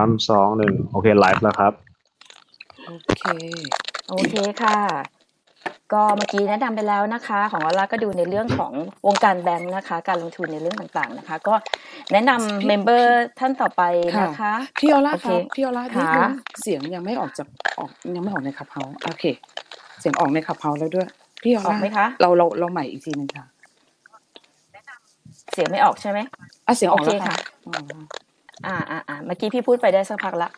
3, 2, 1โอเคไลฟ์แล้วครับโอเคค่ะก็เมื่อกี้แนะนำไปแล้วนะคะของอลาก็ดูในเรื่องของวงการแบงค์นะคะการลงทุนในเรื่องต่างๆนะคะก็แนะนำเมมเบอร์ท่านต่อไปนะคะพี่อลาครับพี่อลานิดนึงเสียงยังไม่ออกจากยังไม่ออกในขับเฮาโอเคเสียงออกในขับเฮาแล้วด้วยพี่อลาออกมั้ยคะเราใหม่อีกทีนึงค่ะเสียงไม่ออกใช่มั้ยอ่ะเสียงออกแล้วค่ะเมื่อกี้พี่พูดไปได้สักพักละ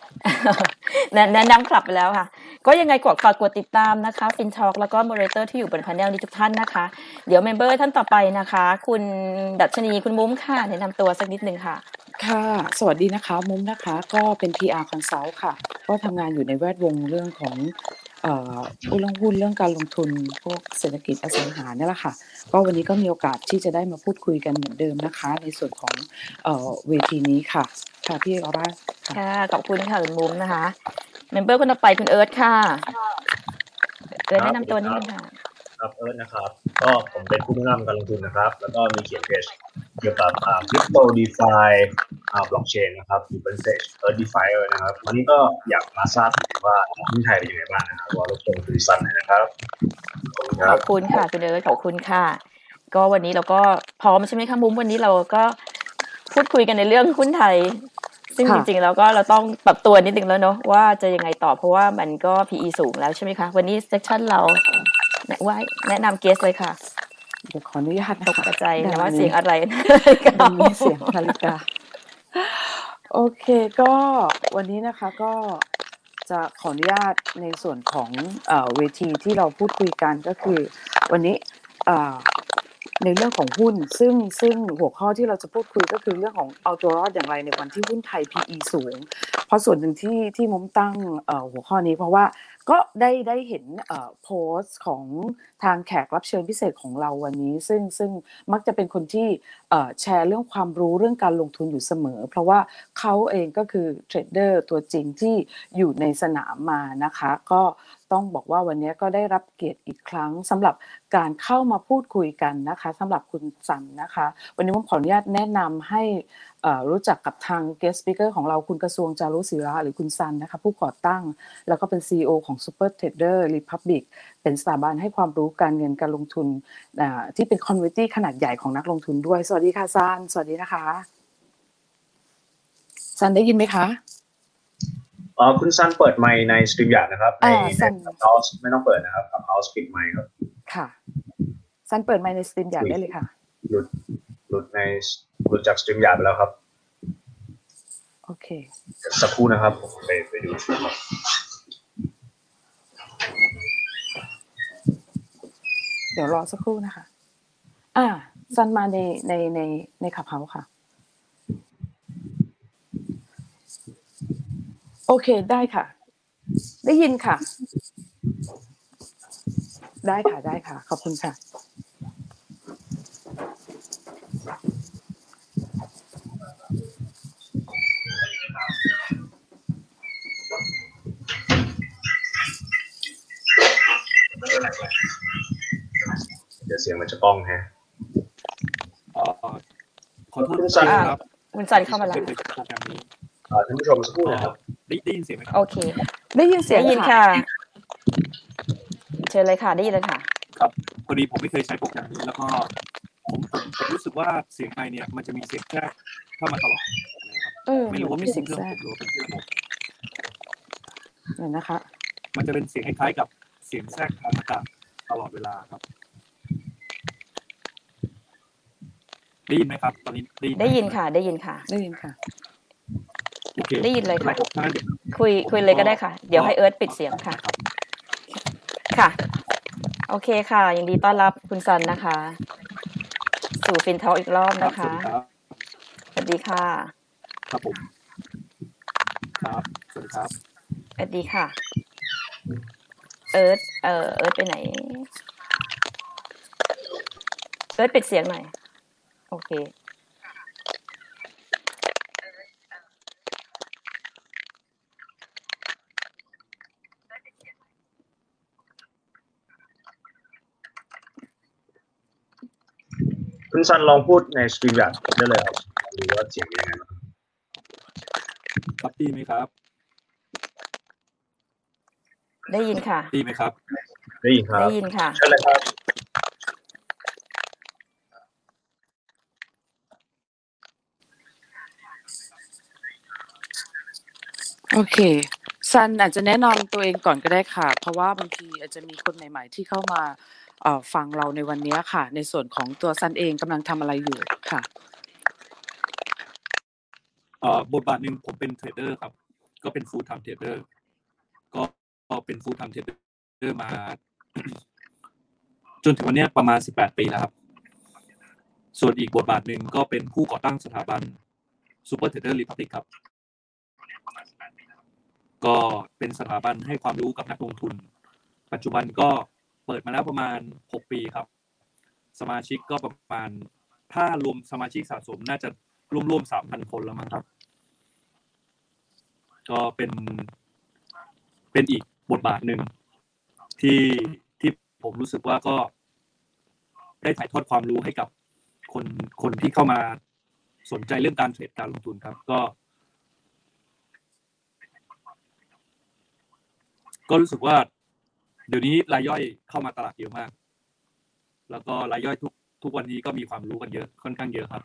แนะนำกลับไปแล้วค่ะก็ยังไงกดติดตามนะคะฟินช็อคแล้วก็โมเดอเรเตอร์ที่อยู่บนพาเนลนี้ทุกท่านนะคะเดี๋ยวเมมเบอร์ท่านต่อไปนะคะคุณดัชนีคุณมุ้มค่ะแนะนำตัวสักนิดนึงค่ะค่ะสวัสดีนะคะมุ้มนะคะก็เป็น PR Consult ค่ะก็ทำงานอยู่ในแวดวงเรื่องของเรื่องหุ้นเรื่องการลงทุนพวกเศรษฐกิจอสังหาเนี่ยแหละค่ะก็วันนี้ก็มีโอกาสที่จะได้มาพูดคุยกันเหมือนเดิมนะคะในส่วนของเวทีนี้ค่ะค่ะพี่ออร่าค่ะขอบคุณค่ะคุณมุ้มนะคะเมมเบอร์คนต่อไปคุณเอิร์ธค่ะเอิร์ธแนะนำตัวนิดนึงค่ะครับเอิร์ธนะครับก็ผมเป็นผู้แนะนำการลงทุนนะครับแล้วก็มีเขียนเพจเกี่ยวกับคริปโตดีฟายบล็อกเชนนะครับอยู่บนเพจเอิร์ธดีฟายนะครับวันนี้ก็อยากมาทราบว่าหุ้นไทยเป็นยังไงบ้างนะครับว่าลงทุนคือสั้นนะครับขอบคุณค่ะคุณเอิร์ธขอบคุณค่ะก็วันนี้เราก็พร้อมใช่ไหมคะมุ้มวันนี้เราก็พูดคุยกันในเรื่องหุ้นไทยซึ่งจริงๆแล้วก็เราต้องปรับตัวนิดนึงแล้วเนาะว่าจะยังไงต่อเพราะว่ามันก็ PE สูงแล้วใช่ไหมคะวันนี้เซสชั่นเราแนะนำเกสเลยค่ะเดี๋ยวขออนุญาตตกใจนะว่าเสียงอะไรก็มีเสียงนาฬิกาโอเคก็วันนี้นะคะก็จะขออนุญาตในส่วนของเวทีที่เราพูดคุยกันก็คือวันนี้ในเรื่องของหุ้นซึ่งหัวข้อที่เราจะพูดคุยก็คือเรื่องของเอาตัวรอดอย่างไรในวันที่หุ้นไทย PE สูงเพราะส่วนหนึ่งที่มุมตั้งหัวข้อนี้เพราะว่าก็ได้เห็นโพสต์ของทางแขกรับเชิญพิเศษของเราวันนี้ซึ่งมักจะเป็นคนที่แชร์เรื่องความรู้เรื่องการลงทุนอยู่เสมอเพราะว่าเขาเองก็คือเทรดเดอร์ตัวจริงที่อยู่ในสนามมานะคะก็ต้องบอกว่าวันนี้ก็ได้รับเกียรติอีกครั้งสำหรับการเข้ามาพูดคุยกันนะคะสำหรับคุณสันนะคะวันนี้ผมขออนุญาตแนะนำให้รู้จักกับทาง guest speaker ของเราคุณกระทรวงจารุศิระหรือคุณซันนะคะผู้ก่อตั้งแล้วก็เป็น CEO ของ Super Trader Republic เป็นสถาบันให้ความรู้การเงินการลงทุนที่เป็น community ขนาดใหญ่ของนักลงทุนด้วยสวัสดีค่ะซันสวัสดีนะคะซันได้ยินไหมคะคุณซันเปิดไมค์ในสตรีมยาร์ดนะครับใน Clubhouse ไม่ต้องเปิดนะครับ Clubhouse ปิดไมค์ครับค่ะซันเปิดไมค์ในสตรีมยาร์ดได้เลยค่ะหลุดในหลุดจากสตรีมยาร์ดไปแล้วครับโอเคสักครู่นะครับผมไปดูสตรีมครับเดี๋ยวรอสักครู่นะคะซันมาใน Clubhouse ค่ะโอเคได้ค่ะได้ยินค่ะได้ค่ะขอบคุณค่ะเดี๋ยวเสียงมันจะป้องฮะขอโทษคุณสันครับคุณสันเข้ามาแล้วท่านผู้ชมสักครู่นะครับได้ยินเสียงมั้ยครับโอเคได้ยินเสียงค่ะเชิญเลยค่ะได้ยินเลยค่ะครับพอดีผมไม่เคยใช้โปรแกรมนี้แล้วก็ผมรู้สึกว่าเสียงไมค์เนี่ยมันจะมีเสียงแทรกเข้ามาตลอดไม่รู้ว่ามีเสียงแทรกหรือเป็นระบบนะคะมันจะเป็นเสียงคล้ายๆกับเสียงแทรกทางอากาศตลอดเวลาครับได้ยินมั้ยครับตอนนี้ได้ยินค่ะได้ยินเลยค่ะคุยเลยก็ได้ค่ะเดี๋ยวให้เอิร์ธปิดเสียงค่ะค่ะโอเคค่ะยินดีต้อนรับคุณซันนะคะสู่ฟินทอล์คอีกรอบนะคะสวัสดีค่ะครับผมครับสวัสดีครับสวัสดีค่ะเอิร์ธไปไหนเอิร์ธปิดเสียงหน่อยโอเคคุณซันลองพูดในสตรีมยาร์ดได้เลยครับดูว่าเสียงยังไง ครับดีไหมครับได้ยินค่ะดีไหมครับได้ยินครับได้ยินค่ะเชิญเลยครับโอเคซันอาจจะแนะนำตัวเองก่อนก็ได้ค่ะเพราะว่าบางทีอาจจะมีคนใหม่ๆที่เข้ามาฟังเราในวันนี้ค่ะในส่วนของตัวซันเองกำลังทำอะไรอยู่ค่ะบทบาทหนึ่งผมเป็นเทรดเดอร์ครับก็เป็น full time trader ก็เป็น full time trader มาจนถึงวันนี้ประมาณ18ปีแล้วครับส่วนอีกบทบาทหนึ่งก็เป็นผู้ก่อตั้งสถาบัน Super Trader Republic ครับก็เป็นสถาบันให้ความรู้กับนักลงทุนปัจจุบันก็เปิดมาแล้วประมาณ6ปีครับสมาชิกก็ประมาณถ้ารวมสมาชิกสะสมน่าจะร่วม 3,000 คนแล้วมั้งครับก็เป็นอีกบทบาทหนึ่งที่ผมรู้สึกว่าก็ได้ถ่ายทอดความรู้ให้กับคนที่เข้ามาสนใจเรื่องการเทรดการลงทุนครับก็รู้สึกว่าเดี๋ยวนี้รายย่อยเข้ามาตลาดเยอะมากแล้วก็รายย่อยทุกวันนี้ก็มีความรู้กันเยอะค่อนข้างเยอะครับ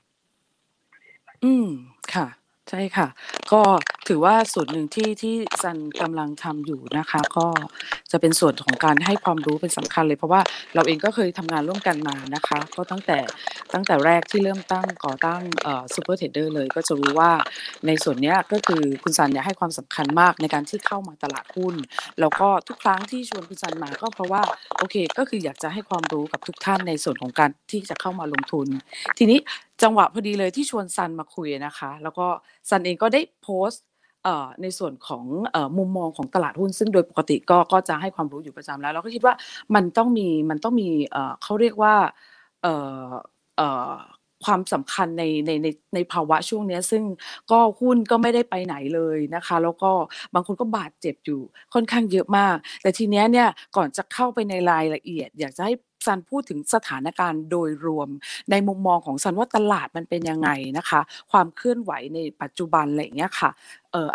ค่ะใช่ค่ะก็ถือว่าส่วนหนึ่งที่ซันกำลังทำอยู่นะคะก็จะเป็นส่วนของการให้ความรู้เป็นสำคัญเลยเพราะว่าเราเองก็เคยทำงานร่วมกันมานะคะก็ตั้งแต่แรกที่เริ่มก่อตั้งSuper Trader เลยก็จะรู้ว่าในส่วนนี้ก็คือคุณซันเนี่ยให้ความสำคัญมากในการที่เข้ามาตลาดหุ้นแล้วก็ทุกครั้งที่ชวนคุณซันมาก็เพราะว่าโอเคก็คืออยากจะให้ความรู้กับทุกท่านในส่วนของการที่จะเข้ามาลงทุนทีนี้จังหวะพอดีเลยที่ชวนซันมาคุยนะคะแล้วก็ซันเองก็ได้โพสต์ในส่วนของมุมมองของตลาดหุ้นซึ่งโดยปกติก็จะให้ความรู้อยู่ประจำแล้วเราก็คิดว่ามันต้องมีเขาเรียกว่าความสำคัญในภาวะช่วงนี้ซึ่งก็หุ้นก็ไม่ได้ไปไหนเลยนะคะแล้วก็บางคนก็บาดเจ็บอยู่ค่อนข้างเยอะมากแต่ทีนี้เนี่ยก่อนจะเข้าไปในรายละเอียดอยากจะให้ซันพูดถึงสถานการณ์โดยรวมในมุมมองของซันว่าตลาดมันเป็นยังไงนะคะความเคลื่อนไหวในปัจจุบันอะไรอย่างเงี้ยค่ะ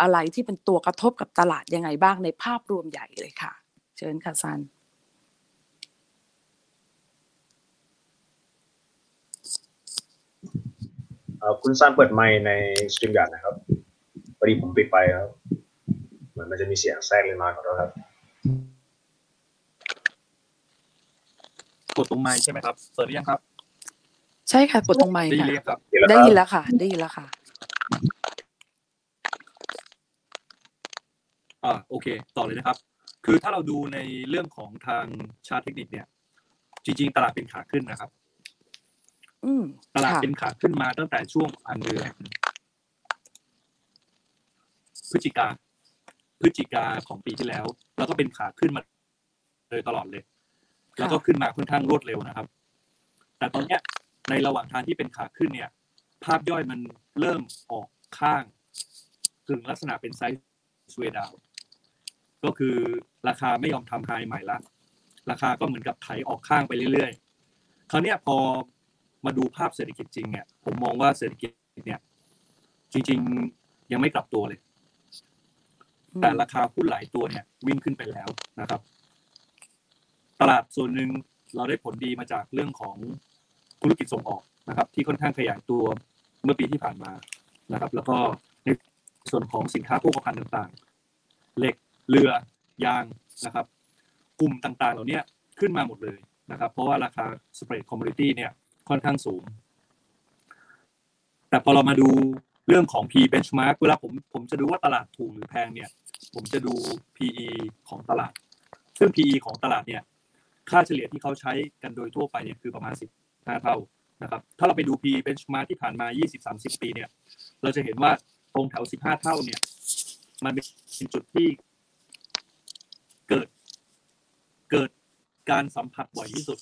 อะไรที่เป็นตัวกระทบกับตลาดยังไงบ้างในภาพรวมใหญ่เลยค่ะเชิญค่ะซันคุณซันเปิดไมค์ในสตรีมยาร์ดนะครับพอดีผมปิดไปครับมันจะมีเสียงแทรกเลยมาของเราครับกดตรงไมค์ใช่ไหมครับเปิดหรือยังครับใช่ค่ะกดตรงไมค์ค่ะได้ยินแล้วค่ะได้ยินแล้วค่ะโอเคต่อเลยนะครับคือถ้าเราดูในเรื่องของทางชาร์ตเทคนิคเนี่ยจริงๆตลาดเป็นขาขึ้นนะครับตลาดเป็นขาขึ้นมาตั้งแต่ช่วงอันเดือนพฤศจิกาของปีที่แล้วแล้วก็เป็นขาขึ้นมาโดยตลอดเลยแล้วก็ขึ้นมาค่อนข้างรวดเร็วนะครับแต่ตอนนี้ในระหว่างทางที่เป็นขาขึ้นเนี่ยภาพย่อยมันเริ่มออกข้างถึงลักษณะเป็นไซด์สเวย์ดาวน์ก็คือราคาไม่ยอมทำไฮใหม่ละราคาก็เหมือนกับไถออกข้างไปเรื่อยๆคราวนี้พอมาดูภาพเศรษฐกิจจริงเนี่ยผมมองว่าเศรษฐกิจเนี่ยจริงๆยังไม่กลับตัวเลยแต่ราคาหุ้นหลายตัวเนี่ยวิ่งขึ้นไปแล้วนะครับตลาดส่วนหนึ่งเราได้ผลดีมาจากเรื่องของธุรกิจส่งออกนะครับที่ค่อนข้างขยายตัวเมื่อปีที่ผ่านมานะครับแล้วก็ในส่วนของสินค้าโภคภัณฑ์ต่างๆเหล็กเรือยางนะครับกลุ่มต่างๆเหล่านี้ขึ้นมาหมดเลยนะครับเพราะว่าราคาสเปรดคอมมูนิตี้เนี่ยค่อนข้างสูงแต่พอเรามาดูเรื่องของ P benchmark เวลาผมจะดูว่าตลาดถูกหรือแพงเนี่ยผมจะดู PE ของตลาดซึ่ง PE ของตลาดเนี่ยค่าเฉลี่ยที่เขาใช้กันโดยทั่วไปเนี่ยคือประมาณ15เท่านะครับถ้าเราไปดู PE benchmark ที่ผ่านมา 20-30 ปีเนี่ยเราจะเห็นว่าตรงแถว15เท่าเนี่ยมันเป็นจุดที่เกิดการสัมผัสบ่อยที่สุด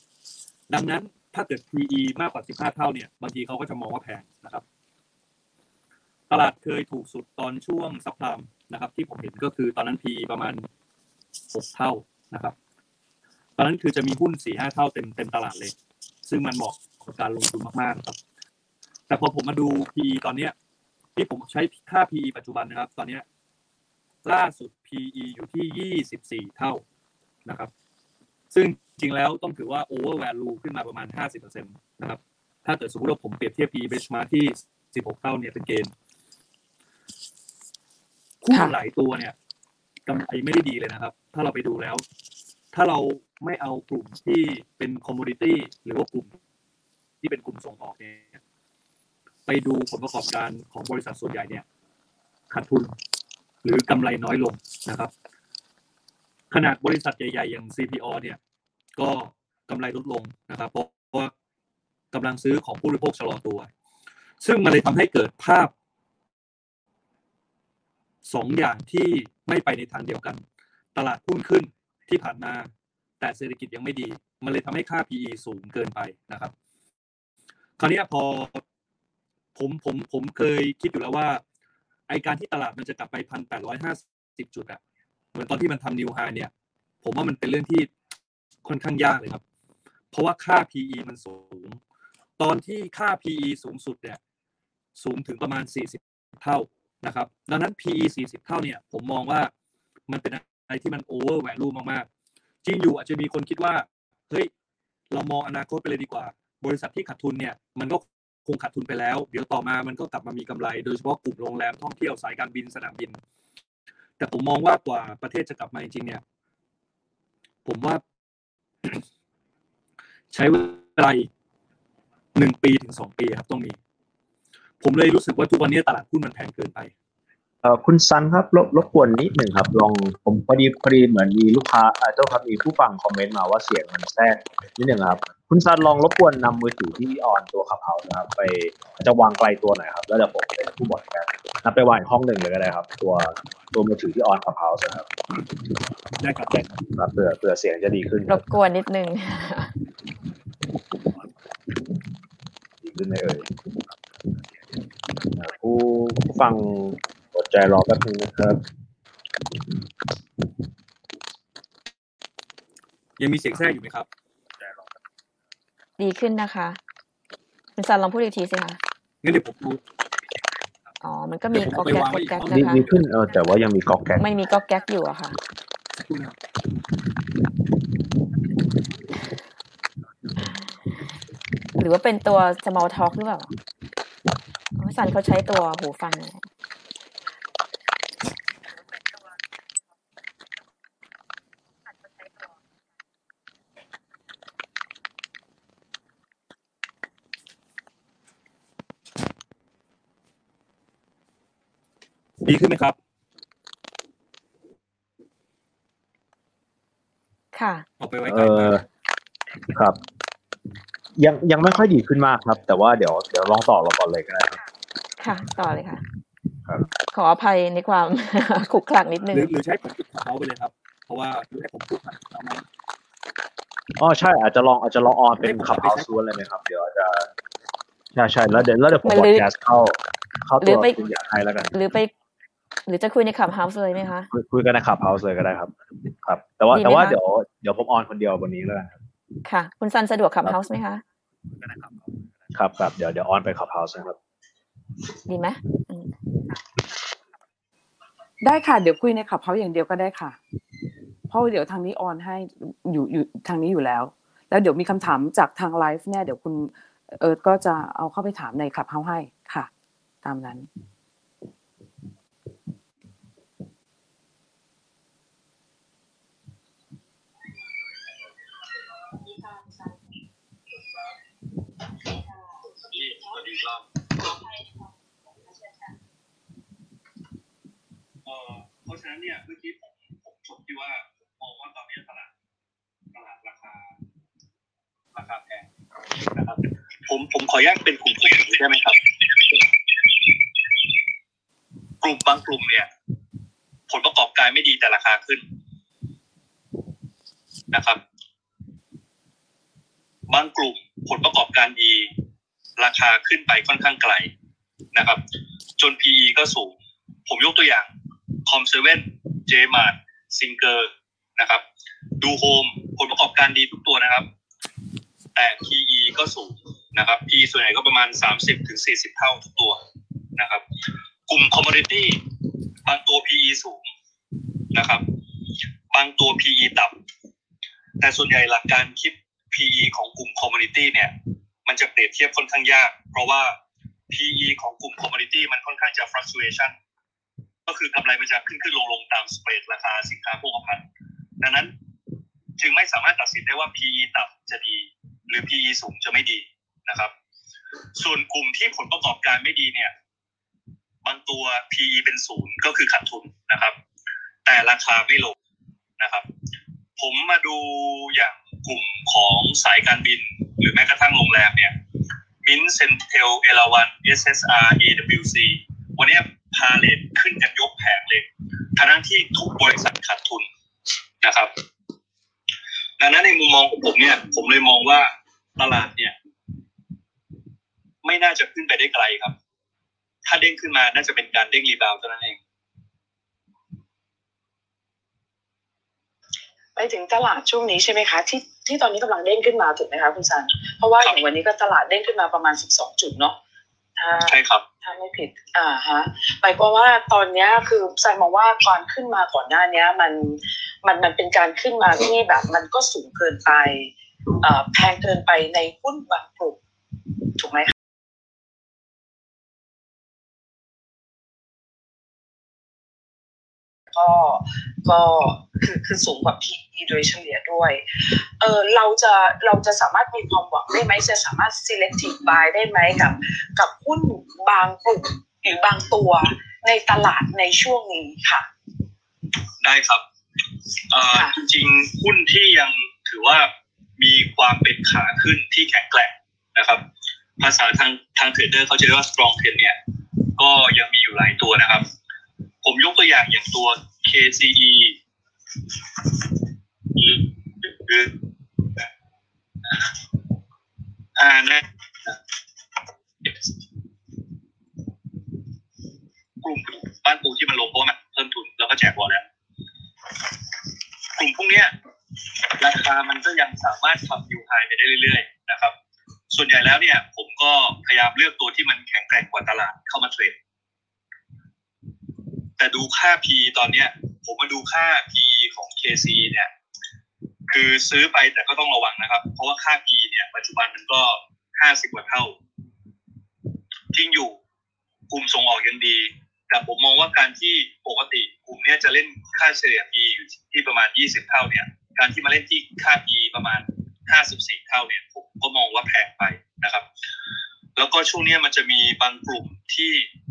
ดังนั้นถ้าเกิด PE มากกว่า15เท่าเนี่ยบางทีเขาก็จะมองว่าแพงนะครับตลาดเคยถูกสุดตอนช่วงซับไพรม์นะครับที่ผมเห็นก็คือตอนนั้น PE ประมาณ6เท่านะครับตอนนั้นคือจะมีหุ้น 4-5 เท่าเต็มตลาดเลยซึ่งมันเหมาะกับการลงทุนมากๆครับแต่พอผมมาดู PE ตอนเนี้ย ที่ผมใช้ค่า PE ปัจจุบันนะครับตอนนี้ล่าสุด PE อยู่ที่24เท่านะครับซึ่งจริงแล้วต้องถือว่า over value ขึ้นมาประมาณ 50% นะครับถ้าเกิดสมมติว่าผมเปรียบเทียบ PE benchmark ที่16เท่าเนี่ยเป็นเกณฑ์คู่หลายตัวเนี่ยกำไรไม่ได้ดีเลยนะครับถ้าเราไปดูแล้วถ้าเราไม่เอากลุ่มที่เป็นคอมมูนิตี้หรือว่ากลุ่มที่เป็นกลุ่มส่งออกเนี่ยไปดูผลประกอบการของบริษัทส่วนใหญ่เนี่ยขาดทุนหรือกำไรน้อยลงนะครับขนาดบริษัทใหญ่ๆอย่าง CPALL เนี่ยก็กำไรลดลงนะครับเพราะว่ากำลังซื้อของผู้บริโภคชะลอตัวซึ่งมันเลยทำให้เกิดภาพสองอย่างที่ไม่ไปในทางเดียวกันตลาดหุ้นขึ้นที่ผ่านมาแต่เศรษฐกิจยังไม่ดีมันเลยทำให้ค่า PE สูงเกินไปนะครับคราวนี้พอผมเคยคิดอยู่แล้วว่าไอการที่ตลาดมันจะกลับไป 1,850 จุดอะเหมือนตอนที่มันทำนิวไฮเนี่ยผมว่ามันเป็นเรื่องที่ค่อนข้างยากเลยครับเพราะว่าค่า PE มันสูงตอนที่ค่า PE สูงสุดเนี่ยสูงถึงประมาณ40เท่านะครับดังนั้น PE 40เท่าเนี่ยผมมองว่ามันเป็นอะไรที่มันโอเวอร์แวลูมากๆจริงอยู่อาจจะมีคนคิดว่าเฮ้ยเรามองอนาคตไปเลยดีกว่าบริษัทที่ขาดทุนเนี่ยมันก็คงขาดทุนไปแล้วเดี๋ยวต่อมามันก็กลับมามีกำไรโดยเฉพาะกลุ่มโรงแรมท่องเที่ยวสายการบินสนามบินแต่ผมมองว่ากว่าประเทศจะกลับมาจริงเนี่ยผมว่า ใช้เวลา1ปีถึง2ปีครับต้องมีผมเลยรู้สึกว่าทุกวันนี้ตลาดหุ้นมันแพงเกินไปคุณซันครับรบกวนนิดหนึ่งครับลองผมพอดีเหมือนมีลูกค้าเจ้าครับมีผู้ฟังคอมเมนต์มาว่าเสียงมันแทรกนิดหนึ่งครับคุณซันลองรบกวนนำมือถือที่ออนตัวขับเฮานะครับไปจะวางไกลตัวหน่อยครับแล้วเดี๋ยวผมเป็นผู้บริการนับไปวางอีกห้องหนึ่งเลยก็ได้ครับตัวมือถือที่ออนขับเฮานะครับได้ครับได้ครับเผื่อเสียงจะดีขึ้นรบกวนนิดหนึ่งดีขึ้นไหมเอ่ยผู้ฟังอดใจรอแป๊บนึงนะครับยังมีเสียงแทรกอยู่ไหมครับดีขึ้นนะคะคุณซันลองพูดอีกทีสิคะงั้นเดี๋ยวผมพูดอ๋อมันก็มีก๊อกแก๊กนะคะดีขึ้นแต่ว่ายังมีก๊อกแก๊กไม่มีก๊อกแก๊กอยู่อะค่ะหรือว่าเป็นตัว small talk หรือเปล่าคุณซันเขาใช้ตัวหูฟังดีขึ้นไหมครับค่ะเอาไปไว้ไกลครับยังไม่ค่อยดีขึ้นมากครับแต่ว่าเดี๋ยวลองต่อเราก่อนเลยก็ได้ครับค่ะต่อเลยค่ะครับขออภัยในความขรุขระนิดนึงหรือใช้ผมปิดเท้าไปเลยครับเพราะว่าให้ผมพูดผ่านเท้ามาอ๋อใช่อาจจะลองออนเป็นขับเท้าซ้วนเลยไหมครับเดี๋ยวจะใช่แล้วเดี๋ยวผมกดแก๊สเข้าตัวคุณอยากให้แล้วกันหรือจะคุยในขับเฮาส์เลยไหมคะคุยกันในขับเฮาส์เลยก็ได้ครับครับแต่ว่าเดี๋ยวผมออนคนเดียววันนี้แล้วกันค่ะคุณซันสะดวกขับเฮาส์ไหมคะครับเดี๋ยวออนไปขับเฮาส์นะครับดีไหมได้ค่ะเดี๋ยวคุยในขับเฮาส์อย่างเดียวก็ได้ค่ะเพราะเดี๋ยวทางนี้ออนให้อยู่ทางนี้อยู่แล้วเดี๋ยวมีคำถามจากทางไลฟ์เนี่ยเดี๋ยวคุณเอิร์ธก็จะเอาเข้าไปถามในขับเฮาส์ให้ค่ะตามนั้นเพราะฉะนั้นเนี่ยเมื่อกี้ผมชมที่ว่ามองว่าตอนนี้ตลาดราคาแพงนะครับผมขอแยกเป็นกลุ่มๆใช่ไหมครับกลุ่มบางกลุ่มเนี่ยผลประกอบการไม่ดีแต่ราคาขึ้นนะครับบางกลุ่มผลประกอบการดีราคาขึ้นไปค่อนข้างไกลนะครับจน PE ก็สูงผมยกตัวอย่างคอมเซเว่นเจมาร์ทซิงเกอร์นะครับดูโฮมผลประกอบการดีทุกตัวนะครับแต่ PE ก็สูงนะครับ PE ส่วนใหญ่ก็ประมาณ 30-40 เท่าทุกตัวนะครับ กลุ่มคอมมูนิตี้บางตัว PE สูงนะครับบางตัว PE ต่ำแต่ส่วนใหญ่หลักการคิด PE ของกลุ่มคอมมูนิตี้เนี่ยมันจะเปรียบเทียบค่อนข้างยากเพราะว่า PE ของกลุ่มคอมมูนิตี้มันค่อนข้างจะ fluctuation ก็คือกำไรมันจะขึ้นลงๆตามสเปรดราคาสินค้าโภคภัณฑ์ดังนั้นจึงไม่สามารถตัดสินได้ว่า PE ต่ำจะดีหรือ PE สูงจะไม่ดีนะครับส่วนกลุ่มที่ผลประกอบการไม่ดีเนี่ยบางตัว PE เป็นศูนย์ก็คือขาดทุนนะครับแต่ราคาไม่ลงนะครับผมมาดูอย่างกลุ่มของสายการบินหรือแม้กระทั่งโรงแรมเนี่ยมินเซนเทลเอราวัน SSR AWC วันนี้พาเลทขึ้นกันยกแผงเลยทั้งที่ทุกบริษัทขาดทุนนะครับดังนั้นในมุมมองของผมเนี่ยผมเลยมองว่าตลาดเนี่ยไม่น่าจะขึ้นไปได้ไกลครับถ้าเด้งขึ้นมาน่าจะเป็นการเด้งรีบาวด์เท่านั้นเองไปถึงตลาดช่วงนี้ใช่ไหมคะที่ตอนนี้กำลังเด้งขึ้นมาถูกไหมคะคุณซันเพราะว่าอย่างวันนี้ก็ตลาดเด้งขึ้นมาประมาณ12จุดเนาะใช่ครับถ้าไม่ผิดฮะหมายความว่าตอนนี้คือซันมองว่าการขึ้นมาก่อนหน้านี้มันเป็นการขึ้นมาที่แบบมันก็สูงเกินไปแพงเกินไปในหุ้นบางกลุ่มถูกไหมคะก็คือสูงกว่า PE โดยเฉลี่ยด้วยเราจะสามารถมีความหวังได้ไหมจะสามารถ selective buy ได้ไหมกับหุ้นบางกลุ่มหรือบางตัวในตลาดในช่วงนี้ค่ะได้ครับจริงๆหุ้นที่ยังถือว่ามีความเป็นขาขึ้นที่แข็งแกร่งนะครับภาษาทางเทรดเดอร์เขาจะเรียกว่า strong trend เนี่ยก็ยังมีอยู่หลายตัวนะครับผมยกตัวอย่างตัว KCE นะกลุ่มบ้านปูที่มันลงเพราะมันเพิ่มทุนแล้วก็แจกวอลแล้วกลุ่มพวกนี้ราคามันก็ยังสามารถทำอยู่ไฮไปได้เรื่อยๆนะครับส่วนใหญ่แล้วเนี่ยผมก็พยายามเลือกตัวที่มันแข็งแกร่งกว่าตลาดเข้ามาเทรดแต่ดูค่า PE ตอนเนี้ยผมมาดูค่า PE ของ KCE เนี่ยคือซื้อไปแต่ก็ต้องระวังนะครับเพราะว่าค่า PE เนี่ยปัจจุบันมันก็50กว่าเท่าจริงอยู่กลุ่มส่งออกยังดีแต่ผมมองว่าการที่ปกติกลุ่มเนี้ยจะเล่นค่าเฉลี่ย PE อยู่ที่ประมาณ20เท่าเนี่ยการที่มาเล่นที่ค่า PE ประมาณ54เท่าเนี่ยผมก็มองว่าแพงไปนะครับแล้วก็ช่วงเนี้ยมันจะมีบางกลุ่มที่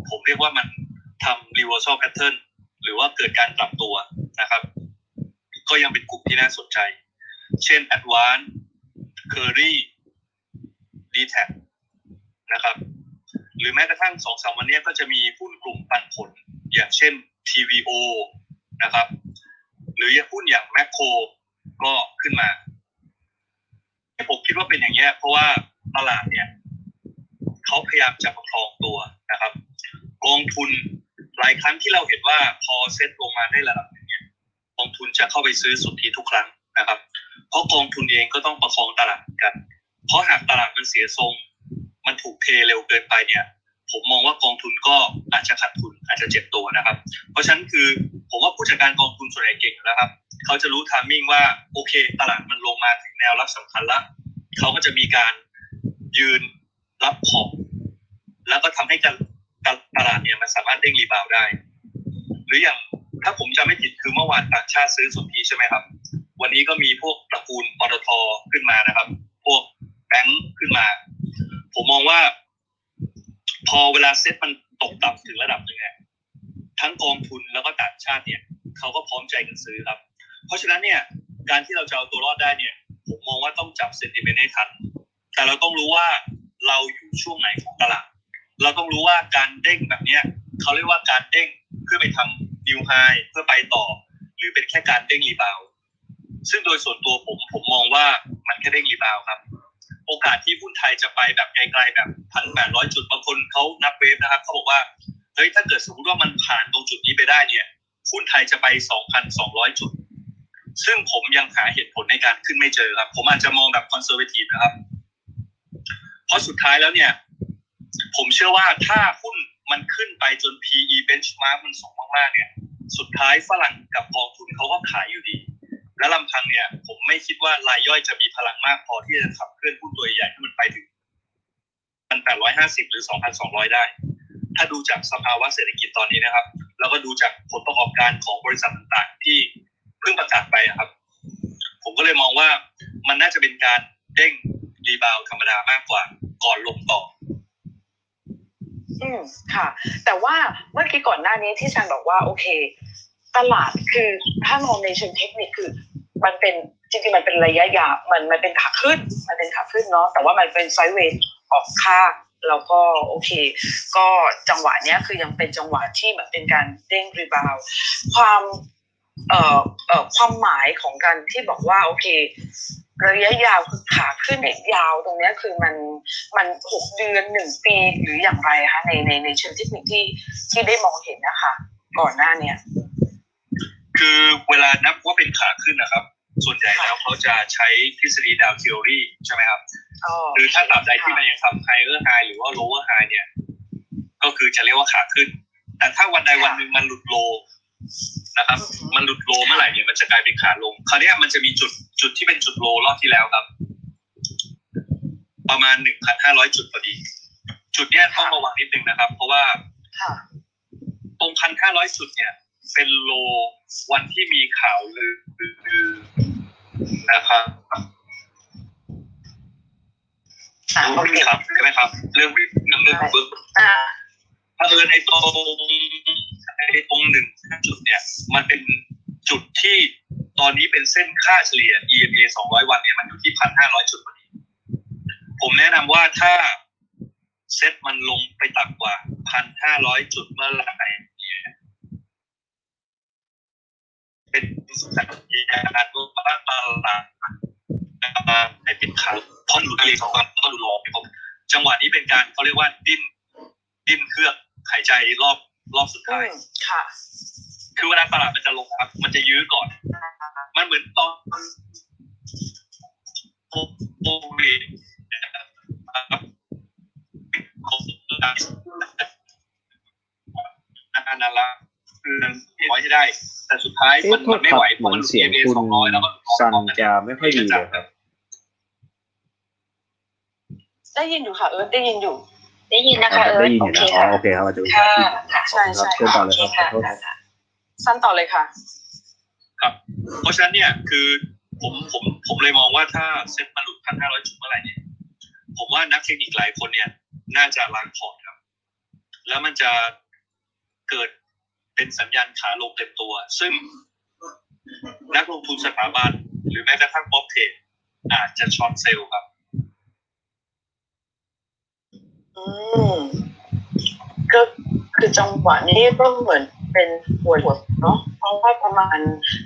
ผมเรียกว่ามันทำ reversal pattern หรือว่าเกิดการกลับตัวนะครับก็ยังเป็นกลุ่มที่น่าสนใจเช่น Advance Curry Dtac นะครับหรือแม้กระทั่ง 2-3 วันนี้ก็จะมีหุ้นกลุ่มปันผลอย่างเช่น TVO นะครับหรืออย่างหุ้นอย่าง Macro ก็ขึ้นมาผมคิดว่าเป็นอย่างเงี้ยเพราะว่าตลาดเนี่ยเขาพยายามจะประคองตัวนะครับกองทุนหลายครั้งที่เราเห็นว่าพอเซ็ตลงมาได้ระดับนึงเนี่ยกองทุนจะเข้าไปซื้อสุทธิทุกครั้งนะครับเพราะกองทุนเองก็ต้องประคองตลาดกันเพราะหากตลาดมันเสียทรงมันถูกเทเร็วเกินไปเนี่ยผมมองว่ากองทุนก็อาจจะขาดทุนอาจจะเจ็บตัวนะครับเพราะฉะนั้นคือผมว่าผู้จัดการกองทุนส่วนใหญ่เก่งอยู่แล้วครับเขาจะรู้ไทมิ่งว่าโอเคตลาดมันลงมาถึงแนวรับสำคัญแล้วเขาก็จะมีการยืนรับขอบแล้วก็ทำให้การตลาดเนี่ยมันสามารถเด้งรีบาวได้หรืออย่างถ้าผมจำไม่ผิดคือเมื่อวานต่างชาติซื้อสุทธิใช่ไหมครับวันนี้ก็มีพวกตระกูลปตท.ขึ้นมานะครับพวกแบงค์ขึ้นมาผมมองว่าพอเวลาเซ็ตมันตกต่ำถึงระดับนึงเนี่ยทั้งกองทุนแล้วก็ต่างชาติเนี่ยเขาก็พร้อมใจกันซื้อครับเพราะฉะนั้นเนี่ยการที่เราจะเอาตัวรอดได้เนี่ยผมมองว่าต้องจับเซนติเมนต์ให้ทันแต่เราต้องรู้ว่าเราอยู่ช่วงไหนของตลาดเราต้องรู้ว่าการเด้งแบบเนี้ยเขาเรียกว่าการเด้งเพื่อไปทำนิวไฮเพื่อไปต่อหรือเป็นแค่การเด้งรีบาวซึ่งโดยส่วนตัวผมมองว่ามันแค่เด้งรีบาวครับโอกาสที่หุ้นไทยจะไปแบบไกลๆแบบ 1,800 จุดบางคนเขานับเวฟนะครับเขาบอกว่าเฮ้ยถ้าเกิดสมมติว่ามันผ่านตรงจุดนี้ไปได้เนี่ยหุ้นไทยจะไป 2,200 จุดซึ่งผมยังหาเหตุผลในการขึ้นไม่เจอครับผมอาจจะมองแบบคอนเซอร์เวทีฟนะครับเพราะสุดท้ายแล้วเนี่ยผมเชื่อว่าถ้าหุ้น มันขึ้นไปจน PE benchmark มันสูงมากๆเนี่ยสุดท้ายฝรั่งกับกองทุนเขาก็ขายอยู่ดีและลำพังเนี่ยผมไม่คิดว่ารายย่อยจะมีพลังมากพอที่จะขับเคลื่อนหุ้นตัวใหญ่ให้มันไปถึง 1,850 หรือ 2,200 ได้ถ้าดูจากสภาวะเศรษฐกิจตอนนี้นะครับแล้วก็ดูจากผลประกอบการของบริษัทต่างๆที่เพิ่งประกาศไปครับผมก็เลยมองว่ามันน่าจะเป็นการเด้งรีบาวธรรมดามากกว่าก่อนลงต่อค่ะแต่ว่าเมื่อกี้ก่อนหน้านี้ที่ฉันบอกว่าโอเคตลาดคือถ้ามองในเชิงเทคนิคคือมันเป็นจริงๆมันเป็นระยะยาวมันเป็นขาขึ้นเนาะแต่ว่ามันเป็นไซด์เวย์ออกข้างแล้วก็โอเคก็จังหวะเนี้ยคือยังเป็นจังหวะที่แบบเป็นการเด้งรีบาวความหมายของการที่บอกว่าโอเคระยะยาวคือขาขึ้นยาวตรงเนี้ยคือมัน6เดือน1ปีหรืออย่างไรคะในเชิงเทคนิคที่ได้มองเห็นนะคะก่อนหน้าเนี้ยคือเวลานับว่าเป็นขาขึ้นนะครับส่วนใหญ่แล้วเขาจะใช้ทฤษฎีดาวน์เทอรี่ใช่ไหมครับคือถ้าตราบใดที่มันยังทำไฮเออร์ไฮหรือว่าโลว์ไฮเนี่ยก็คือจะเรียกว่าขาขึ้นแต่ถ้าวันใดวันหนึ่งมันหลุดโลนะครับมันหลุดโลเมื่อไหร่เนี่ยมันจะกลายเป็นขาลงคราวนี้มันจะมีจุดที่เป็นจุดโลรอบที่แล้วครับประมาณ 1,500 จุดพอดีจุดเนี้ยต้องระวังนิดนึงนะครับเพราะว่าตรง 1,500 จุดเนี่ยเป็นโลวันที่มีข่าวลือนะครับโอเคครับใช่ไหมครับเรื่องเรื่องเบิกถ้าเอิญไอ้ตรงหนึ่งจุดเนี่ยมันเป็นจุดที่ตอนนี้เป็นเส้นค่าเฉลี่ย EMA 200 วันเนี่ยมันอยู่ที่ 1,500 จุดพอดีผมแนะนำว่าถ้าเซตมันลงไปต่ำกว่า 1,500 จุดเมื่อไหร่เป็นสัญญาณว่าตลาดให้เป็นขาเพราะหลุดเรียกว่าก็หลอกครับจังหวะนี้เป็นการเขาเรียกว่าดิ้นเครื่องหายใจรอบสุดท้ายค่ะคือเวลาตลาดมันจะลงครับมันจะยื้อก่อนมันเหมือนตอนโควิดนะครับนั่นละคือไว้ให้ได้แต่สุดท้ายมันไม่ไหวเพราะมันเสียเอ200แล้วมันซันจะไม่ค่อยดีครับได้ยินอยู่ค่ะเอิร์ธได้ยินอยู่ได้ยินนะคะเอิร์ธได้ยินอยู่นะโอเคครับอาจารย์ค่ะใช่ๆขอต่อเลยครับสั้นต่อเลยค่ะครับเพราะฉะนั้นเนี่ยคือผมเลยมองว่าถ้าเซ็ตมันหลุด 1,500 จุดเมื่อไหร่เนี่ยผมว่านักเทคนิคหลายคนเนี่ยน่าจะล้างพอร์ตครับแล้วมันจะเกิดเป็นสัญญาณขาลงเต็มตัวซึ่งนักลงทุนสถาบันหรือแม้กระทั่งบล็อกเทรดอาจจะช็อตเซลล์ครับก็คือจังหวะนี้ก็เหมือนเป็นหัวหดเนาะเพราะว่าประมาณ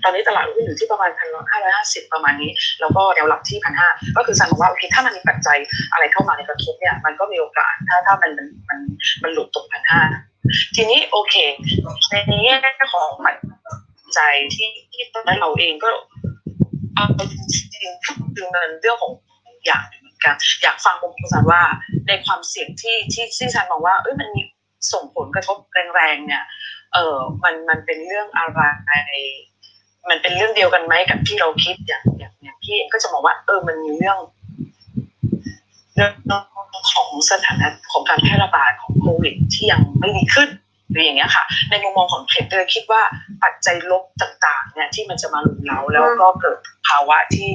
ตอนนี้ตลาดหุ้นอยู่ที่ประมาณ 1,550 ประมาณนี้แล้วก็แนวรับที่ 1,500 ก็คือสันบอกว่าโอเคถ้ามันมีปัจจัยอะไรเข้ามาในกระทบเนี่ยมันก็มีโอกาสถ้ามันหลุดตก 1,500ทีนี้โอเคในนี้ของปัจจัยที่ตอนนั้นเราเองก็เอาจริงๆคือมันเรื่องของอย่างเหมือนกันอยากฟังคุณสันว่าในความเสี่ยงที่สันบอกว่าเอ้ยมันมีส่งผลกระทบแรงๆเนี่ยมันเป็นเรื่องอะไรมันเป็นเรื่องเดียวกันไหมกับที่เราคิดอย่างพี่เองก็จะมองว่ามันมีเรื่องของสถานะของการแพร่ระบาดของโควิดที่ยังไม่ดีขึ้นหรืออย่างเงี้ยค่ะในมุมมองของเทรดเดอร์คิดว่าปัจจัยลบต่างๆเนี่ยที่มันจะมาหลุดเราแล้วก็เกิดภาวะที่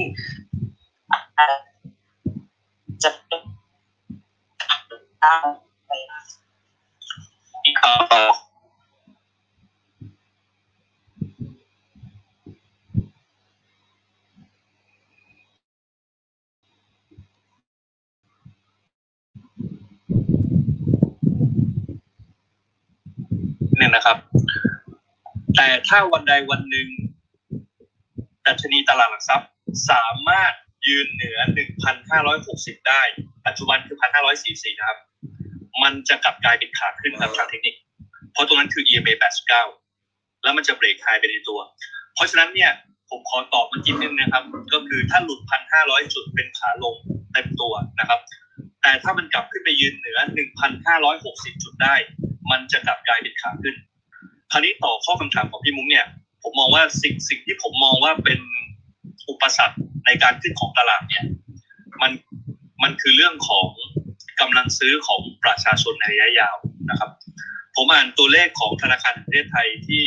จะเป็นอะไรอีกเนี่ยนะครับแต่ถ้าวันใดวันหนึ่งดัชนีตลาดหลักทรัพย์สามารถยืนเหนือ 1,560 ได้ปัจจุบันคือ 1,544 นะครับมันจะกลับกลายเป็นขาขึ้นครับทางเทคนิคเพราะตรงนั้นคือ EMA 89แล้วมันจะเบรกไฮไปในตัวเพราะฉะนั้นเนี่ยผมขอตอบเมื่อกี้นิดนึงนะครับก็คือถ้าหลุด 1,500 จุดเป็นขาลงเต็มตัวนะครับแต่ถ้ามันกลับขึ้นไปยืนเหนือ 1,560 จุดได้ มันจะกลับกลายเป็นขาขึ้นคราวนี้ต่อข้อคำถามของพี่มุ้งเนี่ยผมมองว่าสิ่งที่ผมมองว่าเป็นอุปสรรคในการขึ้นของตลาดเนี่ยมันคือเรื่องของกำลังซื้อของประชาชนในระยะยาวนะครับผมอ่านตัวเลขของธนาคารแห่งประเทศไทยที่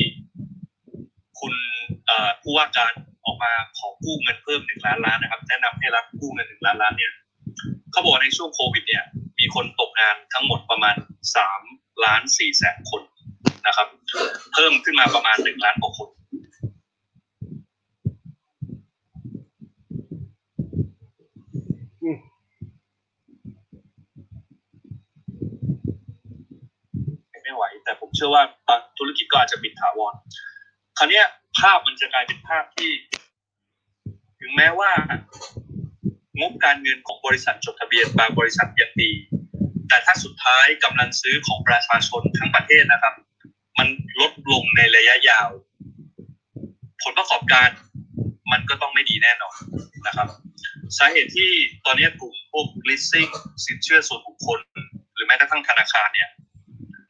คุณผู้ว่าการออกมาขอกู้เงินเพิ่ม1ล้านล้านนะครับแนะนำให้รับกู้เงิน1ล้านล้านเนี่ยเขาบอกในช่วงโควิดเนี่ยมีคนตกงานทั้งหมดประมาณ 3.4 แสนคนนะครับเพิ่มขึ้นมาประมาณ1ล้านกว่าคนไม่ไหวแต่ผมเชื่อว่าบางธุรกิจก็อาจจะปิดถาวรคราวนี้ภาพมันจะกลายเป็นภาพที่ถึงแม้ว่างบการเงินของบริษัทจดทะเบียนบางบริษัทยังดีแต่ถ้าสุดท้ายกำลังซื้อของประชาชนทั้งประเทศนะครับมันลดลงในระยะยาวผลประกอบการมันก็ต้องไม่ดีแน่นอนนะครับสาเหตุที่ตอนนี้กลุ่มพวก Leasing สินเชื่อส่วนบุคคลหรือแม้กระทั่งธนาคารเนี่ย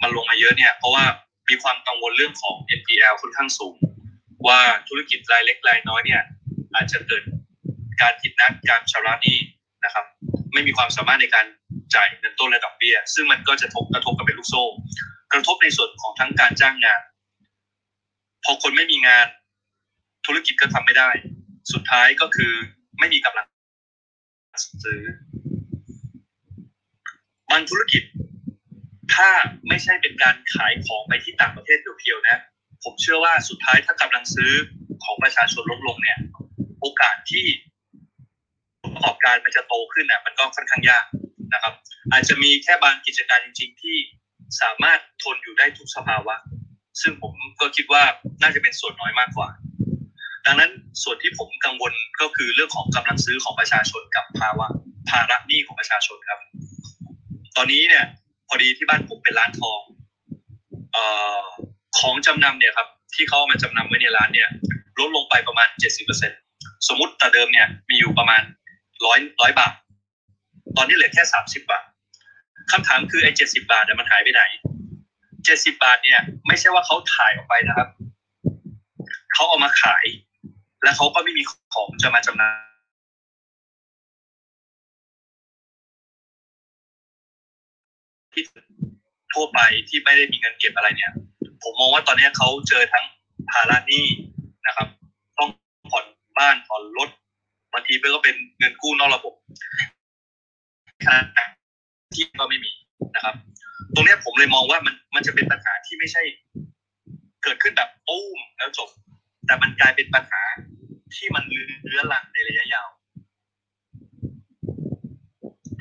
มันลงมาเยอะเนี่ยเพราะว่ามีความกังวลเรื่องของ NPL ค่อนข้างสูงว่าธุรกิจรายเล็กรายน้อยเนี่ยอาจจะเกิดการผิดนัดการชำระหนี้นะครับไม่มีความสามารถในการจ่ายเงินต้นและดอกเบี้ยซึ่งมันก็จะกระทบกับเป็นลูกโซ่กระทบในส่วนของทั้งการจ้างงานพอคนไม่มีงานธุรกิจก็ทำไม่ได้สุดท้ายก็คือไม่มีกำลังซื้อบางธุรกิจถ้าไม่ใช่เป็นการขายของไปที่ต่างประเทศเพียวๆนะผมเชื่อว่าสุดท้ายถ้ากำลังซื้อของประชาชนลดลงเนี่ยโอกาสที่ผลประกอบการมันจะโตขึ้นเนี่ยมันก็ค่อนข้างยากนะครับอาจจะมีแค่บางกิจการจริงๆที่สามารถทนอยู่ได้ทุกสภาวะซึ่งผมก็คิดว่าน่าจะเป็นส่วนน้อยมากกว่าดังนั้นส่วนที่ผมกังวลก็คือเรื่องของกำลังซื้อของประชาชนกับภาระหนี้ของประชาชนครับตอนนี้เนี่ยพอดีที่บ้านผมเป็นร้านทองของจำนำเนี่ยครับที่เขามาจำนำไว้ในร้านเนี่ยลดลงไปประมาณ 70% สมมุติแต่เดิมเนี่ยมีอยู่ประมาณ100บาทตอนนี้เหลือแค่30บาทคำถามคือไอ้70บาทเนี่ยมันหายไปไหน70บาทเนี่ยไม่ใช่ว่าเขาถ่ายออกไปนะครับเขาเอามาขายแล้วเขาก็ไม่มีของจะมาจำหน่ายที่ทั่วไปที่ไม่ได้มีเงินเก็บอะไรเนี่ยผมมองว่าตอนนี้เขาเจอทั้งภาระหนี้นะครับต้องผ่อนบ้านผ่อนรถบางทีก็เป็นเงินกู้นอกระบบที่ก็ไม่มีนะครับตรงนี้ผมเลยมองว่ามันจะเป็นปัญหาที่ไม่ใช่เกิดขึ้นแบบปุ้มแล้วจบแต่มันกลายเป็นปัญหาที่มันเรื้อรังในระยะยาว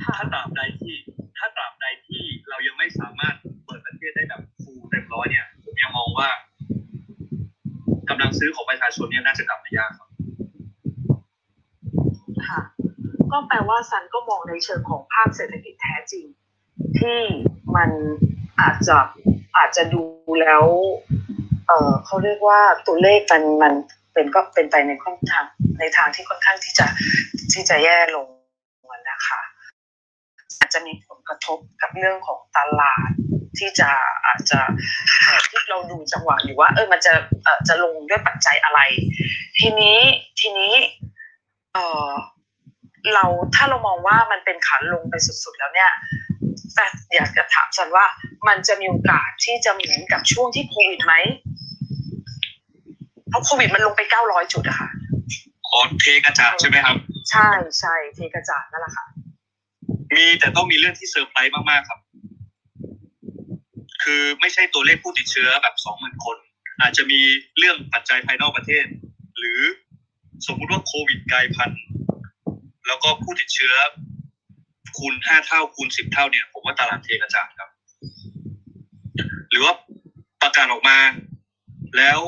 ถ้าตราบใดที่เรายังไม่สามารถเปิดประเทศได้แบบฟูเต็มร้อยเนี่ยผมยังมองว่ากำลังซื้อของประชาชนเนี่ยน่าจะกลับมายากครับค่ะก็แปลว่าซันก็มองในเชิงของภาพเศรษฐกิจแท้จริงที่มันอาจจะดูแล้วเขาเรียกว่าตัวเลขมันเป็นก็เป็นไปในทางที่ค่อนข้างที่จะแย่ลงนะคะอาจจะมีผลกระทบกับเรื่องของตลาดที่จะอาจจะที่เราดูจังหวะอยู่ว่ามันจะลงด้วยปัจจัยอะไรทีนี้เราถ้าเรามองว่ามันเป็นขาลงไปสุดๆแล้วเนี่ยแต่อยากจะถามซันว่ามันจะมีโอกาสที่จะเหมือนกับช่วงที่โควิดไหมเพราะโควิดมันลงไป900จุดอะค่ะอ๋อเทกระจาดใช่ไหมครับใช่เทกระจาดนั่นแหละค่ะมีแต่ต้องมีเรื่องที่เซอร์ไพรส์มากๆครับคือไม่ใช่ตัวเลขผู้ติดเชื้อแบบ 20,000 คนอาจจะมีเรื่องปัจจัยภายนอกประเทศหรือสมมุติว่าโควิดกลายพันธุ์แล้วก็ผู้ติดเชื้อคูณ5เท่าคูณ10เท่าเนี่ยผมว่าตลาดเทกระจาดครับหรือว่าประกาศออกมาแล้ว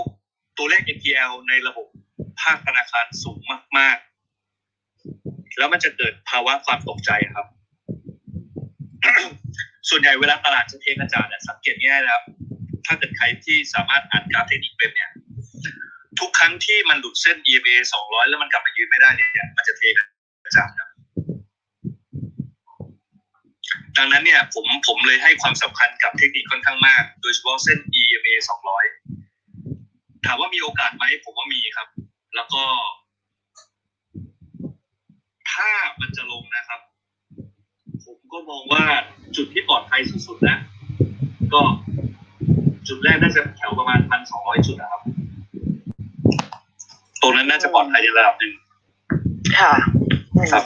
ตัวเลข NPL ในระบบภาคธนาคารสูงมากๆแล้วมันจะเกิดภาวะความตกใจครับ ส่วนใหญ่เวลาตลาดจะเทกระจาดสังเกตง่ายๆนะครับถ้าเกิดใครที่สามารถอ่านกราฟเทคนิคเป็นเนี่ยทุกครั้งที่มันหลุดเส้น EMA 200แล้วมันกลับมายืนไม่ได้เนี่ยมันจะเทกระจาดครับ ดังนั้นเนี่ยผมเลยให้ความสำคัญกับเทคนิคค่อนข้างมากโดยเฉพาะเส้น EMA 200ถามว่ามีโอกาสไหมผมว่ามีครับแล้วก็ถ้ามันจะลงนะครับผมก็มองว่าจุดที่ปลอดภัยสุดๆนะก็จุดแรกน่าจะแถวประมาณ 1,200 จุดนะครับตรงนั้นน่าจะปลอดภัยระดับหนึ่งค่ะครับ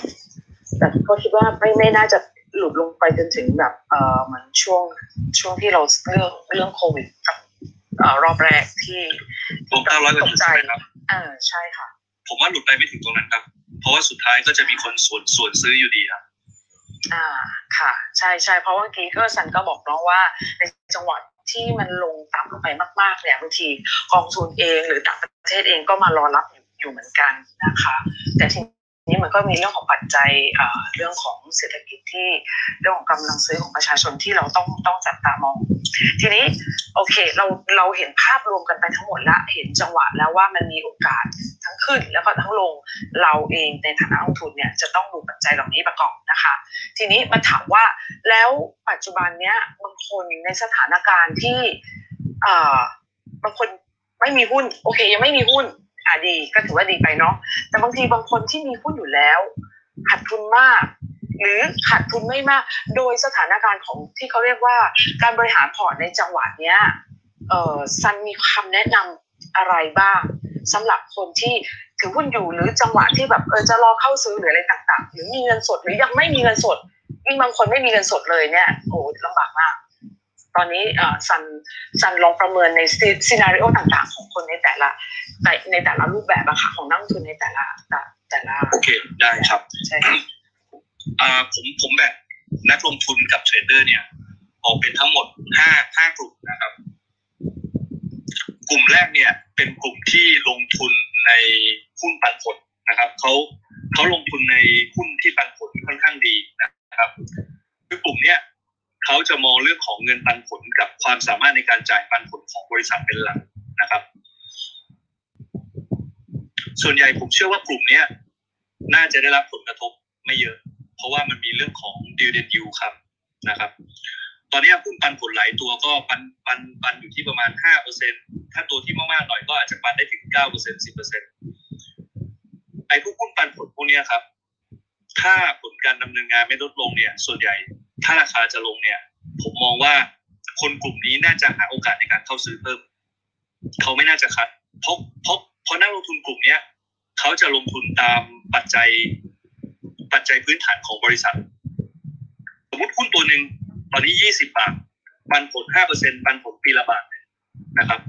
แต่ก็คิดว่าไม่น่าจะหลุดลงไปจนถึงแบบเหมือนช่วงที่เราเรื่องโควิดกับรอบแรกที่900กว่าจุดครับใช่ค่ะผมว่าหลุดไปไม่ถึงตรงนั้นครับเพราะว่าสุดท้ายก็จะมีคนส่วนซื้ออยู่ดีครับค่ะใช่ๆเพราะว่าเมื่อกี้ก็สันก็บอกน้องว่าในจังหวัดที่มันลงต่ำลงไปมากๆเนี่ยบางทีกองทุนเองหรือต่างประเทศเองก็มารอรับอยู่เหมือนกันนะคะแต่ทีนี้มันก็มีเรื่องของปัจจัยเรื่องของเศรษฐกิจที่เรื่องของกำลังซื้อของประชาชนที่เราต้องจับตามองทีนี้โอเคเราเห็นภาพรวมกันไปทั้งหมดละเห็นจังหวะแล้วว่ามันมีโอกาสทั้งขึ้นแล้วก็ทั้งลงเราเองในฐานะนักลงทุนเนี่ยจะต้องดูปัจจัยเหล่านี้ประกอบนะคะทีนี้มาถามว่าแล้วปัจจุบันเนี้ยบางคนในสถานการณ์ที่บางคนไม่มีหุ้นโอเคยังไม่มีหุ้นดีก็ถือว่าดีไปเนาะแต่บางทีบางคนที่มีหุ้นอยู่แล้วขาดทุนมากหรือขาดทุนไม่มากโดยสถานการณ์ของที่เขาเรียกว่าการบริหารพอร์ตในจังหวะเนี้ยซันมีคำแนะนำอะไรบ้างสำหรับคนที่ถือหุ้นอยู่หรือจังหวะที่แบบจะรอเข้าซื้อหรืออะไรต่างๆหรือมีเงินสดหรือยังไม่มีเงินสดยิ่งบางคนไม่มีเงินสดเลยเนี่ยโอ้ลำบากมากตอนนี้ซันลองประเมินในซีนาริโอต่างๆของคนในแต่ละรูปแบบอะค่ะของนักลงทุนในแต่ละโอเคได้ครับใช่ผมแบ่งนักลงทุนกับเทรดเดอร์เนี่ยออกเป็นทั้งหมด5กลุ่มนะครับกลุ่มแรกเนี่ยเป็นกลุ่มที่ลงทุนในหุ้นปันผลนะครับเขาลงทุนในหุ้นที่ปันผลค่อนข้างดีนะครับคือกลุ่มเนี้ยเขาจะมองเรื่องของเงินปันผลกับความสามารถในการจ่ายปันผลของบริษัทเป็นหลักนะครับส่วนใหญ่ผมเชื่อว่ากลุ่มนี้น่าจะได้รับผลกระทบไม่เยอะเพราะว่ามันมีเรื่องของ dividend yield ครับนะครับตอนนี้หุ้นปันผลหลายตัวก็ปันอยู่ที่ประมาณ 5% ถ้าตัวที่มากๆหน่อยก็อาจจะปันได้ถึง 9% 10% ไอ้หุ้นปันผลพวกนี้ครับถ้าผลการดำเนินงานไม่ลดลงเนี่ยส่วนใหญ่ถ้าราคาจะลงเนี่ยผมมองว่าคนกลุ่มนี้น่าจะหาโอกาสในการเข้าซื้อเพิ่มเขาไม่น่าจะคัดเพราะนักลงทุนกลุ่มนี้เขาจะลงทุนตามปัจจัยพื้นฐานของบริษัทสมมติหุ้นตัวหนึ่งตอนนี้20 บาทปันผล 5% ปันผลปีละบาทนะครับ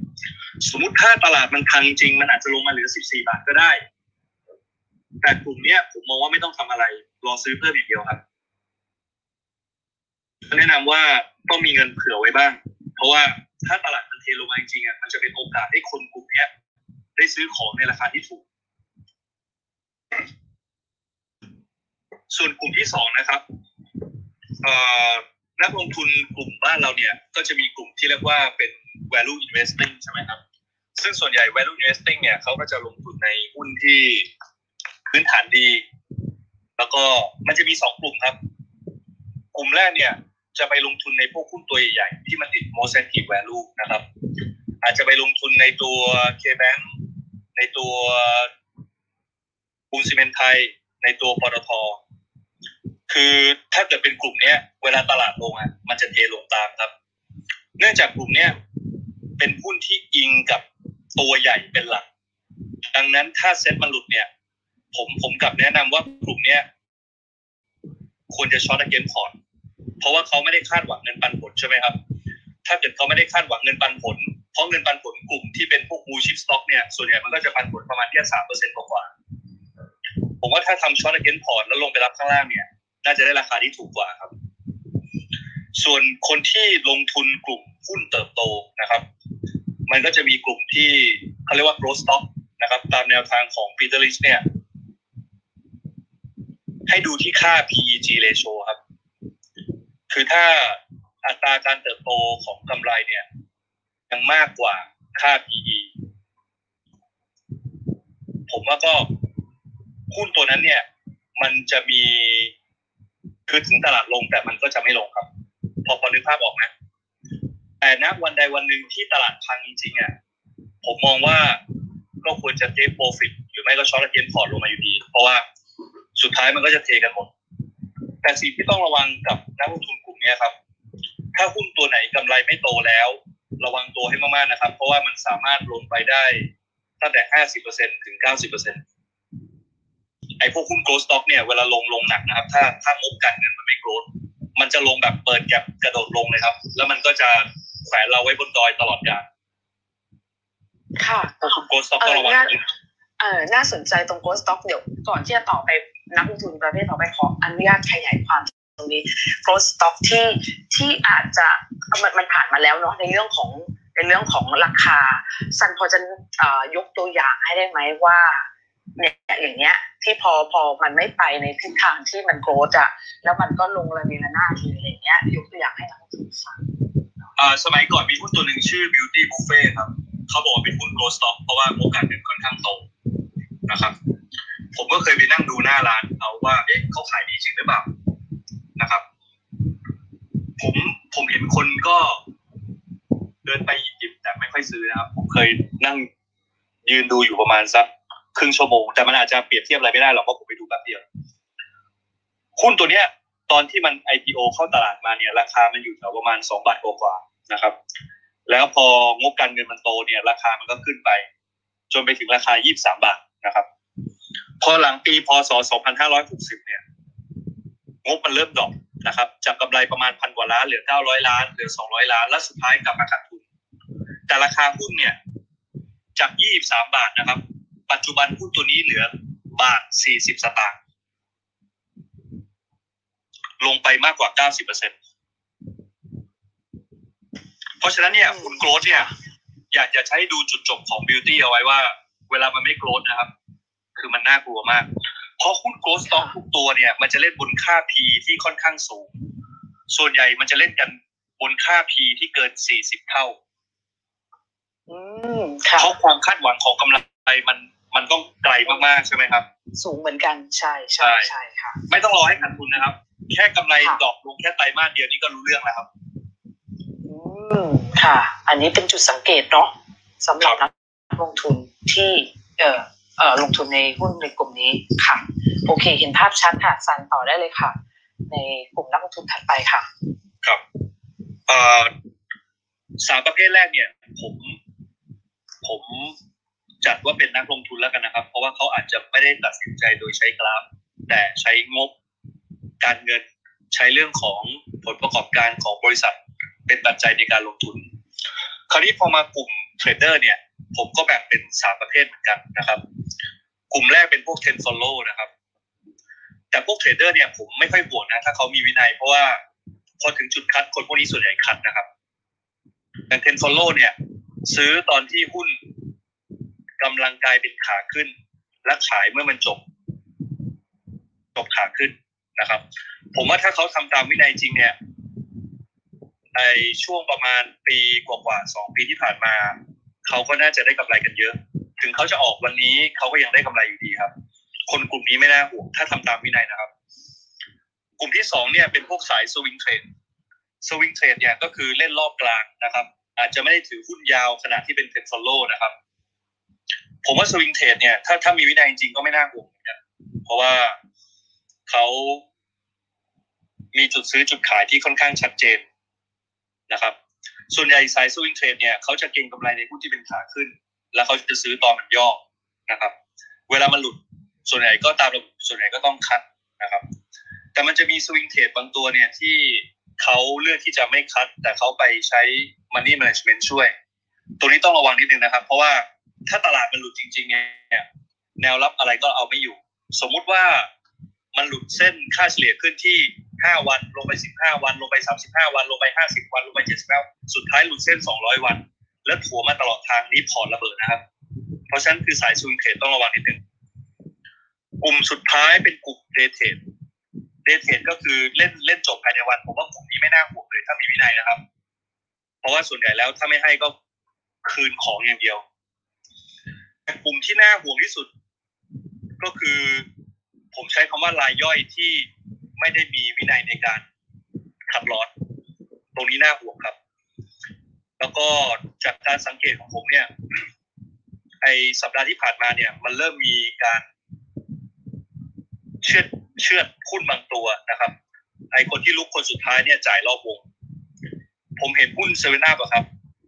สมมติถ้าตลาดมันพังจริงมันอาจจะลงมาเหลือ14 บาทก็ได้แต่กลุ่มนี้ผมมองว่าไม่ต้องทำอะไรรอซื้อเพิ่มอย่างเดียวครับแนะนำว่าต้องมีเงินเผื่อไว้บ้างเพราะว่าถ้าตลาดมันเทลงมาจริงๆอ่ะมันจะเป็นโอกาสให้คนกลุ่มนี้ได้ซื้อของในราคาที่ถูกส่วนกลุ่มที่2นะครับนักลงทุนกลุ่มบ้านเราเนี่ยก็จะมีกลุ่มที่เรียกว่าเป็น value investing ใช่ไหมครับซึ่งส่วนใหญ่ value investing เนี่ยเขาก็จะลงทุนในหุ้นที่พื้นฐานดีแล้วก็มันจะมี2กลุ่มครับกลุ่มแรกเนี่ยจะไปลงทุนในพวกหุ้นตัวใหญ่ที่มันติด most sensitive value นะครับอาจจะไปลงทุนในตัว K-Bank ในตัวปูนซีเมนต์ไทยในตัวปตท.คือถ้าเกิดเป็นกลุ่มนี้เวลาตลาดลงอ่ะมันจะเทลงตามครับเนื่องจากกลุ่มนี้เป็นหุ้นที่อิงกับตัวใหญ่เป็นหลักดังนั้นถ้าเซ็ตมันหลุดเนี่ยผมกลับแนะนำว่ากลุ่มนี้ควรจะช็อตอะเกนพอร์ตเพราะว่าเขาไม่ได้คาดหวังเงินปันผลใช่ไหมครับถ้าเกิดเขาไม่ได้คาดหวังเงินปันผลเพราะเงินปันผลกลุ่มที่เป็นพวก blue chip stock เนี่ยส่วนใหญ่มันก็จะปันผลประมาณแค่ 3% กว่าๆผมว่าถ้าทำ short against port แล้วลงไปรับข้างล่างเนี่ยน่าจะได้ราคาที่ถูกกว่าครับส่วนคนที่ลงทุนกลุ่มหุ้นเติบโตนะครับมันก็จะมีกลุ่มที่เขาเรียกว่า growth stock นะครับตามแนวทางของ Peter Lynch เนี่ยให้ดูที่ค่า PEG ratio ครับคือถ้าอัตราการเติบโตของกำไรเนี่ยยังมากกว่าค่า PE ผมว่าก็หุ้นตัวนั้นเนี่ยมันจะมี คือถึงตลาดลงแต่มันก็จะไม่ลงครับพอนึกภาพออกไหมแต่ณวันใดวันหนึ่งที่ตลาดพังจริงๆอ่ะผมมองว่าก็ควรจะเทคโปรฟิตหรือไม่ก็ช็อตเทนพอร์ตลงมาอยู่ดีเพราะว่าสุดท้ายมันก็จะเทกันหมดแต่สิ่งที่ต้องระวังกับนักลงทุนกลุ่มนี้ครับถ้าหุ้นตัวไหนกำไรไม่โตแล้วระวังตัวให้มากๆนะครับเพราะว่ามันสามารถลงไปได้ตั้งแต่ 50% ถึง 90% ไอ้พวกหุ้น growth stock เนี่ยเวลาลงหนักนะครับถ้างบการเงินมันไม่ growth มันจะลงแบบเปิดแก็บกระโดดลงเลยครับแล้วมันก็จะแขวนเราไว้บนดอยตลอดกาลค่ะหุ้น growth stock ต้องระวังน่าสนใจตรง growth stock เดี๋ยวก่อนที่จะต่อไปนักลงทุนประเภทต่อไปขออนุญาตขยายความตรงนี้ growth stock ที่อาจจะมันผ่านมาแล้วเนาะในเรื่องของราคาซันพอจะยกตัวอย่างให้ได้ไหมว่าเนี่ยอย่างเงี้ยที่พอมันไม่ไปในทิศทางที่มันโกรธอะแล้วมันก็ลงระเนระนาดอะไรเงี้ยยกตัวอย่างให้เราฟังสมัยก่อนมีหุ้นตัวหนึ่งชื่อ Beauty Buffet ครับเขาบอกว่าเป็นหุ้น growth stock เพราะว่าโอกาสเงินค่อนข้างตรงนะครับผมก็เคยไปนั่งดูหน้าร้านเขาว่าเอ๊ะเขาขายดีจริงหรือเปล่านะครับผมเห็นคนก็เดินไปหยิบแต่ไม่ค่อยซื้อนะครับผมเคยนั่งยืนดูอยู่ประมาณสักครึ่งชั่วโมงแต่มันอาจจะเปรียบเทียบอะไรไม่ได้หรอกเพราะผมไปดูแป๊บเดียวหุ้นตัวเนี้ยตอนที่มัน IPO เข้าตลาดมาเนี่ยราคามันอยู่แถวประมาณ2บาทกว่าๆนะครับแล้วพองบการเงินมันโตเนี่ยราคามันก็ขึ้นไปจนไปถึงราคา23บาทนะครับพอหลังปีพ.ศ. 2560เนี่ยงบมันเริ่มดรอปนะครับจากกำไรประมาณพันกว่าล้านเหลือ900ล้านเหลือ200ล้านและสุดท้ายกลับมาขาดทุนแต่ราคาหุ้นเนี่ยจาก23บาทนะครับปัจจุบันหุ้นตัวนี้เหลือบาท40สตางค์ลงไปมากกว่า 90% เพราะฉะนั้นเนี่ยหุ้นโกรธเนี่ยอยากจะใช้ดูจุดจบของบิวตี้เอาไว้ว่าเวลามันไม่โกรธนะครับคือมันน่ากลัวมากเพราะหุ้น growth stock ทุกตัวเนี่ยมันจะเล่นบนค่า P ที่ค่อนข้างสูงส่วนใหญ่มันจะเล่นกันบนค่า P ที่เกิน40เท่าเพราะความคาดหวังของกำไรมันต้องไกลมากๆใช่ไหมครับสูงเหมือนกันใช่ใช่ใช่ค่ะไม่ต้องรอให้ขาดทุนนะครับแค่กำไรดรอปลงแค่ไตรมาสเดียวนี่ก็รู้เรื่องแล้วครับค่ะอันนี้เป็นจุดสังเกตเนาะสำหรับนักลงทุนที่ลงทุนในหุ้นในกลุ่มนี้ค่ะโอเคเห็นภาพชัดค่ะซันต่อได้เลยค่ะในกลุ่มนักลงทุนถัดไปค่ะครับสามประเภทแรกเนี่ยผมจัดว่าเป็นนักลงทุนแล้วกันนะครับเพราะว่าเขาอาจจะไม่ได้ตัดสินใจโดยใช้กราฟแต่ใช้งบการเงินใช้เรื่องของผลประกอบการของบริษัทเป็นปัจจัยในการลงทุนคราวนี้พอมากลุ่มเทรดเดอร์เนี่ยผมก็แบ่งเป็น3ประเภทเหมือนกันนะครับกลุ่มแรกเป็นพวก Trend Follow นะครับแต่พวกเทรดเดอร์เนี่ยผมไม่ค่อยห่วงนะถ้าเขามีวินัยเพราะว่าพอถึงจุดคัดคนพวกนี้ส่วนใหญ่คัดนะครับแต่ Trend Follow เนี่ยซื้อตอนที่หุ้นกำลังกลายเป็นขาขึ้นและขายเมื่อมันจบขาขึ้นนะครับผมว่าถ้าเขาทำตามวินัยจริงเนี่ยในช่วงประมาณปีกว่าๆ2ปีที่ผ่านมาเขาก็น่าจะได้กำไรกันเยอะถึงเขาจะออกวันนี้เขาก็ยังได้กำไรอยู่ดีครับคนกลุ่มนี้ไม่น่าห่วงถ้าทำตามวินัยนะครับกลุ่มที่2เนี่ยเป็นพวกสายสวิงเทรดเนี่ยก็คือเล่นรอบกลางนะครับอาจจะไม่ได้ถือหุ้นยาวขนาดที่เป็นเทรนด์ฟอลโลว์นะครับผมว่าสวิงเทรดเนี่ยถ้ามีวินัยจริงๆก็ไม่น่าห่วงนะเพราะว่าเขามีจุดซื้อจุดขายที่ค่อนข้างชัดเจนนะครับส่วนใหญ่สายสวิงเทรดเนี่ยเขาจะเก็งกำไรในหุ้นที่เป็นขาขึ้นแล้วเขาจะซื้อตอนมันย่อนะครับเวลามันหลุดส่วนใหญ่ก็ตามระบบส่วนใหญ่ก็ต้องคัดนะครับแต่มันจะมีสวิงเทรดบางตัวเนี่ยที่เขาเลือกที่จะไม่คัดแต่เขาไปใช้ money management ช่วยตัวนี้ต้องระวังนิดนึงนะครับเพราะว่าถ้าตลาดมันหลุดจริงๆเนี่ยแนวรับอะไรก็เอาไม่อยู่สมมุติว่ามันหลุดเส้นค่าเฉลี่ยขึ้นที่5วันลงไป15วันลงไป35วันลงไป50วันลงไป79สุดท้ายหลุดเส้น200วันแล้วถัวมาตลอดทางนี้พอร์ตระเบิดนะครับเพราะฉะนั้นคือสายสวิงเทรดต้องระวังนิดนึงกลุ่มสุดท้ายเป็นกลุ่มเดย์เทรดก็คือเล่นจบภายในวันผมว่ากลุ่มนี้ไม่น่าห่วงเลยถ้ามีวินัยนะครับเพราะว่าส่วนใหญ่แล้วถ้าไม่ให้ก็คืนของอย่างเดียวแต่กลุ่มที่น่าห่วงที่สุดก็คือผมใช้คำว่ารายย่อยที่ ไม่ได้มีวินัยในการขับรถตรงนี้น่าห่วงครับแล้วก็จากการสังเกตของผมเนี่ยไอสัปดาห์ที่ผ่านมาเนี่ยมันเริ่มมีการเชือดหุ้นบางตัวนะครับไอคนที่ลุกคนสุดท้ายเนี่ยจ่ายรอบวงผมเห็นหุ้นเซเว่นอัพอะครับ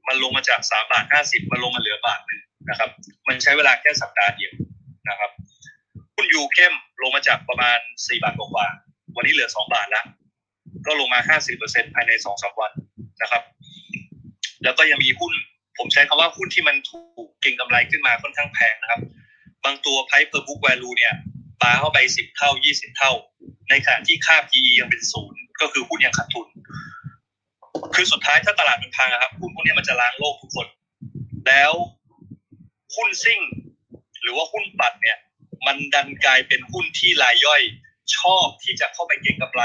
มันลงมาจาก3.50 บาทมันลงมาเหลือบาทนึงนะครับมันใช้เวลาแค่สัปดาห์เดียวนะครับหุ้นยูเข้มลงมาจากประมาณ4 บาทกว่าวันนี้เหลือ2 บาทแล้วก็ลงมา 50% ภายใน 2-3 วันนะครับแล้วก็ยังมีหุ้นผมใช้คำว่าหุ้นที่มันถูกเก็งกำไรขึ้นมาค่อนข้างแพงนะครับบางตัว Price per book value เนี่ยปาเข้าไป10เท่า20เท่าในขณะที่ค่า PE ยังเป็น0ก็คือหุ้นยังขาดทุนคือสุดท้ายถ้าตลาดมันพังครับหุ้นพวกนี้มันจะล้างโลกทุกคนแล้วหุ้นซิ่งหรือว่าหุ้นปัดเนี่ยมันดันกลายเป็นหุ้นที่รายย่อยชอบที่จะเข้าไปเก็งกำไร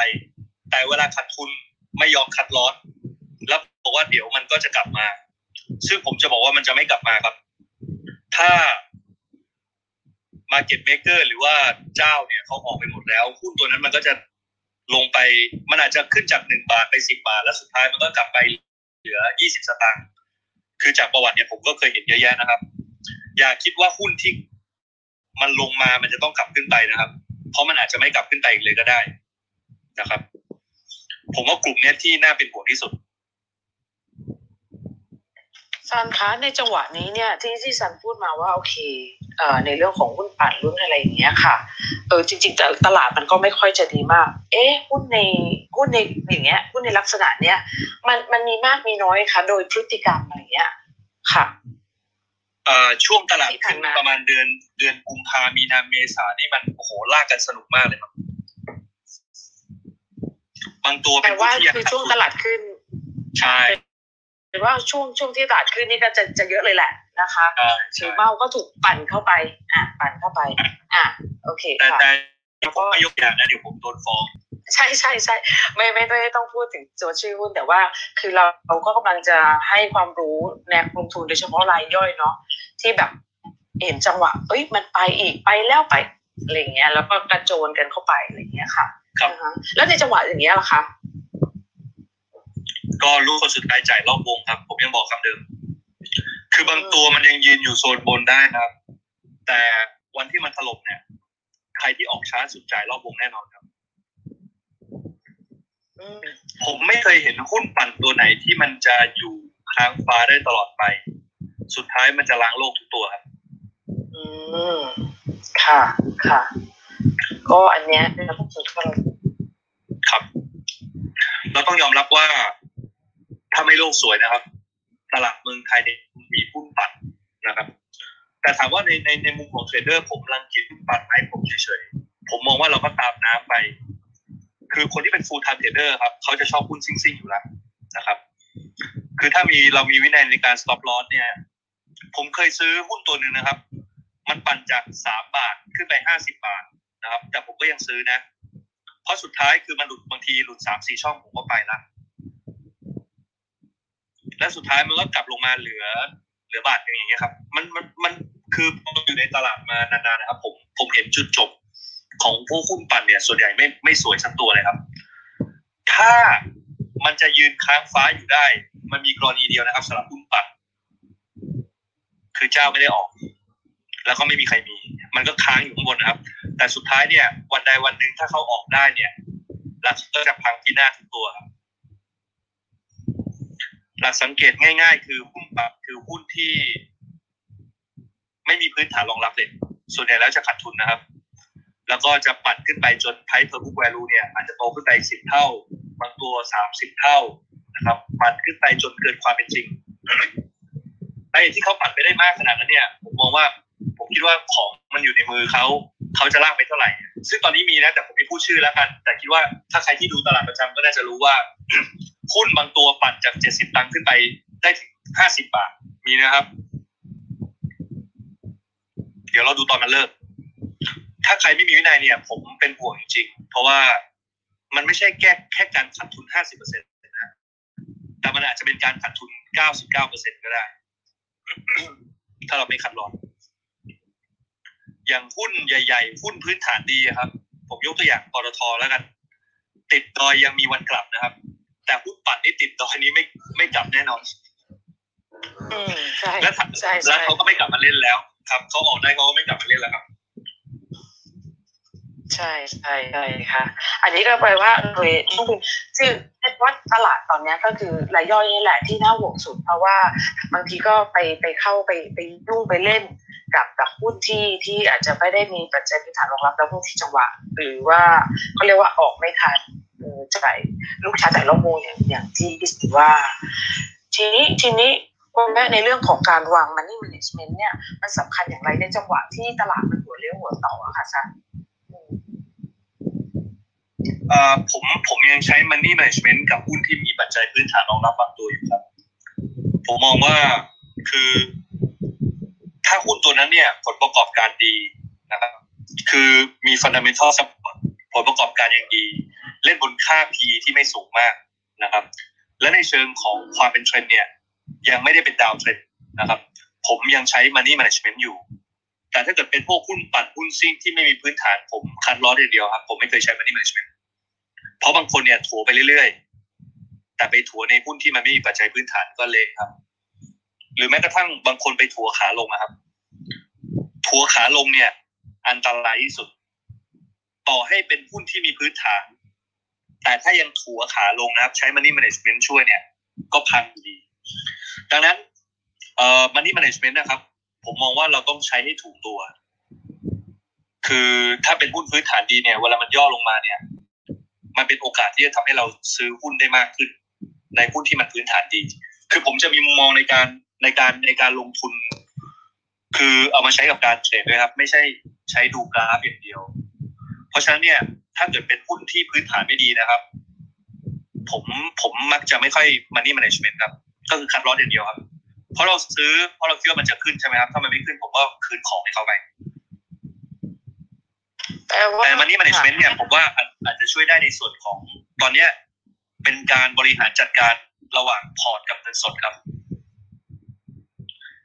แต่เวลาขาดทุนไม่ยอมคัดลอสแล้วบอกว่าเดี๋ยวมันก็จะกลับมาซึ่งผมจะบอกว่ามันจะไม่กลับมาครับถ้า market maker หรือว่าเจ้าเนี่ยเขาออกไปหมดแล้วหุ้นตัวนั้นมันก็จะลงไปมันอาจจะขึ้นจาก1บาทไป10บาทแล้วสุดท้ายมันก็กลับไปเหลือ20สตางค์คือจากประวัติเนี่ยผมก็เคยเห็นเยอะแยะนะครับอย่าคิดว่าหุ้นที่มันลงมามันจะต้องกลับขึ้นไปนะครับเพราะมันอาจจะไม่กลับขึ้นไปอีกเลยก็ได้นะครับผมว่ากลุ่มนี้ที่น่าเป็นห่วงที่สุดซันคะในจังหวะนี้เนี่ยที่ซันพูดมาว่าโอเคในเรื่องของหุ้นปั่นรุ่นอะไรอย่างเงี้ยค่ะจริงๆแต่ตลาดมันก็ไม่ค่อยจะดีมากหุ้นในอย่างเงี้ยหุ้นในลักษณะเนี้ยมันมีมากมีน้อยค่ะโดยพฤติกรรมอะไรเงี้ยค่ะช่วงตลาดขึ้นประมาณเดือนกุมภาพันธ์มีนาเมษายนนี่มันโอ้โหลากกันสนุกมากเลยครับบางตัวเป็นว่าคือช่วงตลาดขึ้นใช่แต่ว่าช่วงที่ตลาดขึ้นนี่ก็จะเยอะเลยแหละนะคะชื่อเมาก็ถูกปั่นเข้าไปโอเคค่ะแล้วก็ยกอย่างนะเดี๋ยวผมโดนฟ้องใช่ๆๆไม่ต้องพูดถึงตัวชื่อหุ้นแต่ว่าคือเราก็กำลังจะให้ความรู้แนวลงทุนโดยเฉพาะรายย่อยเนาะที่แบบเห็นจังหวะเอ้ยมันไปอีกไปแล้วไปอะไรอย่างเงี้ยแล้วก็กระโจนกันเข้าไปอะไรอย่างเงี้ยค่ะนะคะแล้วในจังหวะอย่างเงี้ยล่ะคะก็รู้คนสุดท้ายจ่ายรอบวงครับผมยังบอกคำเดิมคือบางตัวมันยังยืนอยู่โซนบนได้นะครับแต่วันที่มันถล่มเนี่ยใครที่ออกช้าสุดจ่ายรอบวงแน่นอนครับผมไม่เคยเห็นหุ้นปั่นตัวไหนที่มันจะอยู่ค้างฟ้าได้ตลอดไปสุดท้ายมันจะล้างโลกทุกตัวครับค่ะก็อันเนี้ยนะพวกคุณครับเราต้องยอมรับว่าถ้าไม่โลกสวยนะครับตลาดเมืองไทยเนี่ยมีหุ้นปั่นนะครับแต่ถามว่าในมุมของเทรดเดอร์ผมรังเกียจหุ้นปั่นไหมผมเฉยๆผมมองว่าเราก็ตามน้ำไปคือคนที่เป็น full time trader ครับเขาจะชอบหุ้นซิ่งๆอยู่แล้วนะครับคือถ้ามีเรามีวินัยในการ stop loss เนี่ยผมเคยซื้อหุ้นตัวนึงนะครับมันปั่นจาก3บาทขึ้นไป50บาทนะครับแต่ผมก็ยังซื้อนะเพราะสุดท้ายคือมันหลุดบางทีหลุด 3-4 ช่องผมก็ไปละและสุดท้ายมันก็กลับลงมาเหลือ บาทนึงอย่างเงี้ยครับมันคืออยู่ในตลาดมานานๆนะครับผมเห็นจุดจบของพวกหุ้นปั่นเนี่ยส่วนใหญ่ไม่สวยสักตัวเลยครับถ้ามันจะยืนค้างฟ้าอยู่ได้มันมีกรณีเดียวนะครับสำหรับหุ้นปั่นคือเจ้าไม่ได้ออกแล้วก็ไม่มีใครมีมันก็ค้างอยู่ข้างบนนะครับแต่สุดท้ายเนี่ยวันใดวันหนึ่งถ้าเขาออกได้เนี่ยหลักก็จะพังที่หน้าทุกตัวครับหลักสังเกตง่ายๆคือหุ้นปั่นคือหุ้นที่ไม่มีพื้นฐานรองรับเลยส่วนใหญ่แล้วจะขาดทุนนะครับแล้วก็จะปั่นขึ้นไปจน Price per book value เนี่ยอาจจะโตขึ้นไป10เท่าบางตัว30เท่านะครับปั่นขึ้นไปจนเกินความเป็นจริงไอ้ที่เขาปั่นไปได้มากขนาดนั้นเนี่ยผมมองว่าผมคิดว่าของมันอยู่ในมือเขาจะลากไปเท่าไหร่ซึ่งตอนนี้มีนะแต่ผมไม่พูดชื่อแล้วกันแต่คิดว่าถ้าใครที่ดูตลาดประจำก็น่าจะรู้ว่าหุ้นบางตัวปั่นจาก70ตังค์ขึ้นไปได้ถึง50บาทมีนะครับเดี๋ยวเราดูตอนมันเลิกถ้าใครไม่มีวินัยเนี่ยผมเป็นห่วงจริงๆเพราะว่ามันไม่ใช่แค่การขาดทุน 50% นะแต่มันอาจจะเป็นการขาดทุน 99% ก็ได้ถ้าเราไม่ขัดลอนอย่างหุ้นใหญ่ๆหุ้นพื้นฐานดีครับผมยกตัวอย่างปตทแล้วกัน ติดดอยยังมีวันกลับนะครับแต่หุ้นปั่นที่ติดดอยนี้ไม่กลับแน่นอนใช่แล้วเขาก็ไม่กลับมาเล่นแล้วครับเขาออกได้เขาก็ไม่กลับมาเล่นแล้วครับใช่ใช่ใช่ค่ะอันนี้ก็แปลว่าเลยซึ่งในวัดตลาดตอนนี้ก็คือรายย่อยนี่แหละที่น่าห่วงสุดเพราะว่าบางทีก็ไปเข้าไปยุ่งไปเล่นกับหุ้นที่อาจจะไม่ได้มีปัจจัยพื้นฐานรองรับแล้วหุ้นที่จังหวะหรือว่าเขาเรียกว่าออกไม่ทันจ่ายลูกค้าจ่ายรอบโมอย่างที่ดิสติว่าทีนี้แม้ในเรื่องของการวาง money management เนี่ยมันสำคัญอย่างไรในจังหวะที่ตลาดมันหัวเลี้ยวหัวต่ออะค่ะซันผมยังใช้ money management กับหุ้นที่มีปัจจัยพื้นฐานรองรับบางตัวอยู่ครับผมมองว่าคือถ้าหุ้นตัวนั้นเนี่ยผลประกอบการดีนะครับคือมี fundamental support ผลประกอบการยังดีเล่นบนค่า PE ที่ไม่สูงมากนะครับและในเชิงของความเป็นเทรนด์เนี่ยยังไม่ได้เป็นดาวเทรนด์นะครับผมยังใช้ money management อยู่แต่ถ้าเกิดเป็นพวกหุ้นปั่นหุ้นซิ่งที่ไม่มีพื้นฐานผมคัดลอสอย่างเดียวครับผมไม่เคยใช้ money management เพราะบางคนเนี่ยถัวไปเรื่อยๆแต่ไปถัวในหุ้นที่มันไม่มีปัจจัยพื้นฐานก็เละครับหรือแม้กระทั่งบางคนไปถัวขาลงนะครับถัวขาลงเนี่ยอันตรายที่สุดต่อให้เป็นหุ้นที่มีพื้นฐานแต่ถ้ายังถัวขาลงนะครับใช้ money management ช่วยเนี่ยก็พังอยู่ดีดังนั้นmoney management นะครับผมมองว่าเราต้องใช้ให้ถูกตัวคือถ้าเป็นหุ้นพื้นฐานดีเนี่ยเวลามันย่อลงมาเนี่ยมันเป็นโอกาสที่จะทำให้เราซื้อหุ้นได้มากขึ้นในหุ้นที่มันพื้นฐานดีคือผมจะมีมุมมองในการลงทุนคือเอามาใช้กับการเทรดด้วยครับไม่ใช่ใช้ดูกราฟอย่างเดียวเพราะฉะนั้นเนี่ยถ้าเกิดเป็นหุ้นที่พื้นฐานไม่ดีนะครับผมมักจะไม่ค่อย money management ครับก็คือคัดลอสอย่างเดียวครับเพราะเราซื้อเพราะเราคิดว่ามันจะขึ้นใช่ไหมครับถ้ามันไม่ขึ้นผมก็คืนของให้เขาไปแต่ money management เนี่ยผมว่าอาจจะช่วยได้ในส่วนของตอนนี้เป็นการบริหารจัดการระหว่างพอร์ตกับเงินสดครับ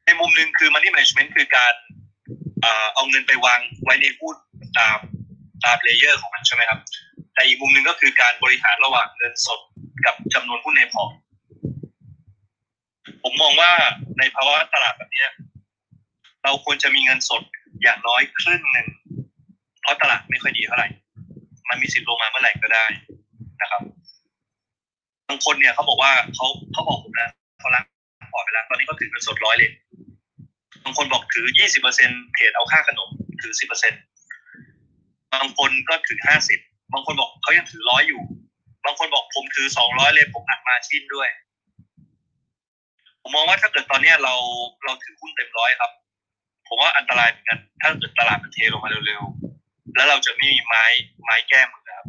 ในมุมนึงคือ money management คือการเอาเงินไปวางไว้ในหุ้นตามเลเยอร์ของมันใช่ไหมครับแต่อีกมุมนึงก็คือการบริหารระหว่างเงินสดกับจำนวนหุ้นในพอร์ตผมมองว่าในภาวะตลาดแบบนี้เราควรจะมีเงินสดอย่างน้อยครึ่งหนึ่งเพราะตลาดไม่ค่อยดีเท่าไหร่มันมีสิทธิ์ลงมาเมื่อไหร่ก็ได้นะครับบางคนเนี่ยเขาบอกว่าเขาบอกผมนะเขาล้างพอร์ตไปแล้วตอนนี้ก็ถือเงินสด100เลยบางคนบอกถือ 20% เทรดเอาค่าขนมถือ 10% บางคนก็ถือ50บางคนบอกเขายังถือ100อยู่บางคนบอกผมถือ200เลยผมอัดมาร์จิ้นด้วยผมมองว่าถ้าเกิดตอนนี้เราถือหุ้นเต็มร้อยครับผมว่าอันตรายเหมือนกันถ้าเกิดตลาดมันเทลงมาเร็วๆแล้วเราจะไม่มีไม้แก้มือนะครับ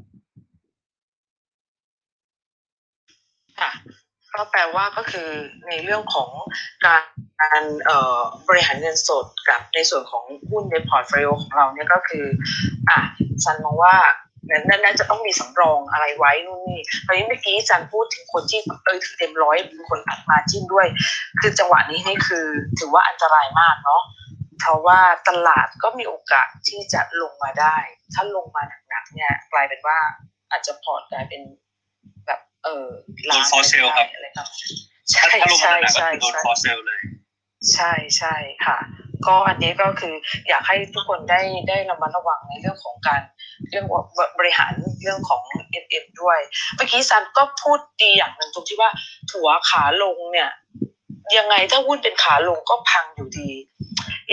ค่ะก็แปลว่าก็คือในเรื่องของการบริหารเงินสดกับในส่วนของหุ้นในพอร์ตโฟลิโอของเราเนี่ยก็คือซันมองว่าน่าจะต้องมีสำรองอะไรไว้นู่นนี่ตอนนี้เมื่อกี้อาจารย์พูดถึงคนที่ถือเต็มร้อยเป็นคนอัดมาร์จิ้นด้วยคือจังหวะนี้นี่คือถือว่าอันตรายมากเนาะเพราะว่าตลาดก็มีโอกาสที่จะลงมาได้ถ้าลงมาหนักๆเนี่ยกลายเป็นว่าอาจจะพอร์ตกลายเป็นแบบล้างอะไรครับใช่ใช่ใช่โดนฟอร์เซลเลยใช่ใช่ค่ะก็อันนี้ก็คืออยากให้ทุกคนได้ระมัดระวังในเรื่องของการเรื่องบริหารเรื่องของ NM ด้วยเมื่อกี้ซันก็พูดดีอย่างนึงตรงที่ว่าถัวขาลงเนี่ยยังไงถ้าหุ้นเป็นขาลงก็พังอยู่ดี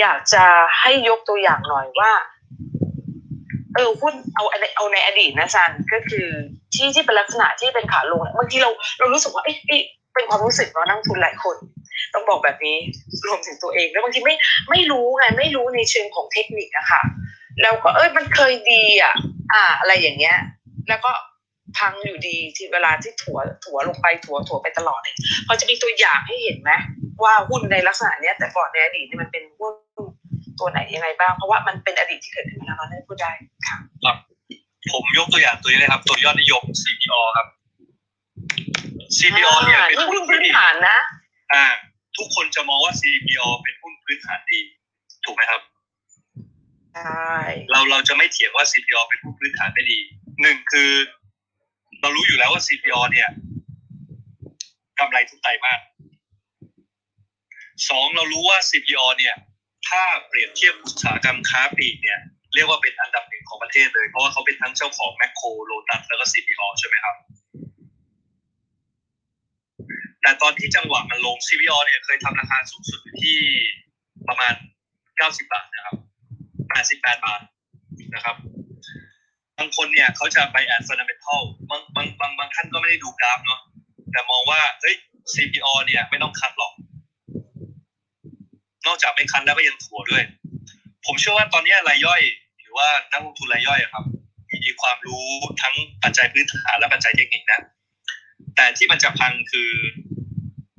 อยากจะให้ยกตัวอย่างหน่อยว่าหุ้นเอาในอดีตนะซันก็คือที่เป็นลักษณะที่เป็นขาลงบางทีเรารู้สึกว่าเป็นความรู้สึกเนาะนักทุนหลายคนต้องบอกแบบนี้รวมถึงตัวเองแล้วบางทีไม่รู้ไงไม่รู้ในเชิงของเทคนิคอะค่ะแล้วก็มันเคยดีอะอะไรอย่างเงี้ยแล้วก็พังอยู่ดีที่เวลาที่ถั่วลงไปถั่วไปตลอดเลยพอจะมีตัวอย่างให้เห็นไหมว่าหุ้นในลักษณะเนี้ยแต่ก่อนในอดีตนี่มันเป็นหุ้นตัวไหนยังไงบ้างเพราะว่ามันเป็นอดีตที่เกิดขึ้นมาแล้วได้พูดได้ค่ะผมยกตัวอย่างตัวนี้เลยครับตัวยอดนิยม CPALL ครับ CPALL เนี่ยเป็นหุ้นพื้นฐานนะทุกคนจะมองว่า CPALL เป็นหุ้นพื้นฐานดีถูกไหมครับใช่เราจะไม่เถียงว่า CPALL เป็นหุ้นพื้นฐานไม่ดี1คือ เรารู้อยู่แล้วว่า CPO เนี่ยกำไรทุกไตรมาส2เรารู้ว่า CPO เนี่ยถ้าเปรียบเทียบอุตสาหกรรมค้าปลีกเนี่ยเรียกว่าเป็นอันดับหนึ่งของประเทศเลยเพราะว่าเขาเป็นทั้งเจ้าของแมคโครโลตัสแล้วก็ CPO ใช่ไหมครับแต่ตอนที่จังหวะมันลง CPO เนี่ยเคยทำราคาสูงสุดที่ประมาณ90บาทนะครับ88บาทนะครับบางคนเนี่ยเขาจะไปแอดฟันดัมเมนทัลบางท่านก็ไม่ได้ดูกราฟเนาะแต่มองว่าเฮ้ย CPO เนี่ยไม่ต้องคัดหรอกนอกจากไม่คัดแล้วก็ยังถัวด้วยผมเชื่อว่าตอนนี้รายย่อยหรือว่านักลงทุนรายย่อยครับมีความรู้ทั้งปัจจัยพื้นฐานและปัจจัยเทคนิคนะแต่ที่มันจะพังคือ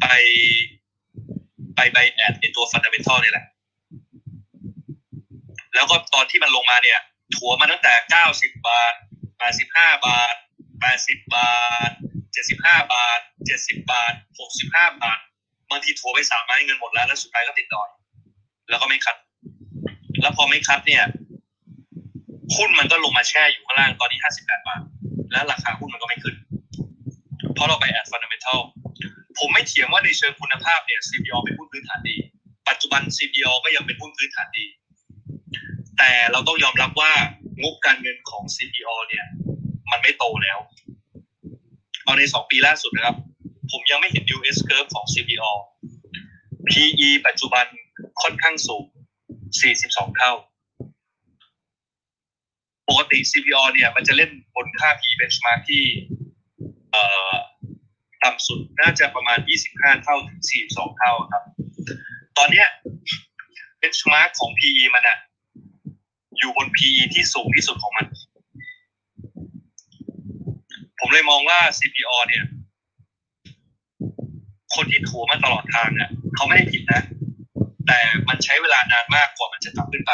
ไปแอดในตัวฟันดัมเมนทัลนี่แหละแล้วก็ตอนที่มันลงมาเนี่ยถัวมาตั้งแต่90บาท85บาท80บาท75บาท70บาท65บาทบางทีถัวไป3ไม้เงินหมดแล้วสุดท้ายก็ติดดอยแล้วก็ไม่คัดแล้วพอไม่คัดเนี่ยหุ้นมันก็ลงมาแช่อยู่ข้างล่างตอนนี้58บาทแล้วราคาหุ้นมันก็ไม่ขึ้นเพราะเราไปแอดฟันดัมเมนทัลผมไม่เถียงว่าในเชิงคุณภาพเนี่ย CPO เป็นหุ้นพื้นฐานดีปัจจุบัน CPO ก็ยังเป็นหุ้นพื้นฐานดีแต่เราต้องยอมรับว่างบการเงินของ CPO เนี่ยมันไม่โตแล้วเอาใน2ปีล่าสุดนะครับผมยังไม่เห็น US Curve ของ CPO PE ปัจจุบันค่อนข้างสูง42เท่าปกติ CPO เนี่ยมันจะเล่นบนค่า PE benchmark ที่ต่ำสุดน่าจะประมาณ25เท่าถึง42เท่าครับตอนเนี้ย benchmark ของ PE มันอะอยู่บน PE ที่สูงที่สุดของมันผมเลยมองว่า CPO เนี่ยคนที่ถัวมาตลอดทางเนี่ยเขาไม่ได้ผิดนะแต่มันใช้เวลานานมากกว่ามันจะกลับขึ้นไป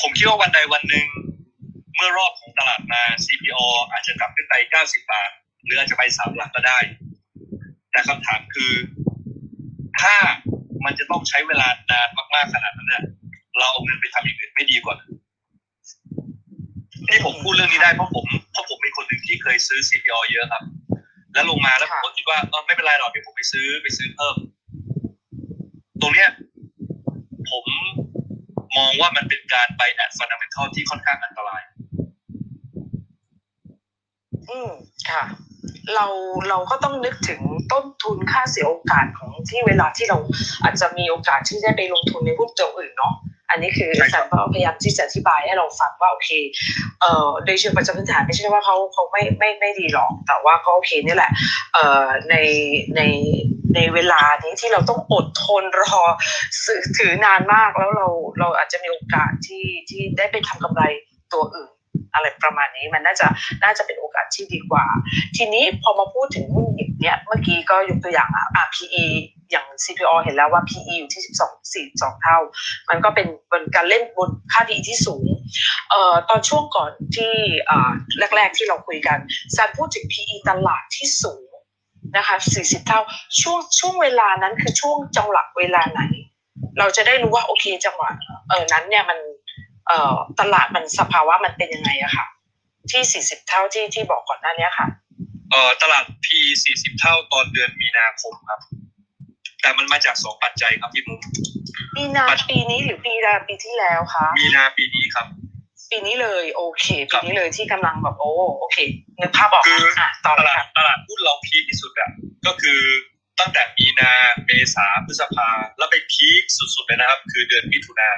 ผมคิดว่าวันใดวันหนึ่งเมื่อรอบของตลาดมา CPO อาจจะกลับขึ้นไป90บาทหรืออาจจะไป3หลักก็ได้แต่คำถามคือถ้ามันจะต้องใช้เวลานานมากๆขนาดนั้นเนี่ยเราเอาเงินไปทำอย่างอื่นไม่ดีกว่าที่ผมพูดเรื่องนี้ได้เพราะผมเป็นคนหนึ่งที่เคยซื้อ CPO เยอะครับแล้วลงมาแล้วผมก็คิดว่าไม่เป็นไรหรอกเดี๋ยวผมไปซื้อเพิ่มตรงเนี้ยผมมองว่ามันเป็นการไปแอดฟันดัมเมนทัลที่ค่อนข้างอันตรายค่ะเราก็ต้องนึกถึงต้นทุนค่าเสียโอกาสของที่เวลาที่เราอาจจะมีโอกาสที่จะไปลงทุนในหุ้นตัวอื่นเนาะอันนี้คืออาจารย์ก็พยายามที่จะอธิบายให้เราฟังว่าโอเคโดยเชิงปัจจัยพื้นฐานไม่ใช่ว่าเขาไม่ดีหรอกแต่ว่าก็โอเคนี่แหละในเวลานี้ที่เราต้องอดทนรอถือนานมากแล้วเราอาจจะมีโอกาสที่ได้ไปทำกำไรตัวอื่นอะไรประมาณนี้มันน่าจะเป็นโอกาสที่ดีกว่าทีนี้พอมาพูดถึงหุ้นดิบเนี่ยเมื่อกี้ก็ยกตัวอย่างPE อย่าง CPO เห็นแล้วว่า PE อยู่ที่12เท่ามันก็เป็นการเล่นบนค่า PE ที่สูงตอนช่วงก่อนที่แรกๆที่เราคุยกันซันพูดถึง PE ตลาดที่สูงนะคะ40เท่าช่วงเวลานั้นคือช่วงจังหวะเวลาไหนเราจะได้รู้ว่าโอเคจังหวะนั้นเนี่ยมันตลาดมันสภาวะมันเป็นยังไงอะค่ะที่40เท่าที่บอกก่อนหน้านี้ค่ะตลาด PE 40เท่าตอนเดือนมีนาคมครับแต่มันมาจาก2ปัจจัยครับพี่มุกมีนาปีนี้หรือปีที่แล้วคะมีนาปีนี้ครับปีนี้เลยโอเคปีนี้เลยที่กำลังแบบโอเคนึกภาพออกอ่ะตลาดหุ้นเราพีคที่สุดอะก็คือตั้งแต่มีนาเมษาพฤษภาแล้วไปพีคสุดๆเลยนะครับคือเดือนมิถุนา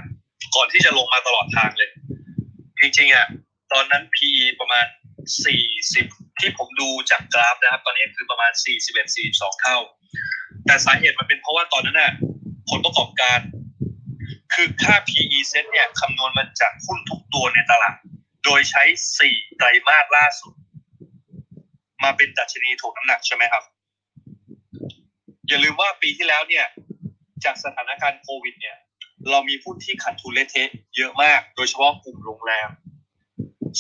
ก่อนที่จะลงมาตลอดทางเลยจริงๆอ่ะตอนนั้น PE ประมาณ40ที่ผมดูจากกราฟนะครับตอนนี้คือประมาณ41 42เท่าแต่สาเหตุมันเป็นเพราะว่าตอนนั้นน่ะผลประกอบการคือค่า PE เซ็ตเนี่ยคำนวณมาจากหุ้นทุกตัวในตลาดโดยใช้4ไตรมาสล่าสุดมาเป็นดัชนีถ่วงน้ำหนักใช่ไหมครับอย่าลืมว่าปีที่แล้วเนี่ยจากสถานการณ์โควิดเนี่ยเรามีหุ้นที่ขาดทุนเละเทะเยอะมากโดยเฉพาะกลุ่มโรงแรม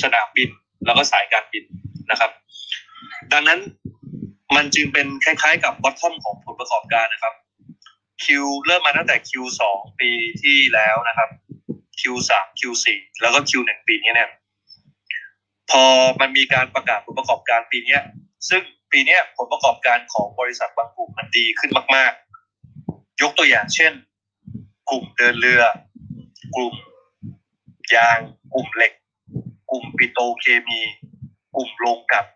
สนามบินแล้วก็สายการบินนะครับดังนั้นมันจึงเป็นคล้ายๆกับบอททอมของผลประกอบการนะครับ Q เริ่มมาตั้งแต่ Q2 ปีที่แล้วนะครับ Q3 Q4 แล้วก็ Q1 ปีนี้เนี่ย พอมันมีการประกาศผลประกอบการปีนี้ซึ่งปีนี้ผลประกอบการของบริษัทบางกลุ่มมันดีขึ้นมากๆยกตัวอย่างเช่นกลุ่มเดินเรือกลุ่มยางกลุ่มเหล็กกลุ่มปิโตรเคมีกลุ่มโรงกลั่น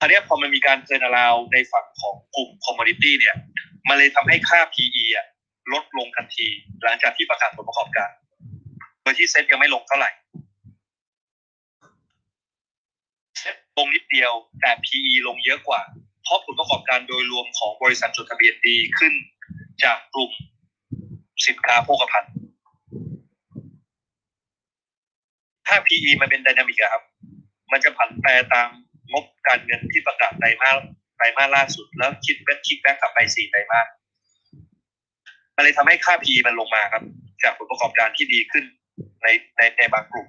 อันนี้พอมันมีการเทรนด์ราวในฝั่งของกลุ่มคอมโมดิตี้เนี่ยมันเลยทำให้ค่า PE ลดลงทันทีหลังจากที่ประกาศผลประกอบการโดยที่เซ็ตยังไม่ลงเท่าไหร่เซ็ตลงนิดเดียวแต่ PE ลงเยอะกว่าเพราะผลประกอบการโดยรวมของบริษัทจดทะเบียนดีขึ้นจากกลุ่มสินค้าโภคภัณฑ์ถ้า PE มันเป็นไดนามิกครับมันจะผันแปรตามงบการเงินที่ประกาศไตรมาสล่าสุดแล้วคิดแบ็คกลับไป4ไตรมาสมันเลยทำให้ค่า PE มันลงมาครับจากผลประกอบการที่ดีขึ้นในบางกลุ่ม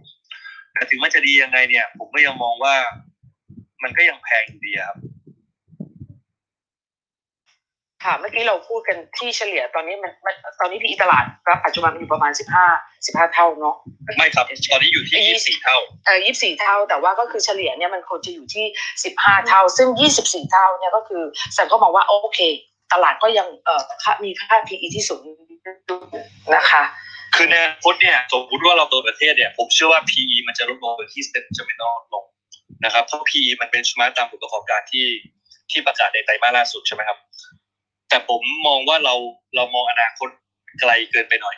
แต่ถึงมันจะดียังไงเนี่ยผมก็ยังมองว่ามันก็ยังแพงอยู่ดีครับค่ะเมื่อกี้เราพูดกันที่เฉลี่ยตอนนี้มันตอนนี้ที่ตลาดรับปัจจุบันมันอยู่ประมาณ15เท่าเนาะไม่ครับตอนนี้อยู่ที่24เท่า24เท่าแต่ว่าก็คือเฉลี่ยเนี่ยมันควรจะอยู่ที่15เท่าซึ่ง24เท่าเนี่ยก็คือสันก็มองว่าโอเคตลาดก็ยังมีค่า PE ที่สูงนะคะคือในอนาคตเนี่ยสมมุติว่าเราเปิดประเทศเนี่ยผมเชื่อว่า PE มันจะลดลงโดยที่เซ็นจะไม่ลดลงนะครับเพราะ PE มันเป็นมาตามผลประกอบการที่ประกาศในไตรมาสล่าสุดใช่ไหมครับแต่ผมมองว่าเรามองอนาคตไกลเกินไปหน่อย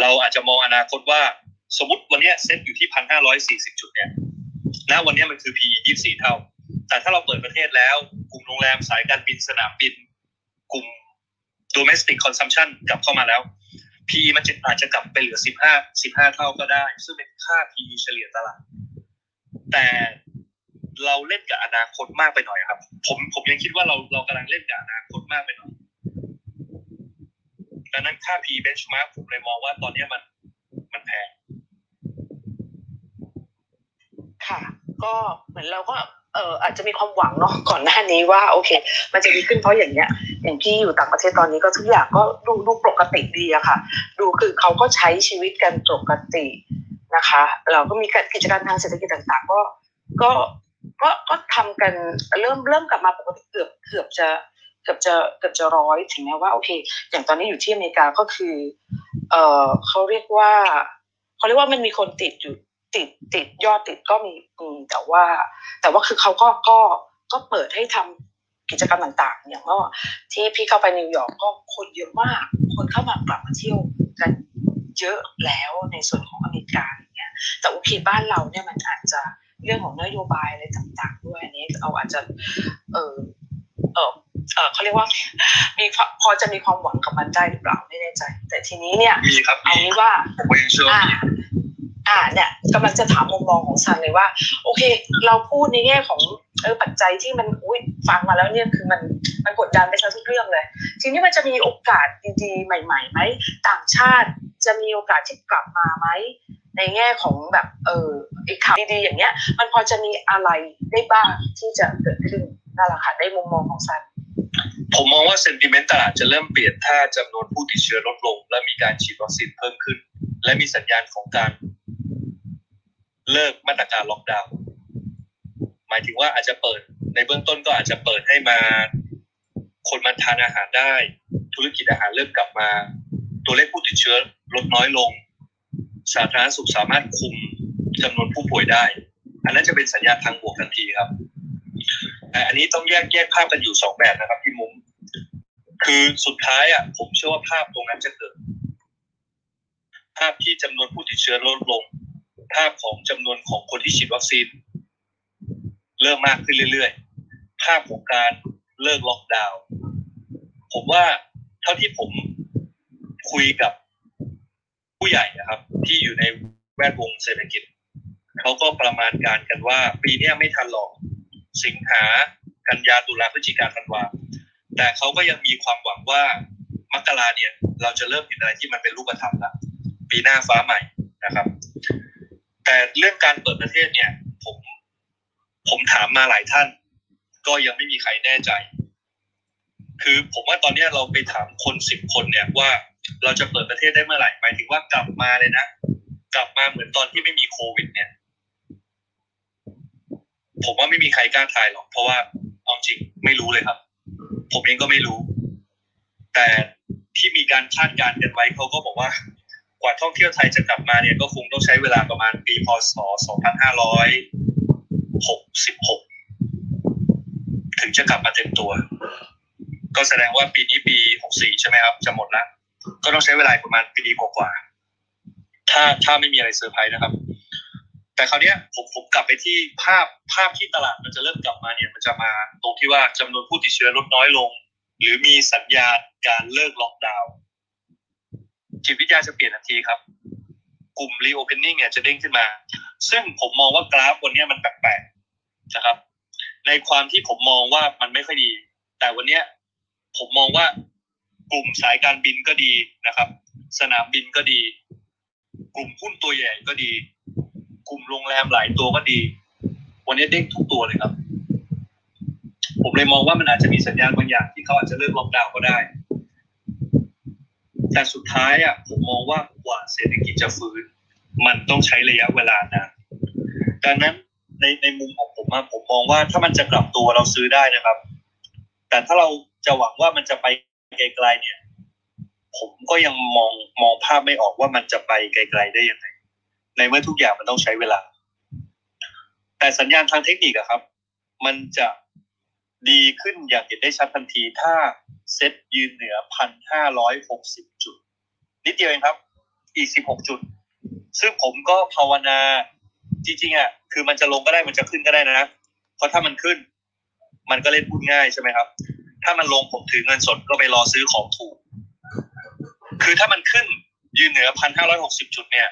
เราอาจจะมองอนาคตว่าสมมติวันนี้เซ็ตอยู่ที่ 1,540 จุดเนี่ยณวันนี้มันคือ PE 24 เท่าแต่ถ้าเราเปิดประเทศแล้วกลุ่มโรงแรมสายการบินสนามบินกลุ่ม domestic consumption กลับเข้ามาแล้ว PE มันอาจจะกลับไปเหลือ15เท่าก็ได้ซึ่งเป็นค่า PE เฉลี่ยตลาดแต่เราเล่นกับอนาคตมากไปหน่อยครับผมยังคิดว่าเรากำลังเล่นกับอนาคตมากไปหน่อยดังนั้นค่า PE benchmark ผมเลยมองว่าตอนนี้มันแพงค่ะก็เหมือนเราก็อาจจะมีความหวังเนาะก่อนหน้านี้ว่าโอเคมันจะดีขึ้นเพราะอย่างเนี้ยอย่างที่อยู่ต่างประเทศตอนนี้ก็ทุกอย่างก็ดูปกติดีอะค่ะดูคือเขาก็ใช้ชีวิตกันปกตินะคะเราก็มีกิจการทางเศรษฐกิจต่างๆก็ทำกันเริ่มกลับมาปกติเกือบจะร้อยถึงแม้ว่าโอเคอย่างตอนนี้อยู่ที่อเมริกาก็คือเขาเรียกว่ามันมีคนติดอยู่ติดยอดติดก็มีแต่ว่าคือเขาก็เปิดให้ทำกิจกรรมต่างๆอย่างว่าที่พี่เข้าไปนิวยอร์กก็คนเยอะมากคนเข้ามากลับมาเที่ยวกันเยอะแล้วในส่วนของอเมริกาอย่างเงี้ยแต่โอเคบ้านเราเนี่ยมันอาจจะเรื่องของนโยบายอะไรต่างๆด้วยอันนี้เราอาจจะเขาเรียกว่ามีพอจะมีความหวังกับมันได้หรือเปล่าไม่แน่ใจแต่ทีนี้เนี่ยเอางี้ว่าเนี่ยกำลังจะถามมุมมองของซันเลยว่าโอเคเราพูดในแง่ของปัจจัยที่มันฟังมาแล้วเนี่ยคือมันกดดันไปซะทุกเรื่องเลยทีนี้มันจะมีโอกาสดีๆใหม่ๆไหมต่างชาติจะมีโอกาสที่กลับมาไหมในแง่ของแบบอีกข่าวดีๆอย่างเงี้ยมันพอจะมีอะไรได้บ้างที่จะเกิดขึ้นนั่นแหละค่ะได้มุมมองของซันผมมองว่าเซนติเมนต์ตลาดจะเริ่มเปลี่ยนถ้าจำนวนผู้ติดเชื้อลดลงและมีการฉีดวัคซีนเพิ่มขึ้นและมีสัญญาณของการเลิกมาตรการล็อกดาวน์หมายถึงว่าอาจจะเปิดในเบื้องต้นก็อาจจะเปิดให้มาคนมาทานอาหารได้ธุรกิจอาหารเริ่มกลับมาตัวเลขผู้ติดเชื้อลดน้อยลงสาธารณสุขสามารถคุมจำนวนผู้ป่วยได้อันนั้นจะเป็นสัญญาณทางบวกทันทีครับแต่อันนี้ต้องแยกภาพกันอยู่2แบบนะครับพี่มุ้งคือสุดท้ายผมเชื่อว่าภาพตรงนั้นจะเกิดภาพที่จำนวนผู้ติดเชื้อลดลงภาพของจำนวนของคนที่ฉีดวัคซีนเริ่มมากขึ้นเรื่อยๆภาพของการเลิกล็อกดาวน์ผมว่าเท่าที่ผมคุยกับผู้ใหญ่นะครับที่อยู่ในแวดวงเศรษฐกิจเขาก็ประมาณการกันว่าปีนี้ไม่ทันหรอกสิงหากันยาตุลาพฤศจิกาธันวาแต่เขาก็ยังมีความหวังว่ามกราเนี่ยเราจะเริ่มเห็นอะไรที่มันเป็นรูปธรรมละปีหน้าฟ้าใหม่นะครับแต่เรื่องการเปิดประเทศเนี่ยผมถามมาหลายท่านก็ยังไม่มีใครแน่ใจคือผมว่าตอนนี้เราไปถามคน10คนเนี่ยว่าเราจะเปิดประเทศได้เมื่อไหร่หมายถึงว่ากลับมาเลยนะกลับมาเหมือนตอนที่ไม่มีโควิดเนี่ย ผมว่าไม่มีใครกล้าทายหรอกเพราะว่าเอาจริงไม่รู้เลยครับผมเองก็ไม่รู้แต่ที่มีการคาดการณ์กันไว้เขาก็บอกว่ากว่าท่องเที่ยวไทยจะกลับมาเนี่ยก็คงต้องใช้เวลาประมาณปีพ.ศ. 2566ถึงจะกลับมาเต็มตัวก็แสดงว่าปีนี้ปี64ใช่ไหมครับจะหมดแล้วก็ต้องใช้เวลาประมาณปีกว่าๆถ้าไม่มีอะไรเซอร์ไพรส์นะครับแต่คราวนี้ผมกลับไปที่ภาพที่ตลาดมันจะเริ่มกลับมาเนี่ยมันจะมาตรงที่ว่าจำนวนผู้ติดเชื้อลดน้อยลงหรือมีสัญญาณการเลิกล็อกดาวน์จิตวิทยาจะเปลี่ยนทันทีครับกลุ่ม reopening เนี่ยจะเด้งขึ้นมาซึ่งผมมองว่ากราฟวันนี้มันแปลกๆนะครับในความที่ผมมองว่ามันไม่ค่อยดีแต่วันนี้ผมมองว่ากลุ่มสายการบินก็ดีนะครับสนามบินก็ดีกลุ่มหุ้นตัวใหญ่ก็ดีกลุ่มโรงแรมหลายตัวก็ดีวันนี้เด้งทุกตัวเลยครับผมเลยมองว่ามันอาจจะมีสัญญาณบางอย่างที่เขาอาจจะเริ่มล็อกดาวน์ก็ได้แต่สุดท้ายอ่ะผมมองว่ากว่าเศรษฐกิจจะฟื้นมันต้องใช้ระยะเวลานานดังนั้นในมุมของผมอ่ะผมมองว่าถ้ามันจะกลับตัวเราซื้อได้นะครับแต่ถ้าเราจะหวังว่ามันจะไปไกลๆเนี่ยผมก็ยังมองภาพไม่ออกว่ามันจะไปไกลๆได้ยังไงในเมื่อทุกอย่างมันต้องใช้เวลาแต่สัญญาณทางเทคนิคอะครับมันจะดีขึ้นอย่างเห็นได้ชัดทันทีถ้าเซ็ตยืนเหนือ 1,560 จุดนิดเดียวเองครับอีก16 จุดซึ่งผมก็ภาวนาจริงๆอ่ะคือมันจะลงก็ได้มันจะขึ้นก็ได้นะเพราะถ้ามันขึ้นมันก็เล่นพูดง่ายใช่ไหมครับถ้ามันลงผมถือเงินสดก็ไปรอซื้อของถูกคือถ้ามันขึ้นยืนเหนือ 1,560 จุดเนี่ย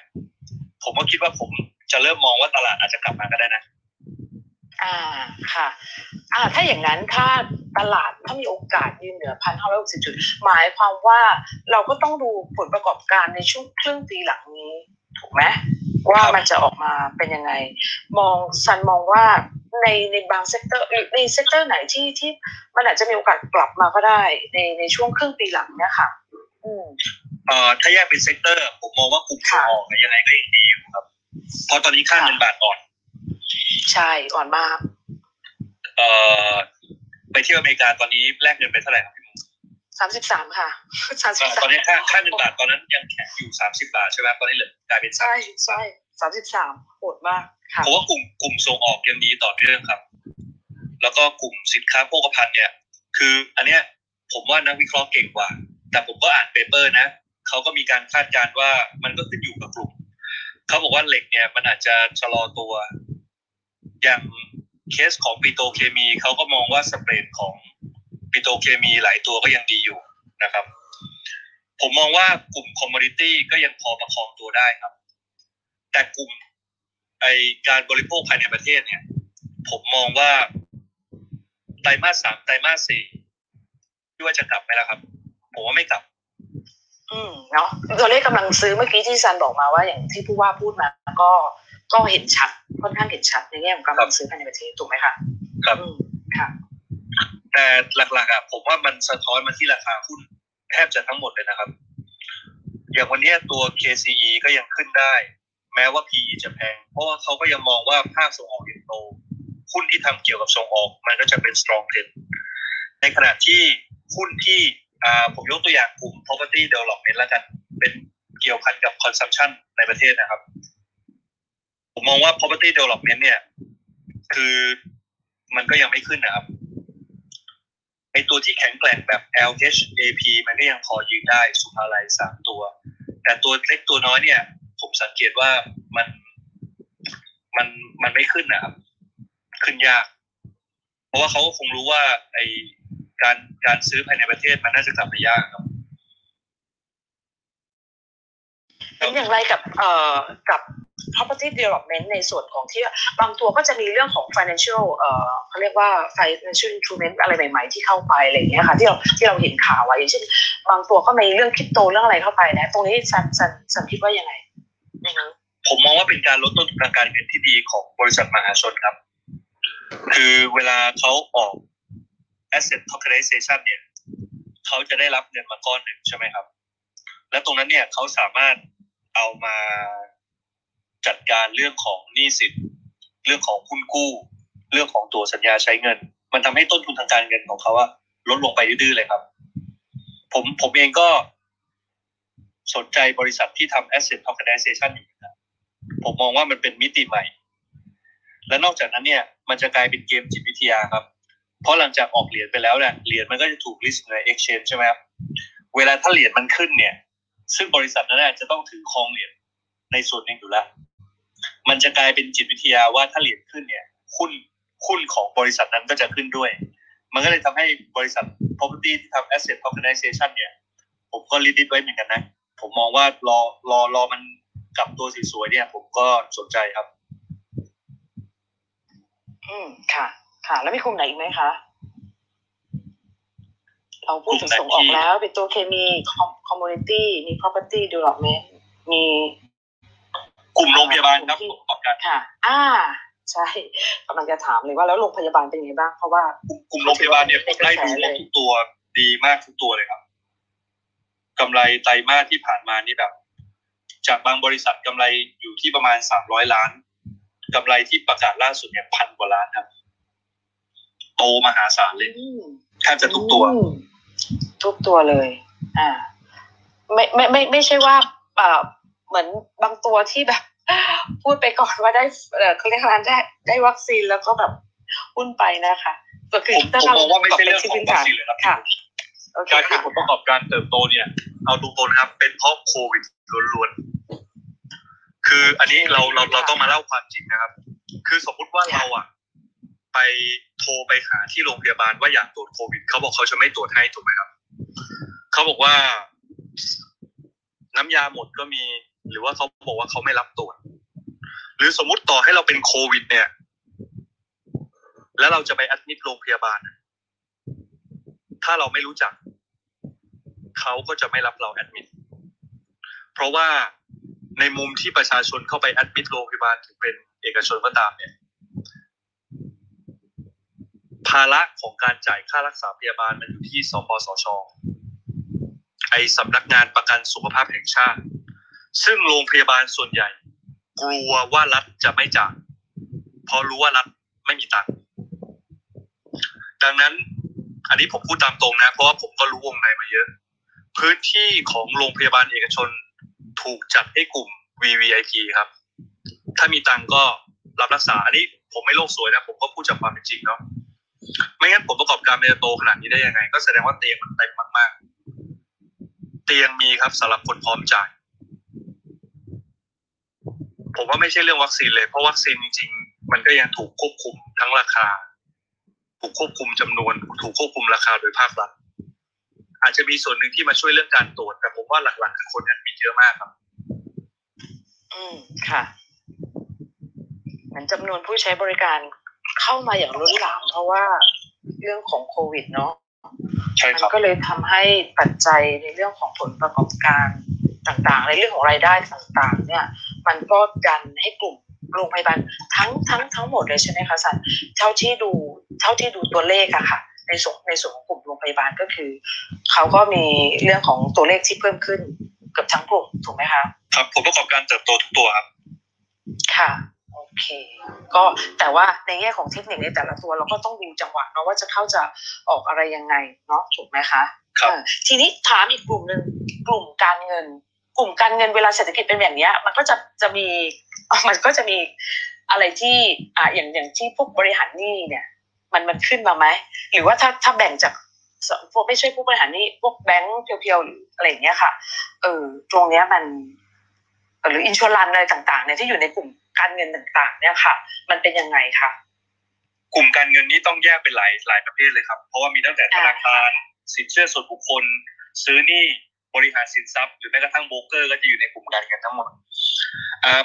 ผมก็คิดว่าผมจะเริ่มมองว่าตลาดอาจจะกลับมาก็ได้นะค่ะถ้าอย่างนั้นถ้าตลาดถ้ามีโอกาสยืนเหนือ 1,560 จุดหมายความว่าเราก็ต้องดูผลประกอบการในช่วงครึ่งปีหลังนี้ถูกไหมว่ามันจะออกมาเป็นยังไงซันมองว่าในบางเซกเตอร์ในเซกเตอร์ไหนที่มันอาจจะมีโอกาสกลับมาก็ได้ในช่วงครึ่งปีหลังเนี่ยค่ะถ้าแยกเป็นเซกเตอร์ผมมองว่ากลุ่มส่งออกยังไงก็ยังดีอยู่ครับเพราะตอนนี้ค่าเงินบาทอ่อนใช่อ่อนมากไปเที่ยวอเมริกาตอนนี้แลกเงินไปเท่าไหร่ครับพี่มุก33ค่ะ33ตอนนี้ค่าเงินบาทตอนนั้นยังแข็งอยู่30 บาทใช่ไหมตอนนี้เหลือกลายเป็น33โหดมากค่ะเพราะว่ากลุ่มส่งออกยังดีต่อเนื่องครับแล้วก็กลุ่มสินค้าโภคภัณฑ์เนี่ยคืออันเนี้ยผมว่านักวิเคราะห์เก่งกว่าแต่ผมก็อ่านเปเปอร์นะเขาก็มีการคาดการณ์ว่ามันก็ขึ้นอยู่กับกลุ่มเขาบอกว่าเหล็กเนี่ยมันอาจจะชะลอตัวอย่างเคสของปิโตรเคมีเขาก็มองว่าสเปรดของปิโตรเคมีหลายตัวก็ยังดีอยู่นะครับผมมองว่ากลุ่มคอมโมดิตี้ก็ยังพอประคองตัวได้ครับแต่กลุ่มการบริโภคภายในประเทศเนี่ยผมมองว่าไตรมาส3ไตรมาส4ที่ว่าจะกลับไปแล้วครับผมว่าไม่กลับเนาะตัวเลขกำลังซื้อเมื่อกี้ที่ซันบอกมาว่าอย่างที่ผู้ว่าพูดมาก็เห็นชัดค่อนข้างเห็นชัดในแง่ของกำลังซื้อภายในประเทศถูกไหมคะครับค่ะแต่หลักๆอ่ะผมว่ามันสะท้อนมาที่ราคาหุ้นแทบจะทั้งหมดเลยนะครับอย่างวันนี้ตัว KCE ก็ยังขึ้นได้แม้ว่า PE จะแพงเพราะว่าเขาก็ยังมองว่าภาคส่งออกยังโตหุ้นที่ทำเกี่ยวกับส่งออกมันก็จะเป็น strong trend ในขณะที่หุ้นที่ผมยกตัวอย่างกลุ่ม property development แล้วกันเป็นเกี่ยวพันกับ consumption ในประเทศนะครับผมมองว่า property development เนี่ยคือมันก็ยังไม่ขึ้นนะครับไอตัวที่แข็งแกร่งแบบ LHAP มันก็ยังพอยืนได้สุภาลัย3ตัวแต่ตัวเล็กตัวน้อยเนี่ยผมสังเกตว่ามันไม่ขึ้นนะครับขึ้นยากเพราะว่าเขาก็คงรู้ว่าไอการซื้อภายในประเทศมันน่าจะกลับมายากครับเป็นอย่างไรกับ property development ในส่วนของที่บางตัวก็จะมีเรื่องของ financial เขาเรียกว่า financial instrument อะไรใหม่ๆที่เข้าไปอะไรอย่างเงี้ยค่ะที่เราเห็นข่าวไว้อย่างเช่นบางตัวก็มีเรื่องคริปโตเรื่องอะไรเข้าไปนะตรงนี้สันคิดว่ายังไงผมมองว่าเป็นการลดต้นทุนทางการเงินที่ดีของบริษัทมหาชนครับคือเวลาเขาออก asset tokenization เนี่ยเขาจะได้รับเงินมาก้อนหนึ่งใช่ไหมครับและตรงนั้นเนี่ยเขาสามารถเอามาจัดการเรื่องของหนี้สินเรื่องของหุ้นกู้ เรื่องของตัวสัญญาใช้เงินมันทำให้ต้นทุนทางการเงินของเขาอะลดลงไปดื้อๆเลยครับผมเองก็สนใจบริษัทที่ทำ Asset tokenization อยู่นะผมมองว่ามันเป็นมิติใหม่และนอกจากนั้นเนี่ยมันจะกลายเป็นเกมจิตวิทยาครับเพราะหลังจากออกเหรียญไปแล้วเนี่ยเหรียญมันก็จะถูก list ใน exchange ใช่ไหมครับเวลาถ้าเหรียญมันขึ้นเนี่ยซึ่งบริษัทนั้นจะต้องถือครองเหรียญในส่วนหนึ่งอยู่แล้วมันจะกลายเป็นจิตวิทยาว่าถ้าเหรียญขึ้นเนี่ยหุ้นของบริษัทนั้นก็จะขึ้นด้วยมันก็เลยทำให้บริษัท property ที่ทำ asset tokenization เนี่ยผมก็ลิสต์ไว้เหมือนกันนะผมมองว่ารอมันกลับตัวสวยๆเนี่ยผมก็สนใจครับค่ะค่ะแล้วมีกลุ่มไหนอีกไหมคะเราพูดถึงส่งออกแล้วเป็นตัวเคมีคอมมูนิตี้มี property development มีกลุ่มโรงพยาบาลครับประกอบกันค่ะใช่กำลังจะถามเลยว่าแล้วโรงพยาบาลเป็นยังไงบ้างเพราะว่ากลุ่มโรงพยาบาลเนี่ยผมได้ดูหมดทุกตัวดีมากทุกตัวเลยครับกำไรไตรมาสที่ผ่านมานี่แบบจากบางบริษัทกำไรอยู่ที่ประมาณ300 ล้านกำไรที่ประกาศล่าสุดเนี่ย1,000 กว่าล้านครับโตมหาศาลเลยแทบจะทุกตัวเลยไม่ใช่ว่าเหมือนบางตัวที่แบบพูดไปก่อนว่าได้เขาเรียกว่าได้วัคซีนแล้วก็แบบหุ้นไปนะคะก็คือผมมองว่าไม่ใช่เรื่องของวัคซีนเลยครับค่ะการที่ผลประกอบการเติบโตเนี่ยเอาตรงๆนะครับเป็นเพราะโควิดล้วนๆคืออันนี้เราต้องมาเล่าความจริงนะครับคือสมมุติว่าเราไปโทรไปหาที่โรงพยาบาลว่าอยากตรวจโควิดเขาบอกเขาจะไม่ตรวจให้ถูกไหมครับเขาบอกว่าน้ำยาหมดก็มีหรือว่าเขาบอกว่าเขาไม่รับตรวจหรือสมมุติต่อให้เราเป็นโควิดเนี่ยแล้วเราจะไปแอดมิดโรงพยาบาลถ้าเราไม่รู้จักเขาก็จะไม่รับเราแอดมิดเพราะว่าในมุมที่ประชาชนเข้าไปแอดมิดโรงพยาบาลถึงเป็นเอกชนก็ตามเนี่ยภาระของการจ่ายค่ารักษาพยาบาลมันอยู่ที่สปสช.ไอ้สำนักงานประกันสุขภาพแห่งชาติซึ่งโรงพยาบาลส่วนใหญ่กลัวว่ารัฐจะไม่จ่ายเพราะรู้ว่ารัฐไม่มีตังค์ดังนั้นอันนี้ผมพูดตามตรงนะเพราะว่าผมก็รู้วงในมาเยอะพื้นที่ของโรงพยาบาลเอกชนถูกจัดให้กลุ่ม VVIP ครับถ้ามีตังค์ก็รับรักษาอันนี้ผมไม่โลกสวยนะผมก็พูดจากความเป็นจริงเนาะไม่งั้นผลประกอบการมันจะโตขนาดนี้ได้ยังไงก็แสดงว่าเตียงมันเต็มมากๆเตียงมีครับสำหรับคนพร้อมจ่ายผมว่าไม่ใช่เรื่องวัคซีนเลยเพราะวัคซีนจริงๆมันก็ยังถูกควบคุมทั้งราคาถูกควบคุมจำนวนถูกควบคุมราคาโดยภาครัฐอาจจะมีส่วนหนึ่งที่มาช่วยเรื่องการตรวจแต่ผมว่าหลักๆคือคนนั้นมีเยอะมากครับค่ะเหมือนจำนวนผู้ใช้บริการเข้ามาอย่างล้นหลามเพราะว่าเรื่องของโควิดเนาะมันก็เลยทำให้ปัจจัยในเรื่องของผลประกอบการต่างๆในเรื่องของรายได้ต่างๆเนี่ยมันก็ดันให้กลุ่มโรงพยาบาลทั้งหมดเลยใช่ไหมคะสันเท่าที่ดูตัวเลขอะค่ะในส่วนของกลุ่มโรงพยาบาลก็คือเขาก็มีเรื่องของตัวเลขที่เพิ่มขึ้นเกือบทั้งกลุ่มถูกไหมคะครับผลประกอบการเติบโตทุกตัวครับค่ะโอเคก็แต่ว่าในแง่ของเทคนิคในแต่ละตัวเราก็ต้องดูจังหวะเนาะว่าจะเข้าจะออกอะไรยังไงเนาะถูกไหมคะครับทีนี้ถามอีกกลุ่มนึงกลุ่มการเงินเวลาเศรษฐกิจเป็นแบบนี้มันก็จะมีอะไรที่อย่างที่พวกบริหารหนี้เนี่ยมันขึ้นมาไหมหรือว่าถ้าแบ่งจากพวกไม่ใช่พวกบริหารหนี้พวกแบงก์เพียวๆหรืออะไรอย่างเงี้ยค่ะตรงเนี้ยมันหรืออินชัวรันอะไรต่างๆเนี่ยที่อยู่ในกลุ่มการเงินต่างๆเนี่ยค่ะมันเป็นยังไงคะกลุ่มการเงินนี้ต้องแยกเป็นหลายประเภทเลยครับเพราะว่ามีตั้งแต่ธนาคารสินเชื่อส่วนบุคคลซื้อหนี้บริหารสินทรัพย์หรือแม้กระทั่งโบรกเกอร์ก็จะอยู่ในกลุ่มการเงินทั้งหมด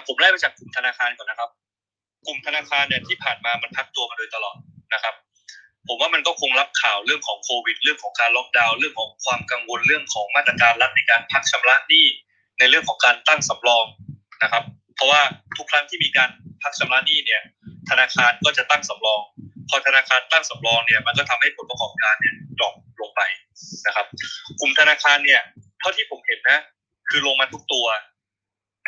ผมไล่มาจากกลุ่มธนาคารก่อนนะครับกลุ่มธนาคารเนี่ยที่ผ่านมามันพักตัวมาโดยตลอดนะครับผมว่ามันก็คงรับข่าวเรื่องของโควิดเรื่องของการล็อกดาวน์เรื่องของความกังวลเรื่องของมาตรการรัฐในการพักชำระหนี้ในเรื่องของการตั้งสำรองนะครับเพราะว่าทุกครั้งที่มีการพักชำระหนี้เนี่ยธนาคารก็จะตั้งสำรองพอธนาคารตั้งสำรองเนี่ยมันก็ทำให้ผลประกอบการเนี่ยดรอปลงไปนะครับกลุ่มธนาคารเนี่ยเท่าที่ผมเห็นนะคือลงมาทุกตัว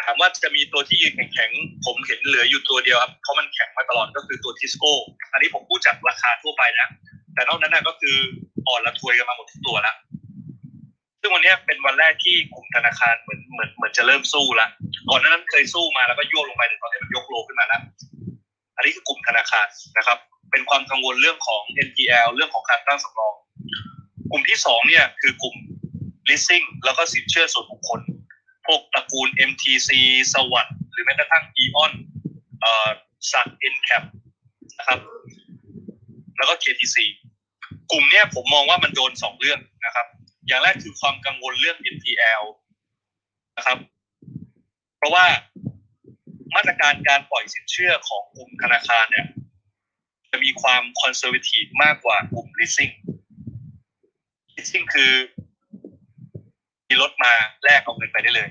ถามว่าจะมีตัวที่ยืนแข็งๆผมเห็นเหลืออยู่ตัวเดียวครับเพราะมันแข็งมาตลอดก็คือตัวทิสโก้อันนี้ผมพูดจากราคาทั่วไปนะแต่นอกนั้นก็คืออ่อนละทวยกันมาหมดทุกตัวแล้วซึ่งวันนี้เป็นวันแรกที่กลุ่มธนาคารเหมือนจะเริ่มสู้ละก่อนหน้านั้นเคยสู้มาแล้วก็ย่อลงไปแต่ตอนนี้มันยกโลขึ้นมาแล้วอันนี้คือกลุ่มธนาคารนะครับเป็นความกังวลเรื่องของ NPL เรื่องของการตั้งสำรองกลุ่มที่สองเนี่ยคือกลุ่ม Leasing แล้วก็สินเชื่อส่วนบุคคลพวกตระกูล MTC สวัสดิ์หรือแม้กระทั่ง EON สัตว์ Encap นะครับแล้วก็ KTC กลุ่มเนี้ยผมมองว่ามันโดน2เรื่องนะครับอย่างแรกคือความกังวลเรื่อง NPL นะครับเพราะว่ามาตรการการปล่อยสินเชื่อของกลุ่มธนาคารเนี่ยจะมีความคอนเซอร์เวทีฟมากกว่ากลุ่ม Leasing คือมีรถมาแลกเอาเงินไปได้เลย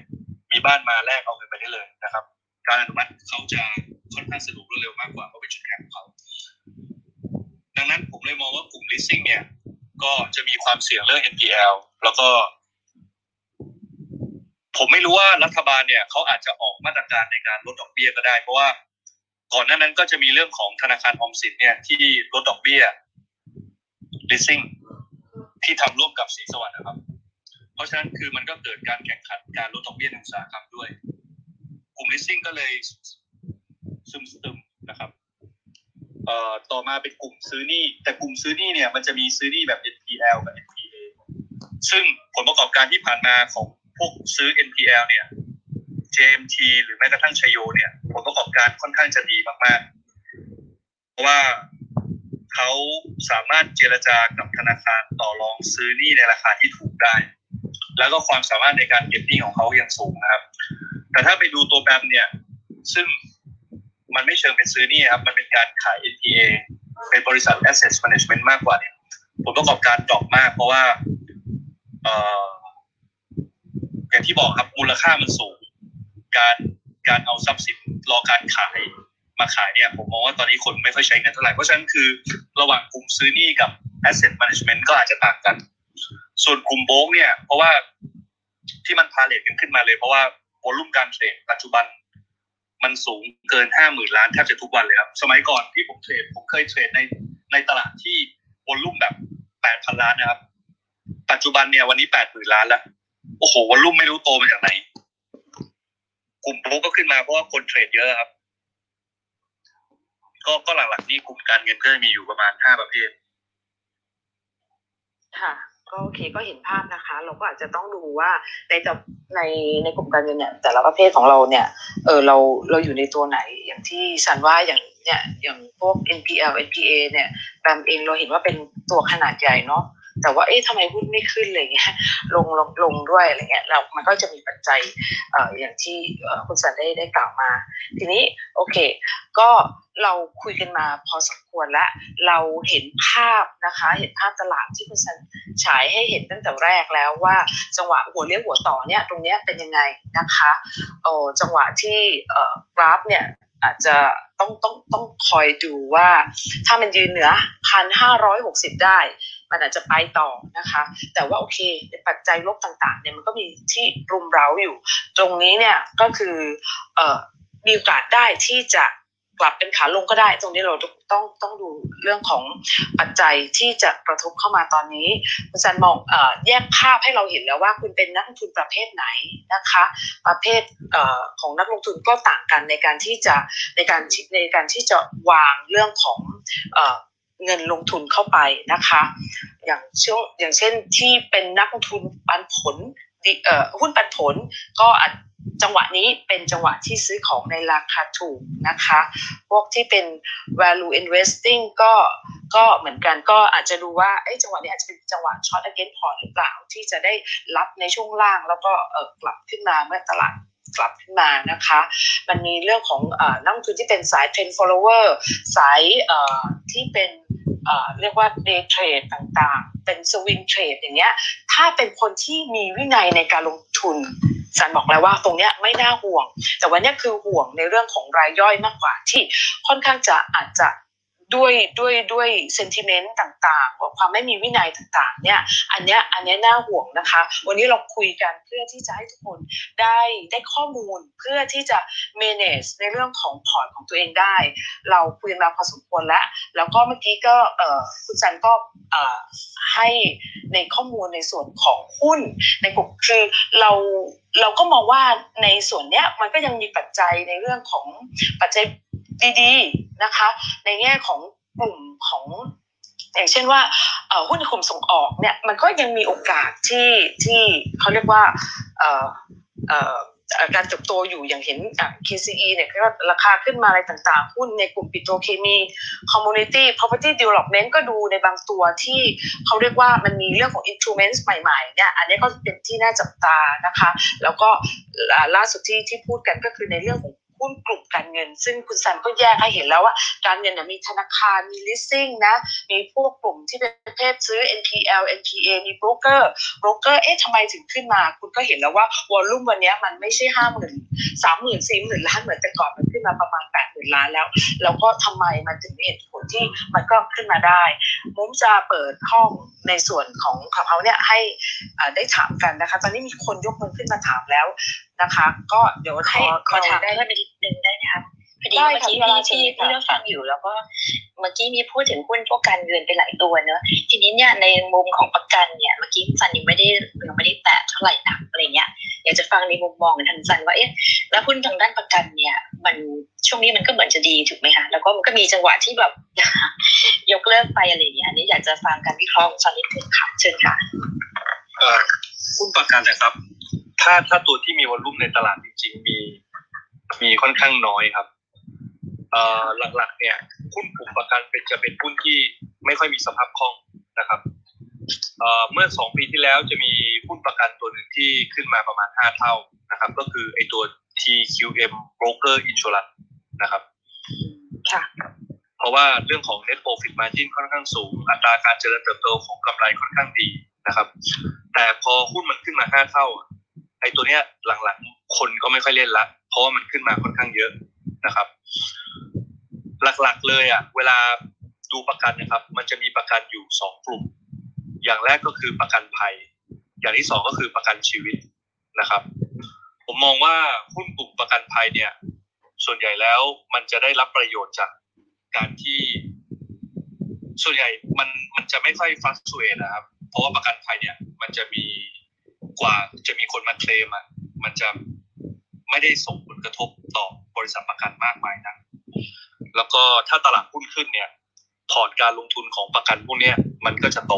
มีบ้านมาแลกเอาเงินไปได้เลยนะครับการอนุมัติเขาจะค่อนข้างสะดวกรวดเร็วมากกว่าเพราะเป็นจุดแข็งของเขาดังนั้นผมเลยมองว่ากลุ่ม Leasing เนี่ยก็จะมีความเสี่ยงเรื่อง NPL แล้วก็ผมไม่รู้ว่ารัฐบาลเนี่ยเขาอาจจะออกมาตรการในการลดดอกเบี้ยก็ได้เพราะว่าก่อนหน้านั้นก็จะมีเรื่องของธนาคารออมสินเนี่ยที่ลดดอกเบี้ย Leasing ที่ทำร่วมกับศรีสวัสดิ์นะครับเพราะฉะนั้นคือมันก็เกิดการแข่งขันการลดดอกเบี้ยในอุตสาหกรรมด้วยกลุ่ม Leasing ก็เลยซึมนะครับต่อมาเป็นกลุ่มซื้อหนี้แต่กลุ่มซื้อหนี้เนี่ยมันจะมีซื้อหนี้แบบ NPL กับ NPA ซึ่งผลประกอบการที่ผ่านมาของพวกซื้อ NPL เนี่ย JMT หรือแม้กระทั่งชโยเนี่ยผลประกอบการค่อนข้างจะดีมากๆเพราะว่าเขาสามารถเจรจากับธนาคารต่อรองซื้อหนี้ในราคาที่ถูกได้แล้วก็ความสามารถในการเก็บหนี้ของเขายังสูงนะครับแต่ถ้าไปดูตัวแบมเนี่ยซึ่งมันไม่เชิงเป็นซื้อหนี้ครับมันเป็นการขาย NPA เป็นบริษัท Asset Management มากกว่าเนี่ยผลประกอบการดรอปมากเพราะว่าอย่างที่บอกครับมูลค่ามันสูงการเอาทรัพย์สินรอการขายมาขายเนี่ยผมมองว่าตอนนี้คนไม่ค่อยใช้กันเท่าไหร่เพราะฉะนั้นคือระหว่างกลุ่มซื้อหนี้กับ Asset Management ก็อาจจะต่างกันส่วนกลุ่มโบงเนี่ยเพราะว่าที่มันพาเลทกันขึ้นมาเลยเพราะว่าวอลุ่มการเทรดปัจจุบันมันสูงเกิน 50,000 ล้านแทบจะทุกวันเลยครับสมัยก่อนที่ผมเทรดผมเคยเทรดในตลาดที่วอลุ่มแบบ 8,000 ล้านนะครับปัจจุบันเนี่ยวันนี้ 80,000 ล้านแล้วโอ้โหวอลุ่มไม่รู้โตมาจากไหนกลุ่มโบงก็ขึ้นมาเพราะว่าคนเทรดเยอะครับก็หลักๆนี่กลุ่มการเงินก็มีอยู่ประมาณ5ประเภทค่ะก็โอเคก็เห็นภาพนะคะเราก็อาจจะต้องดูว่าในกลุ่มการเงินเนี่ยแต่ละประเภทของเราเนี่ยเราอยู่ในตัวไหนอย่างที่สันว่าอย่างพวก NPL NPA เนี่ยตามเองเราเห็นว่าเป็นตัวขนาดใหญ่เนาะแต่ว่าทำไมหุ้นไม่ขึ้นอะไรเงี้ยลงด้วยอะไรเงี้ยเรามันก็จะมีปัจจัยอย่างที่คุณสันได้กล่าวมาทีนี้โอเคก็เราคุยกันมาพอสมควรแล้วเราเห็นภาพนะคะเห็นภาพตลาดที่คุณสันฉายให้เห็นตั้งแต่แรกแล้วว่าจังหวะหัวเลี้ยวหัวต่อเนี่ยตรงเนี้ยเป็นยังไงนะคะจังหวะที่กราฟเนี่ยอาจจะต้องคอยดูว่าถ้ามันยืนเหนือ 1,560 ได้มันอาจจะไปต่อนะคะแต่ว่าโอเคปัจจัยลบต่างๆเนี่ยมันก็มีที่รุมเร้าอยู่ตรงนี้เนี่ยก็คือมีโอกาสได้ที่จะกลับเป็นขาลงก็ได้ตรงนี้เราต้องดูเรื่องของปัจจัยที่จะกระทบเข้ามาตอนนี้คุณสันมองแยกภาพให้เราเห็นแล้วว่าคุณเป็นนักลงทุนประเภทไหนนะคะประเภทของนักลงทุนก็ต่างกันในการที่จะวางเรื่องของเงินลงทุนเข้าไปนะคะอย่างเช่นที่เป็นนักลงทุนปันผลหุ้นปันผลก็จังหวะนี้เป็นจังหวะที่ซื้อของในราคาถูกนะคะพวกที่เป็น value investing ก็เหมือนกันก็อาจจะดูว่าจังหวะนี้อาจจะเป็นจังหวะ short against port หรือเปล่าที่จะได้รับในช่วงล่างแล้วก็กลับขึ้นมาเมื่อตลาดกลับขึ้นมานะคะมันมีเรื่องของนักลงทุนที่เป็นสาย trend follower สายที่เป็นเรียกว่า day trade ต่างๆเป็น swing trade อย่างเงี้ยถ้าเป็นคนที่มีวินัยในการลงทุนสันบอกแล้วว่าตรงเนี้ยไม่น่าห่วงแต่วันนี้คือห่วงในเรื่องของรายย่อยมากกว่าที่ค่อนข้างจะอาจจะ ด้วยเซนติเมนต์ต่างๆกับความไม่มีวินัยต่างๆเนี่ยอันเนี้ยน่าห่วงนะคะวันนี้เราคุยกันเพื่อที่จะให้ทุกคนได้ข้อมูลเพื่อที่จะ manage ในเรื่องของพอร์ตของตัวเองได้เราคุยมาพอสมควรแล้วก็เมื่อกี้ก็คุณซันก็ให้ในข้อมูลในส่วนของหุ้นในกลุ่มคือเราก็มองว่าในส่วนเนี้ยมันก็ยังมีปัจจัยในเรื่องของปัจจัยดีๆนะคะในแง่ของกลุ่มของอย่างเช่นว่าหุ้นกลุ่มส่งออกเนี่ยมันก็ยังมีโอกาสที่เขาเรียกว่าการเติบโตอยู่อย่างเห็น KCE เนี่ยก็ราคาขึ้นมาอะไรต่างๆหุ้นในกลุ่มปิโตรเคมี Community Property Development ก็ดูในบางตัวที่เขาเรียกว่ามันมีเรื่องของ Instruments ใหม่ๆเนี่ยอันนี้ก็เป็นที่น่าจับตานะคะแล้วก็ล่าสุดที่พูดกันก็คือในเรื่องของหุ้นกลุ่มการเงินซึ่งคุณซันก็แยกให้เห็นแล้วว่าการเงินมีธนาคารมี Leasing นะมีพวกกลุ่มที่เป็นประเภทซื้อ NPL NPA มีโบรกเกอร์ทำไมถึงขึ้นมาคุณก็เห็นแล้วว่าวอลลุ่มวันนี้มันไม่ใช่ 50,000 30,000 40,000 ล้านเหมือนแต่ก่อนมันขึ้นมาประมาณ 80,000 ล้านแล้วก็ทำไมมันถึงเห็นผลที่มันก็ขึ้นมาได้มุ้มจะเปิดห้องในส่วนของเขาเนี่ยให้ได้ถามกันนะคะตอนนี้มีคนยกมือขึ้นมาถามแล้วนะคะก็เดี๋ยวขอถามได้นิดนึงได้ไหมคะพอดีเมื่อกี้พี่เลือกฟังอยู่แล้วก็เมื่อกี้มีพูดถึงหุ้นพวกการเงินไปหลายตัวเนอะทีนี้เนี่ยในมุมของประกันเนี่ยเมื่อกี้ซันยังไม่ได้แตะเท่าไหร่นักอะไรเงี้ยอยากจะฟังในมุมมองของทางซันว่าเอ๊ะแล้วหุ้นทางด้านประกันเนี่ยมันช่วงนี้มันก็เหมือนจะดีถูกไหมคะแล้วก็มันก็มีจังหวะที่แบบยกเลิกไปอะไรเนี่ยอันนี้อยากจะฟังการวิเคราะห์ซันนิดนึงค่ะเชิญค่ะหุ้นประกันนะครับถ้าตัวที่มีวอลลุ่มในตลาดจริงๆมีค่อนข้างน้อยครับหลักๆเนี่ยหุ้นกลุ่มประกันจะเป็นหุ้นที่ไม่ค่อยมีสภาพคล่องนะครับเมื่อ2ปีที่แล้วจะมีหุ้นประกันตัวนึงที่ขึ้นมาประมาณ5เท่านะครับก็คือไอ้ตัว TQM Broker Insurance นะครับค่ะเพราะว่าเรื่องของ Net Profit Margin ค่อนข้างสูงอัตราการเจริญเติบโตของกำไรค่อนข้างดีนะครับแต่พอหุ้นมันขึ้นมา5เท่าไอ้ตัวเนี้ยหลังๆคนก็ไม่ค่อยเล่นละเพราะว่ามันขึ้นมาค่อนข้างเยอะนะครับหลักๆเลยอ่ะเวลาดูประกันนะครับมันจะมีประกันอยู่2กลุ่มอย่างแรกก็คือประกันภัยอย่างที่2ก็คือประกันชีวิตนะครับผมมองว่าหุ้นกลุ่มประกันภัยเนี่ยส่วนใหญ่แล้วมันจะได้รับประโยชน์จากการที่ส่วนใหญ่มันจะไม่ค่อยฟลัคชูเอทนะครับเพราะว่าประกันภัยเนี่ยมันจะมีกว่าจะมีคนมาเคลมอ่ะมันจะไม่ได้ส่งผลกระทบต่อบริษัทประกันมากมายนะแล้วก็ถ้าตลาดหุ้นขึ้นเนี่ยพอร์ตการลงทุนของประกันพวกเนี้ยมันก็จะโต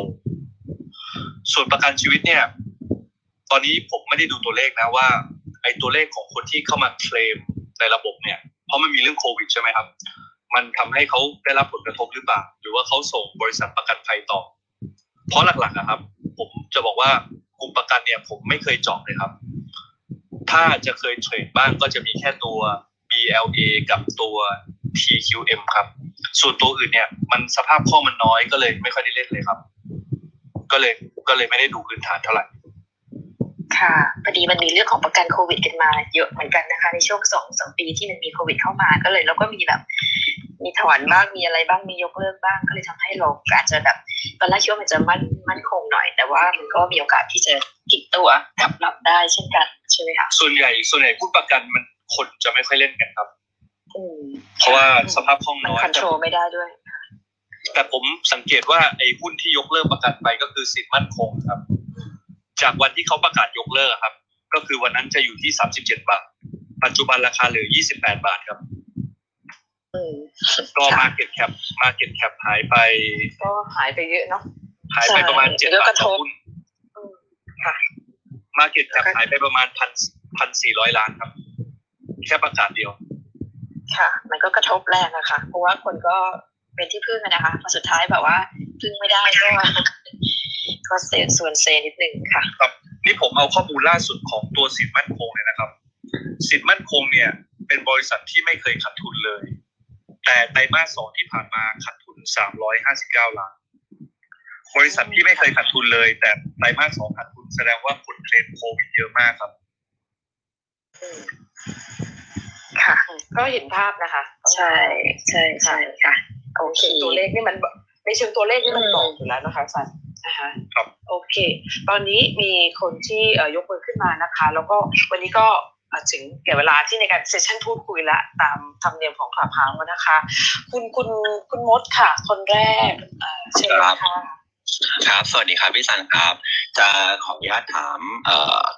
ส่วนประกันชีวิตเนี่ยตอนนี้ผมไม่ได้ดูตัวเลขนะว่าไอ้ตัวเลขของคนที่เข้ามาเคลมในระบบเนี่ยเพราะมันมีเรื่องโควิดใช่ไหมครับมันทำให้เขาได้รับผลกระทบหรือเปล่าหรือว่าเขาส่งบริษัทประกันภัยต่อเพราะหลักๆนะครับผมจะบอกว่ากลุ่มประกันเนี่ยผมไม่เคยเจาะเลยครับถ้าจะเคยเทรดบ้างก็จะมีแค่ตัว BLA กับตัว TQM ครับส่วนตัวอื่นเนี่ยมันสภาพคล่องมันน้อยก็เลยไม่ค่อยได้เล่นเลยครับก็เลยไม่ได้ดูพื้นฐานเท่าไหร่ค่ะพอดีมันมีเรื่องของประกันโควิดกันมาเยอะเหมือนกันนะคะในช่วง 2-3 ปีที่มันมีโควิดเข้ามาก็เลยแล้วก็มีแบบมีถอนบ้างมีอะไรบ้างมียกเลิกบ้างก็เลยทำให้เราอาจจะแบบตอนแรกคิดว่ามันจะมั่นคงหน่อยแต่ว่ามันก็มีโอกาสที่จะกิดตัวกลับรับได้เช่นกันใช่ไหมคะส่วนใหญ่พูดประกันมันคนจะไม่ค่อยเล่นกันครับเพราะว่าสภาพคล่องน้อยคอนโทรลไม่ได้ด้วยแต่ผมสังเกตว่าไอ้หุ้นที่ยกเลิกประกันไปก็คือสินมั่นคงครับจากวันที่เขาประกาศยกเลิกครับก็คือวันนั้นจะอยู่ที่37 บาทปัจจุบันราคาเหลือ28 บาทครับก็ market cap หายไปเยอะเนาะหายไปประมาณ7 บาทต่อหุ้นค่ะ market cap หายไปประมาณ 1,400 ล้านครับแค่ประกาศเดียวค่ะมันก็กระทบแรงนะคะเพราะว่าคนก็เป็นที่พึ่งนะคะพอสุดท้ายแบบว่าพึ่งไม่ได้ก็เซนส่วนเซนนิดนึงค่ะครับนี่ผมเอาข้อมูลล่าสุดของตัวสินมั่นคงเลยนะครับสินมั่นคงเนี่ยเป็นบริษัทที่ไม่เคยขาดทุนเลยแต่ไตรมาส2ที่ผ่านมาขาดทุน359ล้านบริษัทที่ไม่เคยขาดทุนเลยแต่ไตรมาส2ขาดทุนแสดงว่าคนเคลมโควิดเยอะมากครับค่ะก็เห็นภาพนะคะใช่ค่ะ โอเคตัวเลขนี่มันในเชิงตัวเลขนี่มันบอกอยู่แล้วนะคะสันนะคะโอเคตอนนี้มีคนที่ยกมือขึ้นมานะคะแล้วก็วันนี้ก็ถึงแก่เวลาที่ในการเซสชั่นพูดคุยละตามธรรมเนียมของคลับเฮาส์นะคะคุณมดค่ะคนแรกเชิญค่ะครับสวัสดีครับพี่สันครับจะขออนุญาตถาม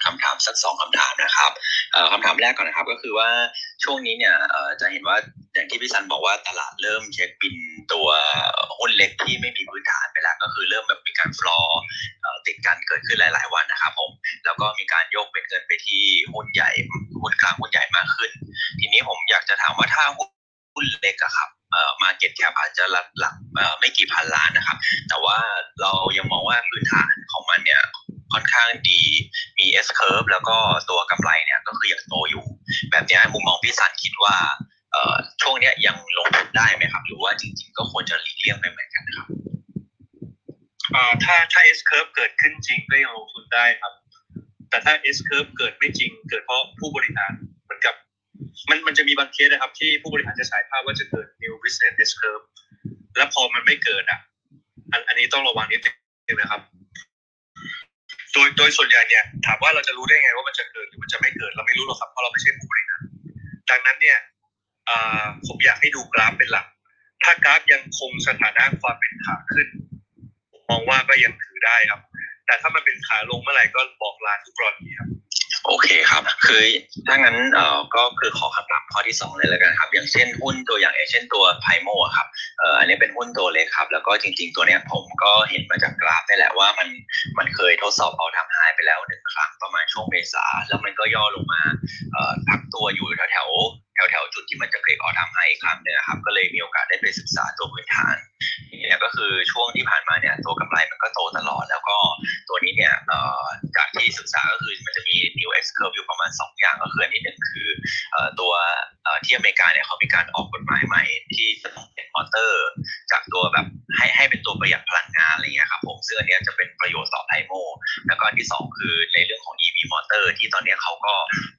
คำถามสัก2คำถามนะครับคำถามแรกก่อนนะครับก็คือว่าช่วงนี้เนี่ยจะเห็นว่าอย่างที่พี่สันบอกว่าตลาดเริ่มเช็คบินตัวหุ้นเล็กที่ไม่มีพื้นฐานไปแล้วก็คือเริ่มแบบมีการฟลอร์ติดกันเกิดขึ้นหลายๆวันนะครับผมแล้วก็มีการยกเป็นเงินไปที่หุ้นใหญ่หุ้นกลางหุ้นใหญ่มากขึ้นทีนี้ผมอยากจะถามว่าถ้าหุ้นเล็กอะครับmarket cap อาจจะหลักไม่กี่พันล้านนะครับแต่ว่าเรายังมองว่าพื้นฐานของมันเนี่ยค่อนข้างดีมี S curve แล้วก็ตัวกำไรเนี่ยก็คือยังโตอยู่แบบนี้มุมมองพี่สันคิดว่าช่วงเนี้ยยังลงทุนได้ไหมครับหรือว่าจริงๆก็ควรจะหลีกเลี่ยงไปเหมือนกันครับถ้า S curve เกิดขึ้นจริงก็ยังลงทุนได้ครับแต่ถ้า S curve เกิดไม่จริงเกิดเพราะผู้บริหารเหมือนกับมันจะมีบางเคสนะครับที่ผู้บริหารจะฉายภาพว่าจะเกิด new business S curve แล้วพอมันไม่เกิดอ่ะอันนี้ต้องระวังนิดนึงนะครับโดยส่วนใหญ่เนี่ยถามว่าเราจะรู้ได้ไงว่ามันจะเกิดหรือมันจะไม่เกิดเราไม่รู้หรอกครับเพราะเราไม่ใช่ผู้บริหารดังนั้นเนี่ยผมอยากให้ดูกราฟเป็นหลักถ้ากราฟยังคงสถานะความเป็นขาขึ้นผมมองว่าก็ยังถือได้ครับแต่ถ้ามันเป็นขาลงเมื่อไหร่ก็บอกลาทุกกรณีครับโอเคครับคือถ้างั้นก็คือขอคำถามข้อที่2เลยแล้วกันครับอย่างเช่นหุ้นตัวอย่างเช่นตัวไพโมะครับอันนี้เป็นหุ้นตัวเล็กครับแล้วก็จริงๆตัวเนี้ยผมก็เห็นมาจากกราฟได้แหละว่ามันเคยทดสอบเอาทำไฮไปแล้ว1ครั้งประมาณช่วงเมษาแล้วมันก็ย่อลงมาพักตัวอยู่แถวจุดที่มันจะเบรกออทามไฮอีกครั้งนึงครับก็เลยมีโอกาสได้ไปศึกษาตัวพื้นฐานเนี่ยก็คือช่วงที่ผ่านมาเนี่ยตัวกำไรมันก็โตตลอดแล้วก็ตัวนี้เนี่ยจากที่ศึกษาก็คือมันจะมี new S curve อยู่ประมาณ2อย่างก็คืออันที่1คือตัวที่อเมริกาเนี่ยเขามีการออกกฎหมายใหม่ที่จะต้องเป็นมอเตอร์จากตัวแบบให้เป็นตัวประหยัดพลังงานอะไรเงี้ยครับผมซึ่งอันนี้จะเป็นประโยชน์ต่อไพโมแล้วก็อันที่2คือในเรื่องของ EV มอเตอร์ที่ตอนนี้เขาก็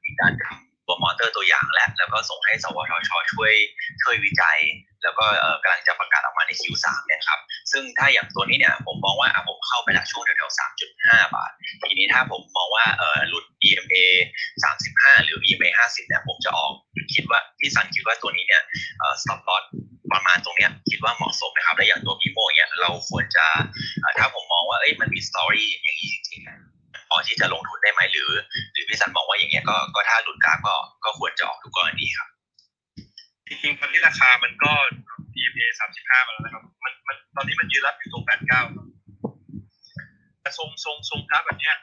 มีการทำตัวมอเตอร์ตัวอย่างแล้วก็ส่งให้สวทช.ช่วยวิจัยแล้วก็กำลังจะประกาศออกมาใน Q3 เนี่ยครับซึ่งถ้าอย่างตัวนี้เนี่ยผมมองว่าผมเข้าไปละช่วงแถวๆ 3.5 บาททีนี้ถ้าผมมองว่าหลุด EMA 35หรือ EMA 50เนี่ยผมจะออกคิดว่าพี่สันคิดว่าตัวนี้เนี่ยstop loss ประมาณตรงเนี้ยคิดว่าเหมาะสมนะครับและอย่างตัวพีโมเนี่ยเราควรจะถ้าผมมองว่าเอ้ยมันมีสตอรี่อย่างนี้จริงๆพอที่จะลงทุนได้ไหมหรือพี่สันบอกว่าอย่างเงี้ยก็ถ้าหลุดกราฟก็ควรจะออกทุกกรณีครับจริงๆตอนนี้ราคามันก็ EMA 35มาแล้วนะครับมันตอนนี้มันยืนรับอยู่ตรง89ครับแต่ทรงกราฟแบบเนี้ย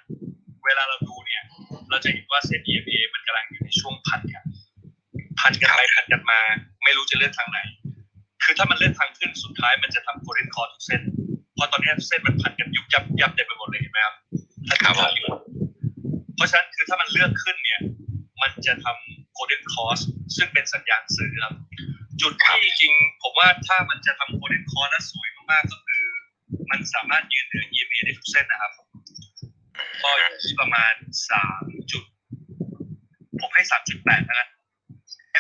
เวลาเราดูเนี่ยเราจะเห็นว่าเส้น EMA มันกำลังอยู่ในช่วงพันกันไปพันกันมาไม่รู้จะเลือกทางไหนคือถ้ามันเลือกทางขึ้นสุดท้ายมันจะทำโคเรนคอร์ทุกเส้นเพราะตอนนี้เส้นมันพันกันยุบยับเต็มไปหมดเลยเห็นไหมครับเพราะฉะนั้นคือถ้ามันเลือกขึ้นเนี่ยมันจะทำ golden cross ซึ่งเป็นสัญญาณซื้อครับจุดที่จริงผมว่าถ้ามันจะทำ golden cross และสวยมากๆก็คือมันสามารถยืนเหนือ EMA ได้ทุกเส้นนะครับก็อยู่ที่ประมาณ3จุดผมให้ 3.8 น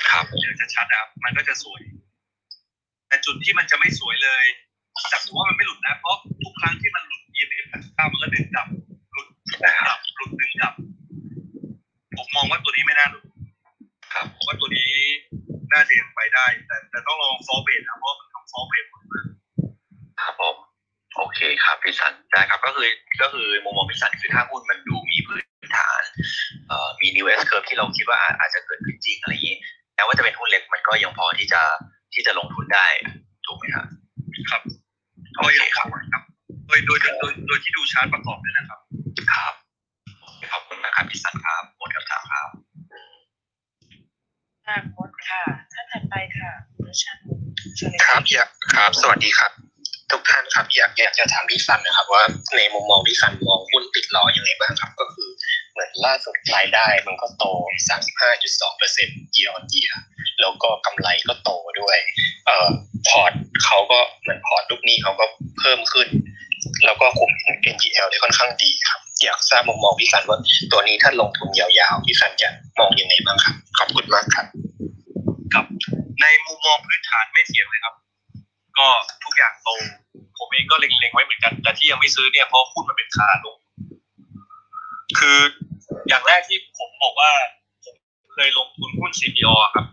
ะครับให้มันเดี๋ยวจะชัดนะครับมันก็จะสวยแต่จุดที่มันจะไม่สวยเลยแต่ผมว่ามันไม่หลุดนะเพราะทุกครั้งที่มันหลุด EMA 89มันก็เดินกลับหลุดดึงกลับผมมองว่าตัวนี้ไม่น่าหลุดครับผมว่าตัวนี้น่าจะยังไปได้แต่ต้องลองฟอร์เบทนะเพราะมันทำฟอร์เบทหมดเลยครับผมโอเคครับพี่สันได้ครับก็คือมุมมองพี่สันคือถ้าหุ้นมันดูมีพื้นฐานมี new S curve ที่เราคิดว่าอาจจะเกิดขึ้นจริงอะไรอย่างนี้แต่ว่าจะเป็นหุ้นเล็กมันก็ยังพอที่จะลงทุนได้ถูกไหมครับครับโอเคครับโดยที่ดูชาร์ตประกอบด้วยนะครับครับขอบคุณนะครับพี่สันครับหมดคำถามครับหมดค่ะท่านถัดไปค่ะครับอยากครับสวัสดีครับทุกท่านครับอยากจะถามพี่สันนะครับว่าในมุมมองพี่สันมองหุ้นติดล้อยังไงบ้างครับก็คือเหมือนล่าสุดรายได้มันก็โต 35.2% year on year แล้วก็กำไรก็โตด้วยพอร์ตเขาก็เหมือนพอร์ตลูกหนี้เขาก็เพิ่มขึ้นแล้วก็คุม NPL ได้ค่อนข้างดีครับอยากทราบมุมมองพี่สันว่าตัวนี้ถ้าลงทุนยาวๆพี่สันจะมองยังไงบ้างครับขอบคุณมากครับครับในมุมมองพื้นฐานไม่เสียเลยครับ ก็ทุกอย่างโตผมเองก็เล็งๆไว้เหมือนกันแต่ที่ยังไม่ซื้อเนี่ยเพราะหุ้นมันเป็นขาลงคืออย่างแรกที่ผมบอกว่าผมเคยลงทุนหุ้น CPO ครับ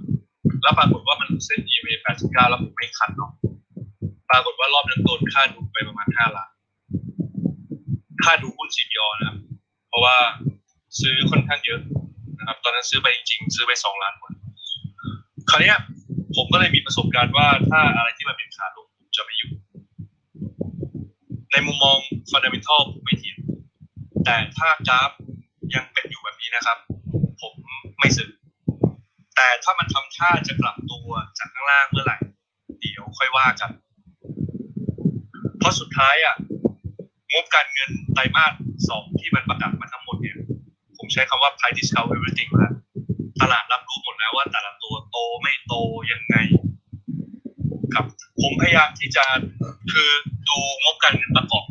แล้วปรากฏว่ามันเซ็น EMA 89แล้วผมไม่คันเนาะปรากฏว่ารอบนั้นโดนค่าดูไปประมาณ5ล้านค่าดูหุ้น CPO นะครับเพราะว่าซื้อค่อนข้างเยอะนะครับตอนนั้นซื้อไปจริงๆซื้อไป2ล้านกว่าคราวนี้ผมก็เลยมีประสบการณ์ว่าถ้าอะไรที่มันเป็นขาลงผมจะไม่อยู่ในมุมมอง fundamental ผมไม่เถียงแต่ถ้ากราฟยังเป็นอยู่แบบนี้นะครับผมไม่ซื้อแต่ถ้ามันทำท่าจะกลับตัวจากข้างล่างเมื่อไหร่เดี๋ยวค่อยว่ากันเพราะสุดท้ายอ่ะงบการเงินไตรมาส2ที่มันประกาศมาทั้งหมดเนี่ยผมใช้คำว่า price discount everything แล้วตลาดรับรู้หมดแล้วว่าแต่ละตัวโตไม่โตยังไงครับผมพยายามที่จะคือดูงบการเงินประกอบ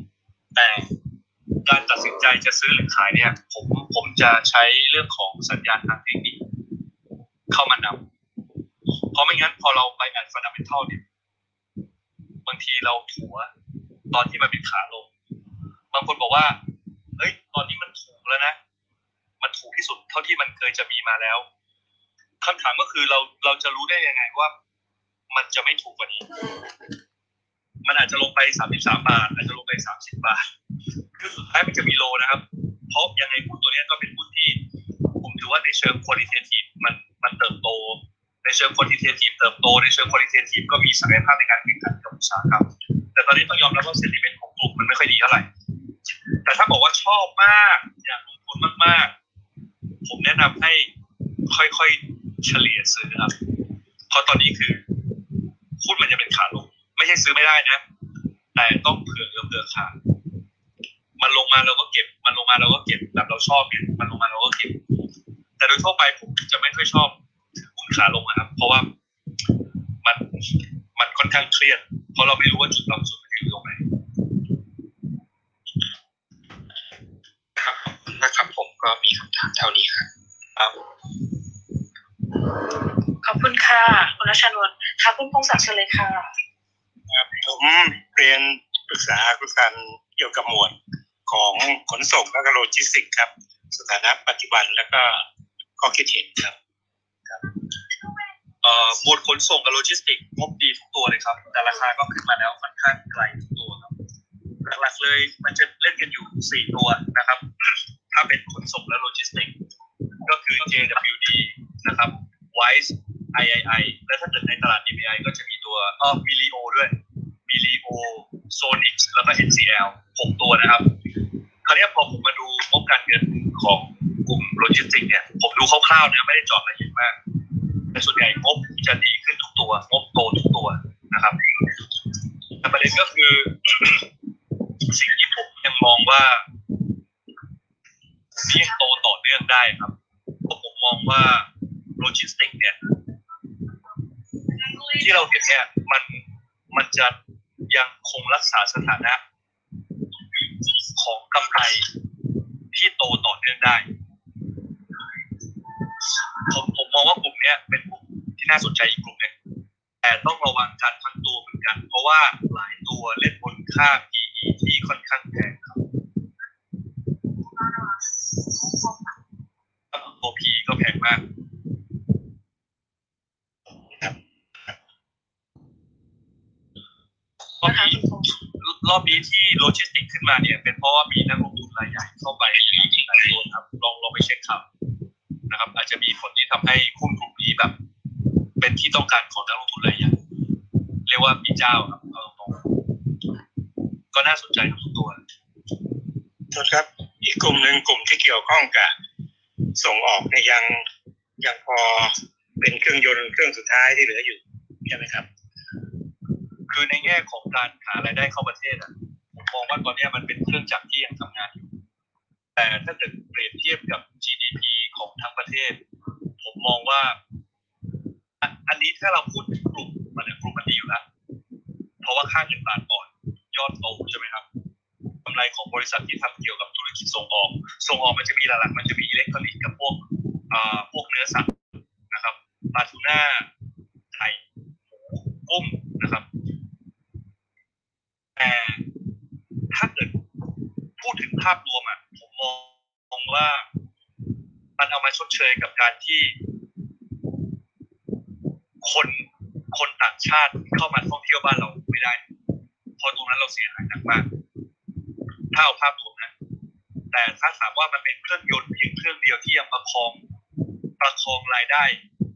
แต่การตัดสินใจจะซื้อหรือขายเนี่ยผมจะใช้เรื่องของสัญญาณทางเทคนิคเข้ามานำเพราะไม่งั้นพอเราไปอัดฟันดัมเมนทัลเนี่ยบางทีเราถัวตอนที่มันเป็นขาลงบางคนบอกว่าเฮ้ยตอนนี้มันถูกแล้วนะมันถูกที่สุดเท่าที่มันเคยจะมีมาแล้วคำถามก็คือเราจะรู้ได้ยังไงว่ามันจะไม่ถูกกว่านี้มันอาจจะลงไป33บาทอาจจะลงไป30บาทคือสุดท้ายมันจะมีโลนะครับเพราะยังไงหุ้นตัวนี้ก็เป็นหุ้นที่ผมถือว่าในเชิง qualitative มันเติบโตในเชิง quantitative เติบโตในเชิง qualitative ก็มีศักยภาพในการแข่งขันกับอุตสาหกรรมแต่ตอนนี้ต้องยอมรับว่า sentiment ของกลุ่มมันไม่ค่อยดีเท่าไหร่แต่ถ้าบอกว่าชอบมากอยากลงทุนมากๆผมแนะนำให้ค่อยๆเฉลี่ยซื้อครับเพราะตอนนี้คือหุ้นมันจะเป็นขาลงไม่ใช่ซื้อไม่ได้นะแต่ต้องเผื่อเอื้อมเผื่อขาดมันลงมาเราก็เก็บมันลงมาเราก็เก็บแบบเราชอบเนี่ยมันลงมาเราก็เก็บแต่โดยทั่วไปผมจะไม่ค่อยชอบหุ้นขาลงนะครับเพราะว่ามันค่อนข้างเครียดเพราะเราไม่รู้ว่าจุดต่ำสุดมันอยู่ตรงไหนครับนะครับผมก็มีคำถามเท่านี้ครับครับขอบคุณค่ะคุณรัชนนท์ค่ะคุณพงศักดิ์เชิญเลยค่ะผมเรียนปรึกษาคุณกันเกี่ยวกับหมวดของขนส่งและโลจิสติกส์ครับสถานะปัจจุบันแล้วก็ข้อคิดเห็นครับหมวดขนส่งกับโลจิสติกส์งบดีทุกตัวเลยครับแต่ราคาก็ขึ้นมาแล้วค่อนข้างไกลทุกตัวครับหลักๆเลยมันจะเล่นกันอยู่4ตัวนะครับถ้าเป็นขนส่งและโลจิสติกส์ก็คือ JWD นะครับ WISE II และถ้าเกิดในตลาด EMA ก็จะมีตัวมีLeoด้วยมีLeo Sonic แล้วก็ NCL 6ตัวนะครับคราวนี้พอผมมาดูงบการเงินของกลุ่มโลจิสติกเนี่ยผมดูคร่าวๆนะไม่ได้เจาะละเอียดมากแต่ส่วนใหญ่งบจะดีขึ้นทุกตัวงบโตทุกตัวนะครับแต่ประเด็นก็คือ สิ่งที่ผมยังมองว่าที่โตต่อเนื่องได้ครับผมมองว่าโลจิสติกเนี่ยที่เราเห็นเนี่ยมันจะยังคงรักษาสถานะของกำไรที่โตต่อเนื่องได้ผมมองว่ากลุ่มนี้เป็นกลุ่มที่น่าสนใจอีกกลุ่มนึงแต่ต้องระวังการพันตัวเหมือนกันเพราะว่าหลายตัวเล่นบนค่า PE ที่ค่อนข้างแพงครับตัว PE ก็แพงมากรอบนี้ที่โลจิสติกขึ้นมาเนี่ยเป็นเพราะว่ามีนักลงทุนรายใหญ่เข้าไปหลายตัวครับลองไปเช็คข่าวนะครับอาจจะมีผลที่ทำให้หุ้นกลุ่มนี้แบบเป็นที่ต้องการของนักลงทุนรายใหญ่เรียกว่ามีเจ้าครับก็น่าสนใจทุกตัวครับอีกกลุ่มนึงกลุ่มที่เกี่ยวข้องกับส่งออกเนี่ยยังพอเป็นเครื่องยนต์เครื่องสุดท้ายที่เหลืออยู่ใช่ไหมครับคือในแง่ของการหารายได้เข้าประเทศอ่ะผมมองว่าตอนนี้มันเป็นเครื่องจักรที่ยังทำงานอยู่แต่ถ้าเกิดเปรียบเทียบกับ GDP ของทั้งประเทศผมมองว่าอันนี้ถ้าเราพูดถึงกลุ่มมันดีอยู่แล้วเพราะว่าค่าเงินบาทอ่อนยอดโตใช่ไหมครับกำไรของบริษัทที่ทำเกี่ยวกับธุรกิจส่งออกมันจะมีหลักๆมันจะมีอิเล็กทรอนิกส์กับพวกเนื้อสัตว์นะครับปลาทูน่าไก่กุ้งนะครับ เอามาชดเชยกับการที่คนต่างชาติเข้ามาท่องเที่ยวบ้านเราไม่ได้พอตรงนั้นเราเสียหายหนักมากถ้าเอาภาพรวมนะแต่ถ้าถามว่ามันเป็นเครื่องยนต์เพียงเครื่องเดียวที่ยังประคองรายได้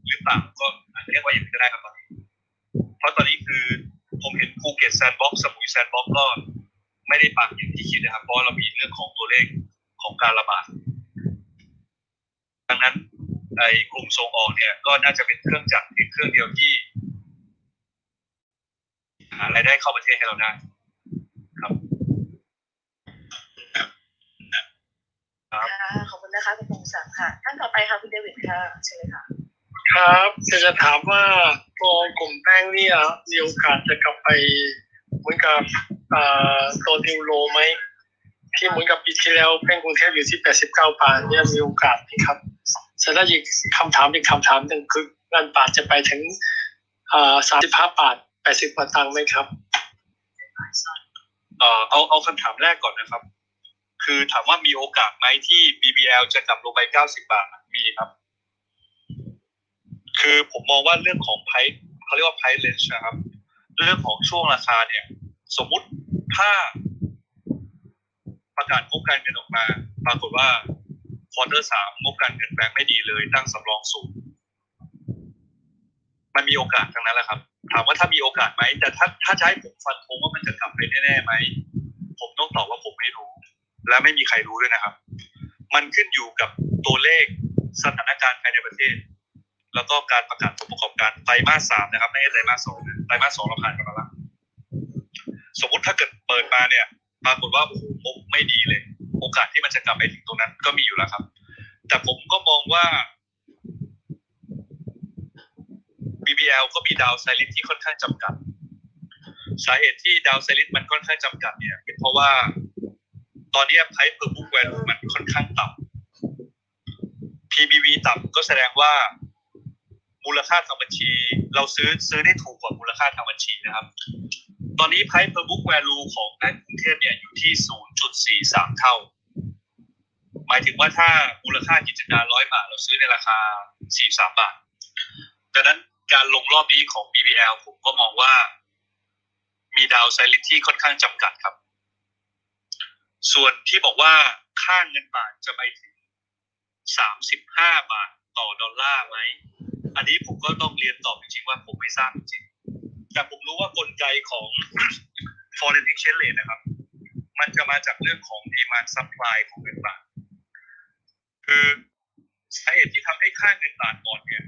หรือเปล่าก็เรียกว่ายังไม่ได้ครับตอนนี้เพราะตอนนี้คือผมเห็นภูเก็ตแซนด์บ็อกซ์สมุยแซนด์บ็อกซ์ก็ไม่ได้ปากอย่างที่คิดนะครับเพราะเรามีเรื่องของตัวเลขของการระบาดดังนั้นไอ้กลุ่มส่งออกเนี่ยก็น่าจะเป็นเครื่องจักรเครื่องเดียวที่หารายได้เข้าประเทศให้เราได้ครับขอบคุณนะคะคุณพงษ์ศักดิ์ค่ะท่านต่อไปค่ะคุณเดวิดค่ะเชิญค่ะครับจะถามว่าตัวกลุ่มแป้งเนี่ยมีโอกาสจะกลับไปเหมือนกับตัวนิวโลไหมที่เหมือนกับปีที่แล้วแป้งกรุงเทพอยู่ที่89บาทเนี่ยมีโอกาสไหมครับแต่ถ้าอีกคำถามหนึ่งคือเงินบาทจะไปถึง35 บาท 80 ตังค์ไหมครับเอาคำถามแรกก่อนนะครับคือถามว่ามีโอกาสไหมที่ BBL จะกลับลงไป90 บาทมีครับคือผมมองว่าเรื่องของไพร์เขาเรียกว่าไพร์เลนจ์นะครับเรื่องของช่วงราคาเนี่ยสมมุติถ้าประกาศงบการเงินออกมาปรากฏว่าควอเตอร์3งบการเงินแบงค์ไม่ดีเลยตั้งสำรองสูงมันมีโอกาสทั้งนั้นแหละครับถามว่าถ้ามีโอกาสไหมแต่ถ้าใช้ผมฟันธงว่ามันจะกลับไปแน่ๆไหมผมต้องตอบว่าผมไม่รู้และไม่มีใครรู้ด้วยนะครับมันขึ้นอยู่กับตัวเลขสถานการณ์ภายในประเทศแล้วก็การประกาศผลประกอบการไตรมาส3นะครับไม่ใช่ไตรมาส2นะไตรมาส2เราผ่านกันมาแล้วสมมุติถ้าเกิดเปิดมาเนี่ยปรากฏว่าโอ้โหงบไม่ดีเลยโอกาสที่มันจะกลับไปถึงตรงนั้นก็มีอยู่แล้วครับแต่ผมก็มองว่า BBL ก็มีดาวไซริสที่ค่อนข้างจำกัดสาเหตุที่ดาวไซริสมันค่อนข้างจำกัดเนี่ยเป็นเพราะว่าตอนนี้ไพร์ per book value มันค่อนข้างต่ำ P/BV ต่ำก็แสดงว่ามูลค่าทางบัญชีเราซื้อได้ถูกกว่ามูลค่าทางบัญชีนะครับตอนนี้ไพร์ per book value ของแบงก์กรุงเทพเนี่ยอยู่ที่ 0.43 เท่าหมายถึงว่าถ้ามูลค่ากิจการ100บาทเราซื้อในราคา43บาทดังนั้นการลงรอบนี้ของ BBL ผมก็มองว่ามีดาวไซริตี้ค่อนข้างจำกัดครับส่วนที่บอกว่าค่าเงินบาทจะไปถึง35บาทต่อดอลลาร์ไหมอันนี้ผมก็ต้องเรียนตอบจริงๆว่าผมไม่ทราบจริงแต่ผมรู้ว่ากลไกของ foreign exchange rate นะครับมันจะมาจากเรื่องของ demand supply ของเงินบาทคือสาเหตุที่ทำให้ค่าเงินบาทอ่อนเนี่ย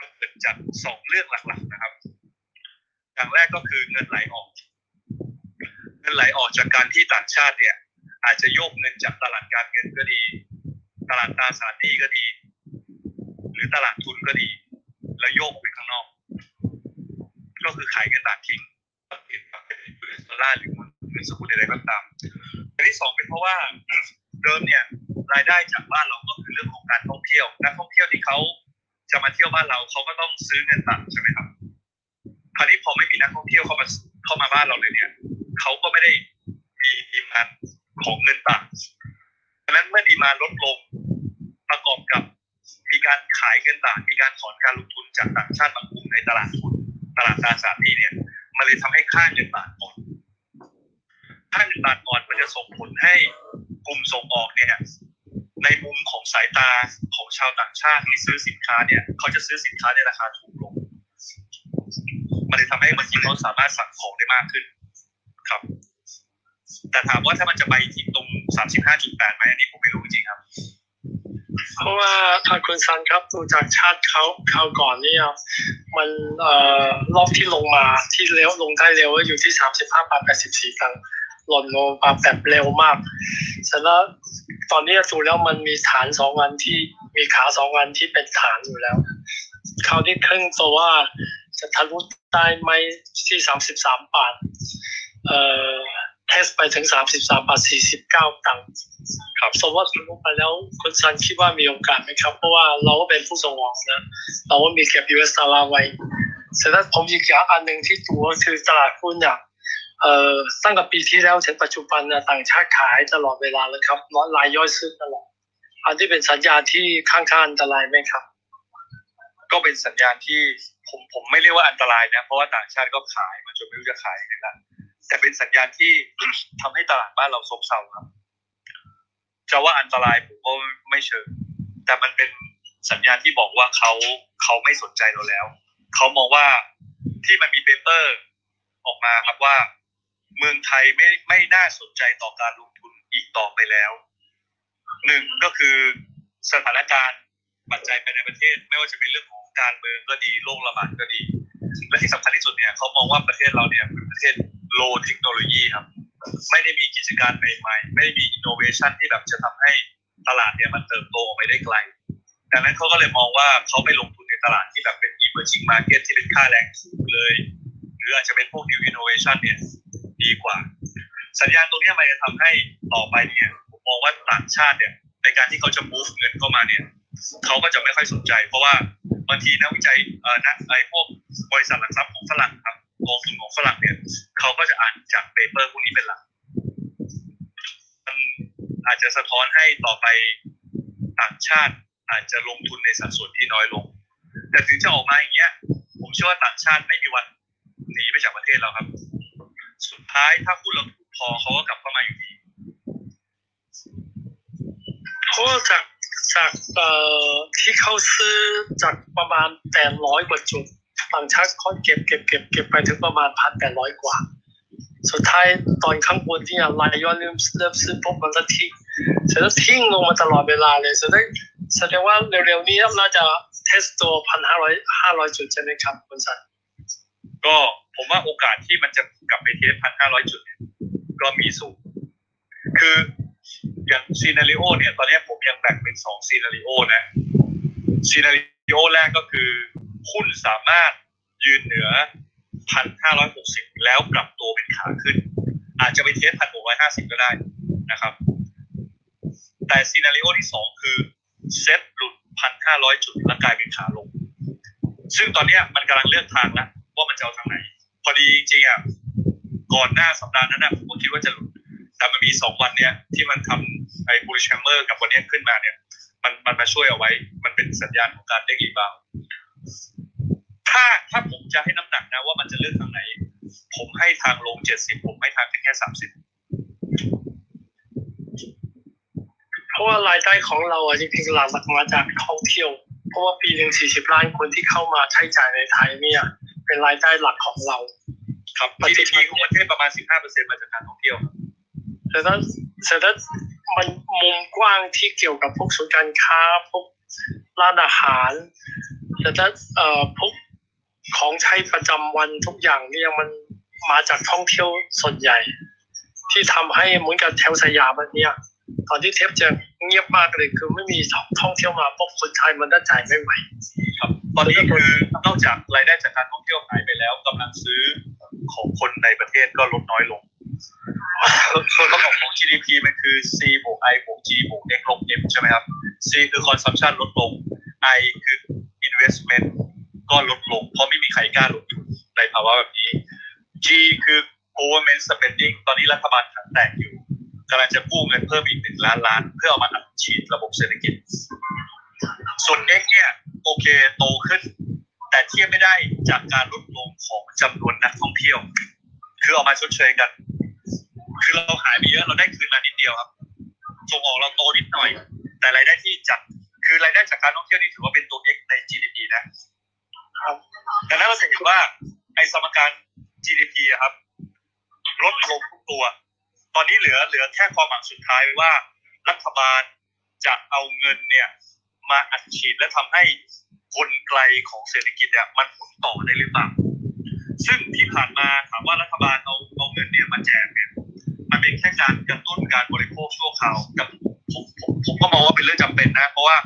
มันเกิดจาก2เรื่องหลักๆนะครับอย่างแรกก็คือเงินไหลออกจากการที่ต่างชาติเนี่ยอาจจะโยกเงินจากตลาดการเงินก็ดีตลาดตราสารหนี้ก็ดีหรือตลาดทุนก็ดีแล้วโยกไปข้างนอกก็คือขายเงินบาททิ้งเปลี่ยนเป็นดอลลาร์หรือเงินสกุลใดๆก็ตามอันที่2เป็นเพราะว่าเดิมเนี่ยรายได้จากบ้านเราก็คือเรื่องของการท่องเที่ยวนักท่องเที่ยวที่เขาจะมาเที่ยวบ้านเราเขาก็ต้องซื้อเงินบาทใช่ไหมครับคราวนี้พอไม่มีนักท่องเที่ยวเข้ามาบ้านเราเลยเนี่ยเขาก็ไม่ได้มีดีมานด์ของเงินบาทดังนั้นเมื่อดีมานด์ลดลงประกอบกับมีการขายเงินบาทมีการถอนการลงทุนจากต่างชาติบางกลุ่มในตลาดทุนตลาดตราสารหนี้เนี่ยมันเลยทำให้ค่าเงินบาทอ่อนมันจะส่งผลให้กลุ่มส่งออกเนี่ยในมุมของสายตาของชาวต่างชาติที่ซื้อสินค้าเนี่ยเขาจะซื้อสินค้าในราคาถูกลงมันเลยทำให้บางทีเขาสามารถสั่งของได้มากขึ้นครับแต่ถามว่าถ้ามันจะไปที่ตรง 35.8 ไหมอันนี้ผมไม่รู้จริงครับเพราะว่าถ้าคุณซันครับดูจากชาติเขาก่อนนี่ครับมันรอบที่ลงมาที่เร็วลงได้เร็วอยู่ที่ 35.84 ตังค์หล่นลงมาแบบเร็วมากฉะนั้นตอนนี้ดูแล้วมันมีฐาน2อันที่มีขา2อันที่เป็นฐานอยู่แล้วคราวนี้ครึ่งตัวว่าจะทะลุได้ไหมที่33บาทเทสไปถึง 33.49 ตังค์ครับสมมติว่าทะลุไปแล้วคุณซันคิดว่ามีโอกาสไหมครับเพราะว่าเราก็เป็นผู้ส่งออกนะเราก็มีเก็บ US ดอลลาร์ไว้ฉะนั้นผมอีกอย่างอันนึงที่ตัวคือตลาดหุ้นเนี่ยตั้งแต่ปีที่แล้วถึงปัจจุบันต่างชาติขายตลอดเวลาเลยครับรายย่อยซื้อตลอด อันที่เป็นสัญญาณที่ค่อนข้างอันตรายไหมครับก็เป็นสัญญาณที่ผมไม่เรียกว่าอันตรายนะเพราะว่าต่างชาติก็ขายมาจนไม่รู้จะขายยังไงละแต่เป็นสัญญาณที่ ทำให้ตลาดบ้านเราซบเซาครับจะว่าอันตรายผมก็ไม่เชิงแต่มันเป็นสัญญาณที่บอกว่าเขาไม่สนใจเราแล้วเขามองว่าที่มันมีเปเปอร์ออกมาครับว่าเมืองไทยไม่น่าสนใจต่อการลงทุนอีกต่อไปแล้วหนึ่งก็คือสถานการณ์ปัจจัยภายในประเทศไม่ว่าจะเป็นเรื่องของการเมืองก็ดีโรคระบาดก็ดีและที่สำคัญที่สุดเนี่ยเขามองว่าประเทศเราเนี่ยเป็นประเทศโลว์เทคโนโลยีครับไม่ได้มีกิจการใหม่ๆไม่ได้มีอินโนเวชันที่แบบจะทำให้ตลาดเนี่ยมันเติบโตออกไปได้ไกลดังนั้นเขาก็เลยมองว่าเขาไปลงทุนในตลาดที่แบบเป็น emerging market ที่เป็นค่าแรงสูงเลยหรืออาจจะเป็นพวก new innovation เนี่ยดีกว่าสัญญาณตรงนี้มันจะทำให้ต่อไปเนี่ยผมมองว่าต่างชาติเนี่ยในการที่เขาจะ move เงินเข้ามาเนี่ยเขาก็จะไม่ค่อยสนใจเพราะว่าบางทีนักวิจัยนักไอพวกบริษัทหลักทรัพย์ของฝรั่งครับกองทุนของฝรั่งเนี่ยเขาก็จะอ่านจากเปเปอร์พวกนี้เป็นหลักอาจจะสะท้อนให้ต่อไปต่างชาติอาจจะลงทุนในสัดส่วนที่น้อยลงแต่ถึงจะออกมาอย่างเงี้ยผมเชื่อว่าต่างชาติไม่มีวันหนีไปจากประเทศเราครับสุดท้ายถ้าพูดเราถูกพอเขาก็กลับเข้ามาอยู่ดีเพราะจากที่เขาซื้อจากประมาณ800กว่าจุดต่างชาติเขาเก็บไปถึงประมาณ 1,800 กว่าสุดท้ายตอนข้างบนที่รายย่อยเริ่มซื้อพบมันจะทิ้งลงมาตลอดเวลาเลยแสดงว่าเร็วๆนี้น่าจะเทสตัว 1,500 จุดใช่ไหมครับคุณสันก็ผมว่าโอกาสที่มันจะกลับไปเทส 1,500 จุดก็มีสูงคืออย่างซีนาริโอเนี่ยตอนนี้ผมยังแบ่งเป็น2ซีนาริโอนะซีนาริโอแรกก็คือหุ้นสามารถยืนเหนือ 1,560 แล้วปรับตัวเป็นขาขึ้นอาจจะไปเทส 1,650 ก็ได้นะครับแต่ซีนาริโอที่2คือเซ็ตหลุด 1,500 จุดแล้วกลายเป็นขาลงซึ่งตอนนี้มันกำลังเลือกทางแล้วว่ามันจะเอาทางไหนพอดีจริงๆอ่ะก่อนหน้าสัปดาห์นั้นนะผมก็คิดว่าจะหลุดแต่มันมี2วันเนี่ยที่มันทำไอ้บูลลิชแชมเบอร์กับวันนี้ขึ้นมาเนี่ยมันมาช่วยเอาไว้มันเป็นสัญญาณของการเด้งรีบาวด์ถ้าผมจะให้น้ำหนักนะว่ามันจะเลือกทางไหนผมให้ทางลง70ผมให้ทางขึ้นแค่30เพราะว่ารายได้ของเราอ่ะจริงๆหลักมาจากท่องเที่ยวเพราะว่าปีนึง40ล้านคนที่เข้ามาใช้จ่ายในไทยเนี่ยเป็นรายได้หลักของเราครับ GDP ของประเทศประมาณ 15% มาจากการท่องเที่ยวแต่ถ้ามันมุมกว้างที่เกี่ยวกับพวกศูนย์การค้าพวกร้านอาหารแต่ถ้าพวกของใช้ประจำวันทุกอย่างเนี่ยมันมาจากท่องเที่ยวส่วนใหญ่ที่ทำให้เหมือนกับแถวสยามเนี่ยตอนที่เทปจะเงียบมากเลยคือไม่มีท่องเที่ยวมาพวกคนไทยมันได้จ่ายไม่ไหวครับตอนนี้คือนอกจากรายได้จากการท่องเที่ยวหายไปแล้วกำลังซื้อของคนในประเทศก็ลดน้อยลงส่วนประกอบของ GDP มันคือ C บวก I บวก G บวก X ลบ M ใช่ไหมครับ C คือ consumption ลดลง I คือ investment ก็ลดลงเพราะไม่มีใครกล้าลงทุนในภาวะแบบนี้ G คือ government spending ตอนนี้รัฐบาลถังแตกอยู่กำลังจะกู้เงินเพิ่มอีก1ล้านล้านเพื่อเอามาอัดฉีดระบบเศรษฐกิจส่วน X เนี่ยโอเคโตขึ้นแต่เทียบไม่ได้จากการลดลงของจำนวนนักท่องเที่ยวคือเอามาชดเชยกันคือเราหายไปเยอะเราได้คืนมานิดเดียวครับส่งออกเราโตนิดหน่อยแต่รายได้ที่จากคือรายได้จากการท่องเที่ยวนี่ถือว่าเป็นตัว X ใน GDP นะครับดังนั้นเราจะเห็นว่าไอ้สมการ GDP อะครับลดลงทุกตัวตอนนี้เหลือแค่ความหวังสุดท้ายว่ารัฐบาลจะเอาเงินเนี่ยมาอัดฉีดและทำให้กลไกของเศรษฐกิจเนี่ยมันหมุนต่อได้หรือเปล่าซึ่งที่ผ่านมาถามว่ารัฐบาลเอาเงินเนี่ยมาแจกเนี่ยมันเป็นแค่การกระตุ้นการบริโภคชั่วคราวกับผมก็มองว่าเป็นเรื่องจำเป็นนะเพราะว่า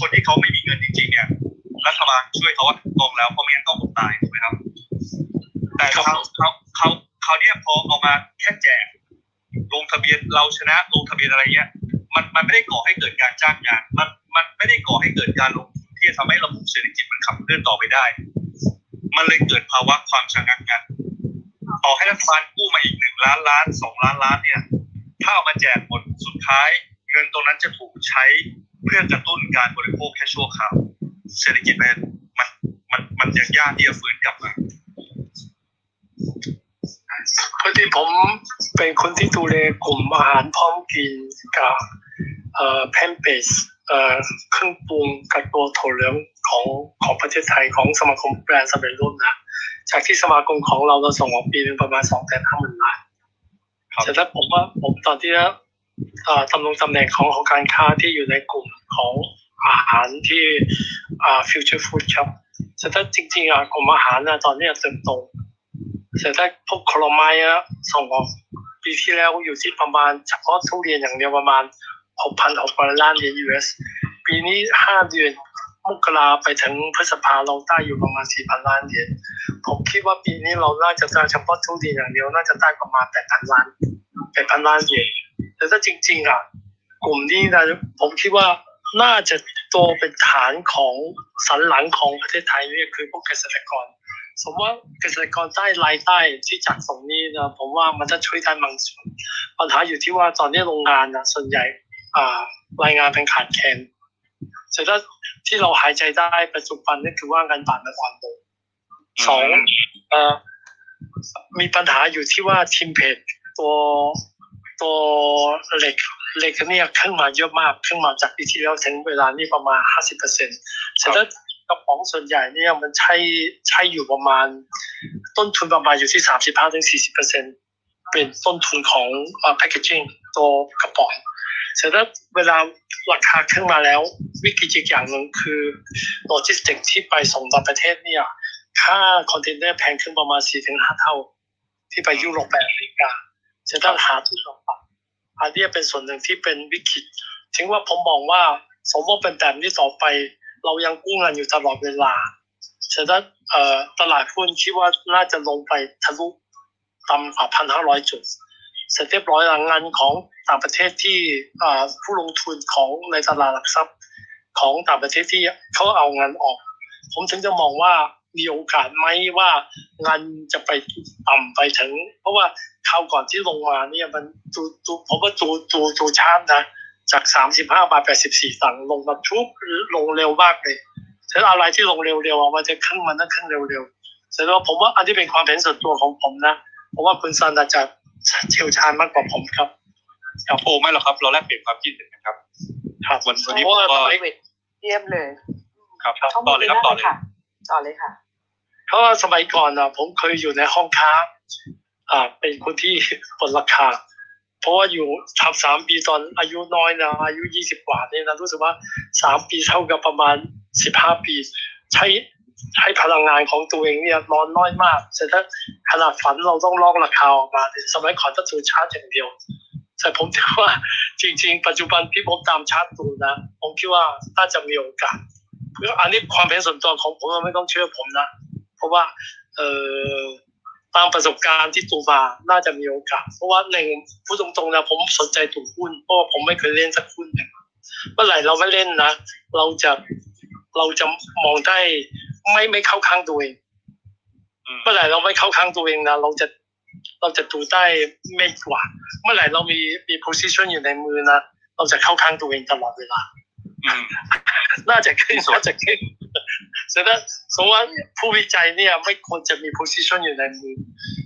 คนที่เขาไม่มีเงินจริงๆเนี่ยรัฐบาลช่วยเขาตรงแล้วเพราะไม่งั้นต้องอดตายถูกไหมครับแต่เขาเนี่ยพอเอามาแค่แจกลงทะเบียนเราชนะลงทะเบียนอะไรเงี้ยมันไม่ได้ก่อให้เกิดการจ้างงานมันไม่ได้ก่อให้เกิดการลงทุนที่จะทำให้ระบบเศรษฐกิจมันขับเคลื่อนต่อไปได้มันเลยเกิดภาวะความชะงักงันต่อให้รัฐบาลกู้มาอีก1ล้านล้าน2ล้านล้านเนี่ยถ้าเอามาแจกหมดสุดท้ายเงินตรงนั้นจะถูกใช้ เพื่อกระตุ้นการบริโภคแค่ชั่วคราวเศรษฐกิจมันยังยากที่จะฟื้นกลับมาพอดีผมเป็นคนที่ดูแลกลุ่มอาหารพร้อมกินกับแพลนท์เบสเครื่องปรุงกับตัวถั่วเหลืองของประเทศไทยของสมาคมแบรนด์สำเร็จรูปนะจากที่สมาคมของเราส่งออกปีนึงประมาณ 250,000 ล้านแต่ถ้าผมว่าผมตอนที่ตำแหน่งของการค้าที่อยู่ในกลุ่มของอาหารที่ฟิวเจอร์ฟู้ดช็อปแต่ถ้าจริงๆกลุ่มอาหารตอนนี้เติบโตแต่ถ้าพวกผลไม้ส่งออกปีที่แล้วอยู่ที่ประมาณเฉพาะทุเรียนอย่างเดียวประมาณ 6,000 ล้านเหรียญ US ปีนี้5เดือนมกราไปถึงพฤษภาเราได้อยู่ประมาณ 4,000 ล้านเหรียญผมคิดว่าปีนี้เราน่าจะได้เฉพาะทุเรียนอย่างเดียวน่าจะได้ประมาณ 8,000 ล้านเหรียญแต่ถ้าจริงๆกลุ่มนี้นะผมคิดว่าน่าจะโตเป็นฐานของสันหลังของประเทศไทยนี่คือพวกเกษตรกรสมมติว่าเกษตรกรได้รายได้ที่จากส่งนี้นะผมว่ามันจะช่วยได้บางส่วนปัญหาอยู่ที่ว่าตอนนี้โรงงานนะส่วนใหญ่รายงานเป็นขาดแคลนแต่ถ้าที่เราหายใจได้ปัจจุบันนี่คือว่างงานบาทมันอ่อนลงสองมีปัญหาอยู่ที่ว่าทีมเพจตัวเหล็กเนี่ยขึ้นมาเยอะมากขึ้นมาจากปีที่แล้วถึงเวลานี้ประมาณ 50% แต่ถ้ากระป๋องส่วนใหญ่เนี่ยมันใช้อยู่ประมาณต้นทุนประมาณอยู่ที่ 35-40% เป็นต้นทุนของแพคเกจจิ้งตัวกระป๋องแต่ถ้าเวลาราคาขึ้นมาแล้ววิกฤตอีกอย่างหนึ่งคือโลจิสติกที่ไปส่งต่างประเทศเนี่ยค่าคอนเทนเนอร์แพงขึ้นประมาณ 4-5 เท่าที่ไปยุโรปไปอเมริกาจะต้องหาทุนรองรับอันนี้เป็นส่วนหนึ่งที่เป็นวิกฤตถึงว่าผมมองว่าสมมติเป็นแบบนี้ต่อไปเรายังกู้เงินอยู่ตลอดเวลาฉะนั้นตลาดหุ้นคิดว่าน่าจะลงไปทะลุต่ำกว่า 1,500 จุดเสร็จเรียบร้อยแล้วเงินของต่างประเทศที่ผู้ลงทุนของในตลาดหลักทรัพย์ของต่างประเทศที่เขาเอาเงินออกผมถึงจะมองว่ามีโอกาสไหมว่าเงินจะไปต่ำไปถึงเพราะว่าคราวก่อนที่ลงมาเนี่ยมันผมว่าจูชาร์ตนะจาก35.84 บาทลงมาทุบลงเร็วมากเลยฉะนั้นอะไรที่ลงเร็วๆมันจะขึ้นมันเร็วๆฉะนั้นผมว่าอันที่เป็นความเห็นส่วนตัวของผมนะเพราะว่าคุณซันอาจจะเชี่ยวชาญมากกว่าผมครับโอ้ไม่หรอกครับเราแลกเปลี่ยนความคิดกันนะครับวันนี้ก็เยี่ยมเลยครับต่อเลยครับต่อเลยค่ะเพราะสมัยก่อนนะผมเคยอยู่ในห้องค้าเป็นคนที่ปลดราคาเพราะว่าอยู่ทำ3 ปีตอนอายุน้อยนะอายุ20กว่าเนี่ยนะรู้สึกว่า3 ปีเท่ากับประมาณ15 ปีใช้พลังงานของตัวเองเนี่ยนอนน้อยมากแต่ถ้าขนาดฝันเราต้องลอกราคาออกมาสมัยก่อนต้องดูชาร์ตอย่างเดียวแต่ผมคิดว่าจริงๆปัจจุบันที่ผมตามชาร์ตดูนะผมคิดว่าน่าจะมีโอกาสเรื่องอันนี้ความเป็นส่วนตัวของผมไม่ต้องเชื่อผมนะเพราะว่าตามประสบการณ์ที่ตัวมาน่าจะมีโอกาสเพราะว่าหนึ่งพูดตรงๆนะผมสนใจตัวหุ้นเพราะว่าผมไม่เคยเล่นสักหุ้นเลยเมื่อไหร่เราไม่เล่นนะเราจะมองได้ไม่เข้าข้างตัวเองเมื่อไหร่เราไม่เข้าข้างตัวเองนะเราจะดูได้ไม่กว่าเมื่อไหร่เรามี position อยู่ในมือนะเราจะเข้าข้างตัวเองตลอดเวลาน่าจะขึ้นฉะนั้นสมมติว่าผู้วิจัยเนี่ยไม่ควรจะมี position อยู่ในมือ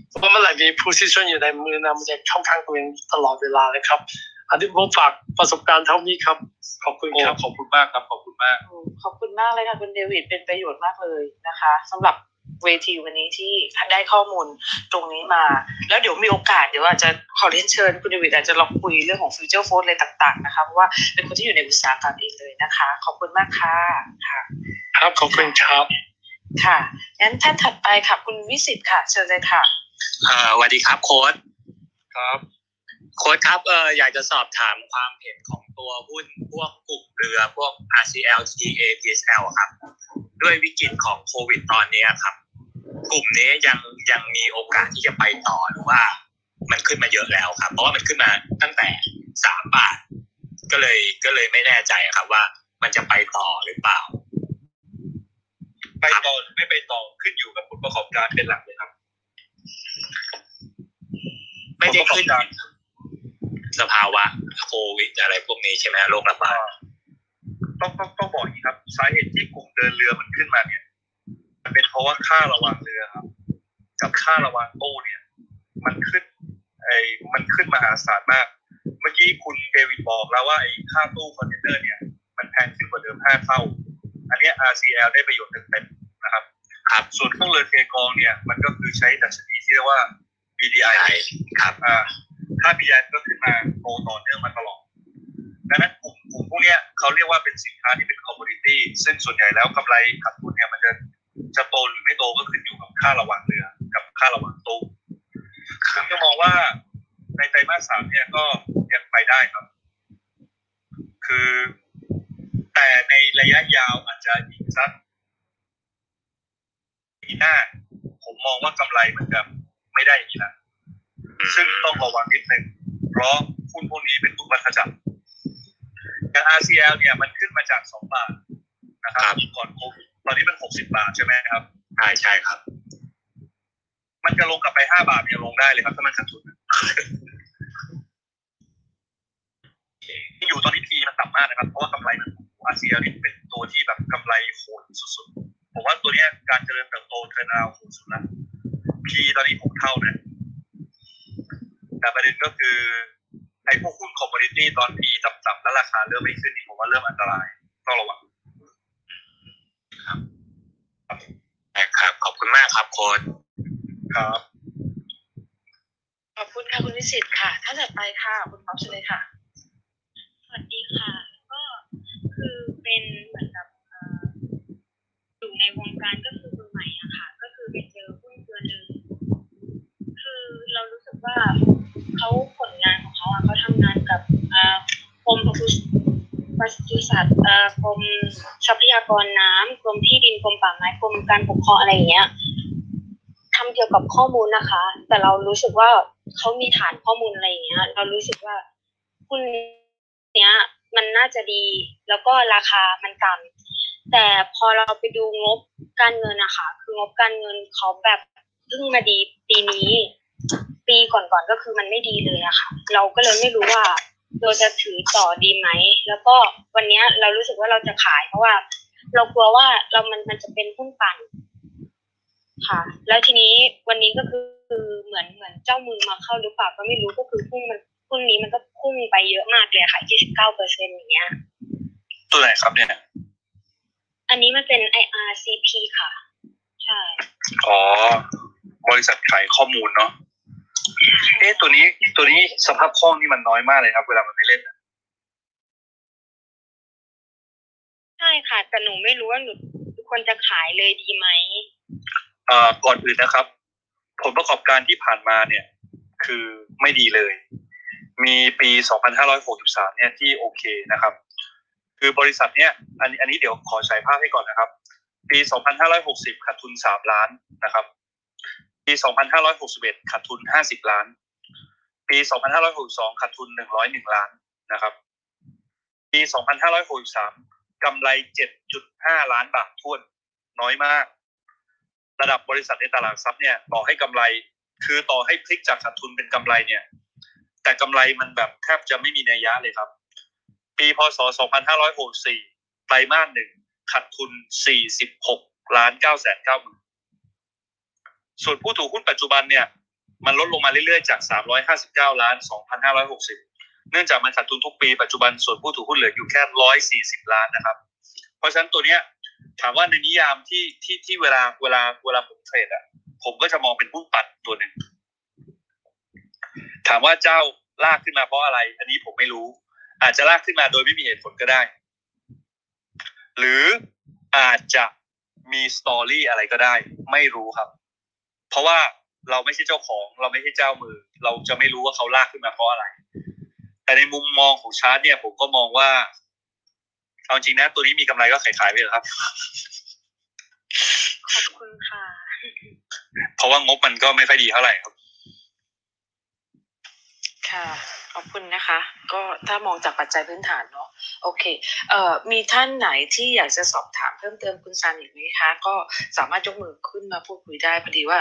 เพราะเมื่อไหร่มี position อยู่ในมือนะมันจะเข้าข้างตัวเองตลอดเวลาเลยครับอันนี้ผมฝากประสบการณ์เท่านี้ครับขอบคุณครับขอบคุณมากครับขอบคุณมากขอบคุณมากเลยค่ะคุณเดวิดเป็นประโยชน์มากเลยนะคะสำหรับเวทีวันนี้ที่ได้ข้อมูลตรงนี้มาแล้วเดี๋ยวมีโอกาสเดี๋ยวอาจจะขอเรียนเชิญคุณเดวิดอาจจะลองคุยเรื่องของฟิวเจอร์โฟนอะไรต่างๆนะคะเพราะว่าเป็นคนที่อยู่ในอุตสาหกรรมเองเลยนะคะขอบคุณมากค่ะครับขอบคุณครับค่ะงั้นท่านถัดไปค่ะคุณวิสิทธิ์ค่ะเชิญเลยค่ะสวัสดีครับโค้ชครับโค้ชครับอยากจะสอบถามความเห็นของตัวหุ้นพวกกลุ่มเรือพวก RCL TTA PSL ครับด้วยวิกฤตของโควิดตอนนี้ครับกลุ่มนี้ยังมีโอกาสที่จะไปต่อหรือว่ามันขึ้นมาเยอะแล้วครับเพราะว่ามันขึ้นมาตั้งแต่3 บาทก็เลยไม่แน่ใจครับว่ามันจะไปต่อหรือเปล่าไปต่อหรือไม่ไปต่อขึ้นอยู่กับผลประกอบการเป็นหลักเลยครับไม่ได้ขึ้นสภาวะโควิดอะไรพวกนี้ใช่ไหมโรคระบาด ต้องบอกอย่างนี้ครับสาเหตุที่กลุ่มเดินเรือมันขึ้นมาเนี่ยมันเป็นเพราะว่าค่าระวังเรือครับกับค่าระวังตู้เนี่ยมันขึ้นมหาศาลมากเมื่อกี้คุณเดวิดบอกแล้วว่าไอ้ค่าตู้คอนเทนเนอร์เนี่ยมันแพงขึ้นกว่าเดิม5เท่าอันนี้ RCL ได้ประโยชน์เต็มๆนะครับครับส่วนเครื่องเรือเทกองเนี่ยมันก็คือใช้ดัชนีที่เรียกว่า BDI ครับค่า BDI ก็ขึ้นมาโตต่อเนื่องมาตลอดดังนั้นกลุ่มพวกเนี้ยเขาเรียกว่าเป็นสินค้าที่เป็นคอมโมดิตี้ซึ่งส่วนใหญ่แล้วกำไรขาดทุนเนี่ยมันจะโตหรือไม่โตก็ขึ้นอยู่กับค่าระหว่างเรือกับค่าระหว่างตู้ผมก็มองว่าในไตรมาส3เนี่ยก็ยังไปได้ครับคือแต่ในระยะยาวอาจจะอีกสักปีหน้าผมมองว่ากำไรมันจะไม่ได้อีกแล้วซึ่งต้องระวังนิดนึงเพราะหุ้นพวกนี้เป็นหุ้นวัฏจักรอย่าง RCL เนี่ยมันขึ้นมาจาก2บาทนะครับก่อนโควิดตอนนี้มัน60บาทใช่ไหมครับใช่ครับมันจะลงกลับไป5บาทเนี่ยลงได้เลยครับถ้ามันขาดทุนอยู่ตอนนี้ P มันต่ำมากนะครับเพราะว่ากำไรมันอาเซียนเป็นตัวที่แบบกำไรโหดสุดๆผมว่าตัวนี้การเจริญเติบโตเทรนด์เอาโหดสุดแล้ว P ตอนนี้6เท่านะแต่ประเด็นก็คือไอ้พวกหุ้นคอมโมดิตี้ตอน P ต่ำๆแล้วราคาเริ่มไม่ขึ้นนี่ผมว่าเริ่มอันตรายต้องระวังครับขอบคุณมากครับโค้ชครับขอบคุณค่ะคุณวิสิทธิ์ค่ะท่านถัดไปค่ะคุณป๊อปเชิญเลยค่ะสวัสดีค่ะก็คือเป็นเหมือนกับอยู่ในวงการก็คือตัวใหม่อะค่ะก็คือไปเจอหุ้นตัวนึงคือเรารู้สึกว่าเขาผลงานของเขาอะเขาทำงานกับกรมปศุสัตว์กรมทรัพยากรน้ำกรมที่ดินกรมป่าไม้กรมการปกครองอะไรอย่างเงี้ยทำเกี่ยวกับข้อมูลนะคะแต่เรารู้สึกว่าเขามีฐานข้อมูลอะไรอย่างเงี้ยเรารู้สึกว่าหุ้นเนี้ยมันน่าจะดีแล้วก็ราคามันต่ำแต่พอเราไปดูงบการเงินนะคะคืองบการเงินเขาแบบเพิ่งมาดีปีนี้ปีก่อนๆก็คือมันไม่ดีเลยอะค่ะเราก็เลยไม่รู้ว่าเราจะถือต่อดีไหมแล้วก็วันนี้เรารู้สึกว่าเราจะขายเพราะว่าเรากลัวว่าเรามันจะเป็นหุ้นปั่นค่ะแล้วทีนี้วันนี้ก็คือเหมือนเจ้ามือมาเข้าหรือเปล่าก็ไม่รู้ก็คือพรุ่งนี้มันก็พุ่งไปเยอะมากเลยค่ะ 29% อย่างเงี้ยตัวไหนครับเนี่ยอันนี้มันเป็น IRCP ค่ะใช่อ๋อบริษัทขายข้อมูลเนาะเอ๊ะตัวนี้สภาพคล่องนี่มันน้อยมากเลยครับเวลามันไม่เล่นใช่ค่ะแต่หนูไม่รู้ว่าหนูควรจะขายเลยดีไหมก่อนอื่นนะครับผลประกอบการที่ผ่านมาเนี่ยคือไม่ดีเลยมีปี2563เนี่ยที่โอเคนะครับคือบริษัทเนี่ยอันนี้เดี๋ยวขอฉายภาพให้ก่อนนะครับปี2560ขาดทุน3ล้านนะครับปี2561ขาดทุน50ล้านปี2562ขาดทุน101ล้านนะครับปี2563กำไร 7.5 ล้านบาทถ้วนน้อยมากระดับบริษัทในตลาดทรัพย์เนี่ยต่อให้กำไรคือต่อให้พลิกจากขาดทุนเป็นกำไรเนี่ยแต่กำไรมันแบบแทบจะไม่มีนัยยะเลยครับปีพ.ศ. 2564ไตรมาส1ขาดทุน 46,990,000 ส่วนผู้ถือหุ้นปัจจุบันเนี่ยมันลดลงมาเรื่อยๆจาก359ล้าน 2,560 เนื่องจากมันขาดทุนทุกปีปัจจุบันส่วนผู้ถือหุ้นเหลืออยู่แค่140ล้านนะครับเพราะฉะนั้นตัวเนี้ยถามว่าในนิยามที่เวลาผมเทรดอ่ะผมก็จะมองเป็นหุ้นปั่นตัวนึงถามว่าเจ้าลากขึ้นมาเพราะอะไรอันนี้ผมไม่รู้อาจจะลากขึ้นมาโดยไม่มีเหตุผลก็ได้หรืออาจจะมีสตอรี่อะไรก็ได้ไม่รู้ครับเพราะว่าเราไม่ใช่เจ้าของเราไม่ใช่เจ้ามือเราจะไม่รู้ว่าเขาลากขึ้นมาเพราะอะไรแต่ในมุมมองของชาร์ตเนี่ยผมก็มองว่าเอาจริงนะตัวนี้มีกำไรก็ขายไปเลยครับขอบคุณค่ะเพราะว่างบมันก็ไม่ค่อยดีเท่าไหร่ครับค่ะขอบคุณนะคะก็ถ้ามองจากปัจจัยพื้นฐานเนาะโอเคมีท่านไหนที่อยากจะสอบถามเพิ่มเติมคุณซันอีกไหมคะก็สามารถยกมือขึ้นมาพูดคุยได้พอดีว่า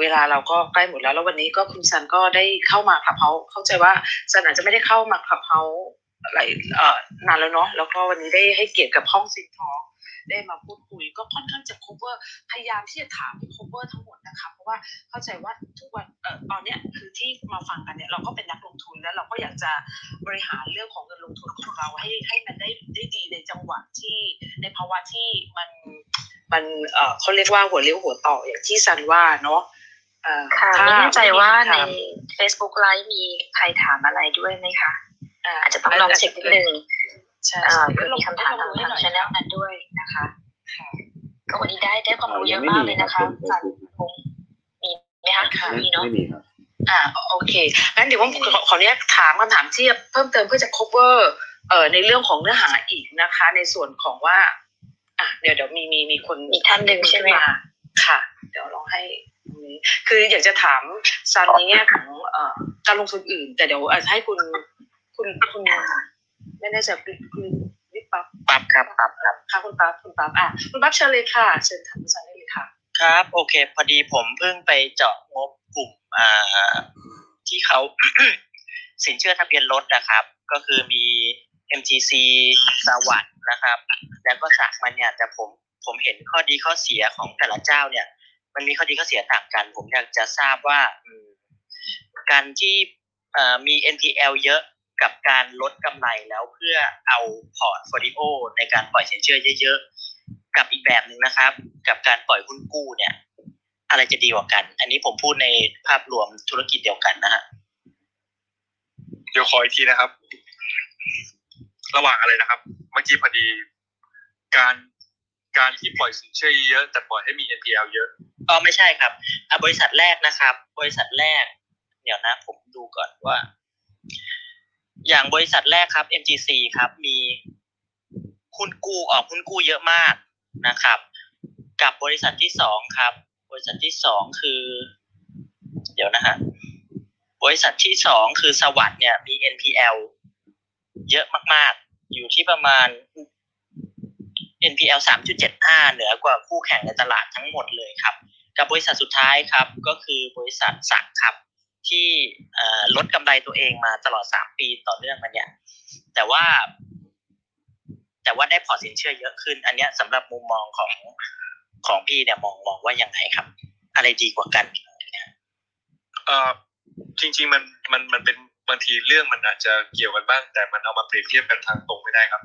เวลาเราก็ใกล้หมดแล้ววันนี้ก็คุณซันก็ได้เข้ามาขับเฮาเข้าใจว่าซันอาจจะไม่ได้เข้ามาขับเฮา หลายนานแล้วเนาะแล้วก็วันนี้ได้ให้เกียรติกับห้องซินทอล์คได้มาพูดคุยก็ค่อนข้างจะ cover พยายามที่จะถาม cover ทั้งหมดนะคะเพราะว่าเข้าใจว่าทุกวันตอนเนี้ยคือที่มาฟังกันเนี่ยเราก็เป็นนักลงทุนแล้วเราก็อยากจะบริหารเรื่องของเงินลงทุนของเราให้มันได้ดีในจังหวะที่ในภาวะที่มันเขาเรียกว่าหัวเลี้ยวหัวต่ออย่างที่ซันว่าเนาะค่ะไม่แน่ใจว่าใน Facebook Live มีใครถามอะไรด้วยไหมคะอาจจะต้องลองเช็คนิดนึงใช่มีคำถามทาง channel นั้นด้วยนะคะก็วันนี้ได้ความรู้เยอะมากเลยนะคะจากคงมีไหมคะมีเนาะโอเคงั้นเดี๋ยวผมขออนุญาตถามคำถามที่เพิ่มเติมเพื่อจะ cover ในเรื่องของเนื้อหาอีกนะคะในส่วนของว่าเดี๋ยวมีคนอีกท่านนึงใช่ไหมค่ะเดี๋ยวลองให้คืออยากจะถามซันในแง่ของการลงทุนอื่นแต่เดี๋ยวอาจจะให้คุณไม่ได้จะคุณวิปปั๊บครับค่ะคุณปั๊บคุณปั๊บเชิญเลยค่ะเชิญถามซันได้เลยค่ะครับโอเคพอดีผมเพิ่งไปเจาะงบกลุ่มที่เขา สินเชื่อทะเบียนรถนะครับก็คือมี MGC สวัสดิ์นะครับแล้วก็สากมันเนี่ยแต่ผมเห็นข้อดีข้อเสียของแต่ละเจ้าเนี่ยมันมีข้อดีข้อเสียต่างกันผมอยากจะทราบว่าการที่มี NPL เยอะกับการลดกำไรแล้วเพื่อเอาพอร์ตโฟลิโอในการปล่อยสินเชื่อเยอะๆกับอีกแบบนึงนะครับกับการปล่อยหุ้นกู้เนี่ยอะไรจะดีกว่ากันอันนี้ผมพูดในภาพรวมธุรกิจเดียวกันนะฮะเดี๋ยวขออีกทีนะครับระหว่างอะไรนะครับเมื่อกี้พอดีการที่ปล่อยสินเชื่อเยอะแต่ปล่อยให้มี NPL เยอะไม่ใช่ครับบริษัทแรกนะครับบริษัทแรกเดี๋ยวนะผมดูก่อนว่าอย่างบริษัทแรกครับ MGC ครับมีหุ้นกู้ออกหุ้นกู้เยอะมากนะครับกับบริษัทที่2ครับบริษัทที่2คือเดี๋ยวนะฮะบริษัทที่2คือสวัสดิ์เนี่ยมี NPL เยอะมากๆอยู่ที่ประมาณNPL 3.75 เหนือกว่าคู่แข่งในตลาดทั้งหมดเลยครับกับบริษัทสุดท้ายครับก็คือบริษัทสักครับที่ลดกำไรตัวเองมาตลอด3ปีต่อเนื่องมาเนี่ยแต่ว่าได้พอสินเชื่อเยอะขึ้นอันเนี้ยสำหรับมุมมองของพี่เนี่ยมองว่ายังไงครับอะไรดีกว่ากันจริงๆมันเป็นบางทีเรื่องมันอาจจะเกี่ยวกันบ้างแต่มันเอามาเปรียบเทียบกันทางตรงไม่ได้ครับ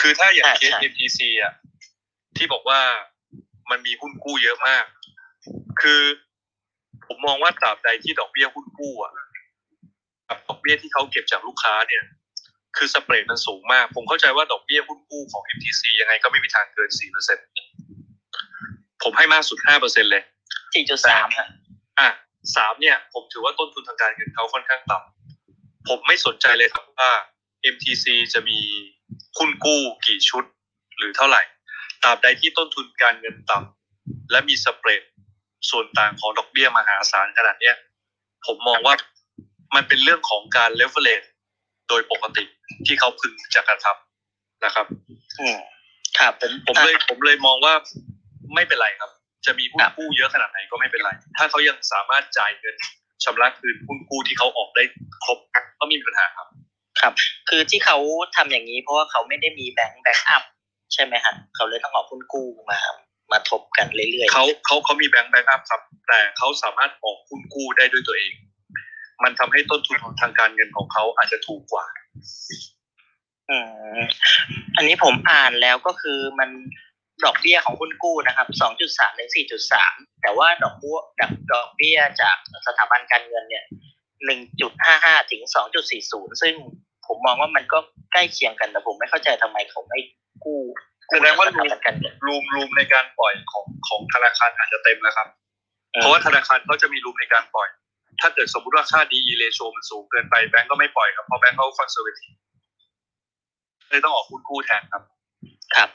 คือถ้าอย่างเคส MTC อ่ะที่บอกว่ามันมีหุ้นกู้เยอะมากคือผมมองว่าตราบใดที่ดอกเบี้ยหุ้นกู้อ่ะกับดอกเบี้ยที่เขาเก็บจากลูกค้าเนี่ยคือสเปรดมันสูงมากผมเข้าใจว่าดอกเบี้ยหุ้นกู้ของ MTC ยังไงก็ไม่มีทางเกิน 4% ผมให้มากสุด 5% เลย 4.3 อ่ะ3เนี่ยผมถือว่าต้นทุนทางการเงินเขาค่อนข้างต่ำผมไม่สนใจเลยครับว่า MTC จะมีหุ้นกู้กี่ชุดหรือเท่าไหร่ตราบใดที่ต้นทุนการเงินต่ำและมีสเปรดส่วนต่างของดอกเบี้ยมหาศาลขนาดเนี้ยผมมองว่ามันเป็นเรื่องของการเลเวอเรจโดยปกติที่เขาพึงจะกระทำนะครับครับผมเลยมองว่าไม่เป็นไรครับจะมีหุ้นกู้เยอะขนาดไหนก็ไม่เป็นไรถ้าเขายังสามารถจ่ายเงินชำระคืนหุ้นกู้ที่เขาออกได้ครบก็ไม่มีปัญหาครับครับคือที่เขาทำอย่างนี้เพราะว่าเขาไม่ได้มีแบงค์แบ็กอัพใช่ไหมฮะเขาเลยต้องออกหุ้นกู้มาทบกันเรื่อยๆเขามีแบงค์แบ็กอัพครับแต่เขาสามารถออกหุ้นกู้ได้ด้วยตัวเองมันทำให้ต้นทุนทางการเงินของเขาอาจจะถูกกว่าอันนี้ผมอ่านแล้วก็คือมันดอกเบี้ยของหุ้นกู้นะครับ 2.3 ถึง 4.3 แต่ว่าดอกเบี้ยจากสถาบันการเงินเนี่ย1.55 ถึง 2.40 ซึ่งผมมองว่ามันก็ใกล้เคียงกันแต่ผมไม่เข้าใจทำไมเขาไม่กู้แสดงว่ารูมในการปล่อยของธนาคารอาจจะเต็มแล้วครับเพราะว่าธนาคารเขาจะมีรูมในการปล่อยถ้าเกิดสมมุติว่าค่า DE ratio มันสูงเกินไปแบงก์ก็ไม่ปล่อยครับเพราะแบงก์เขาคอนเซอร์เวทีฟเลยต้องออกหุ้นกู้แทนครับครับ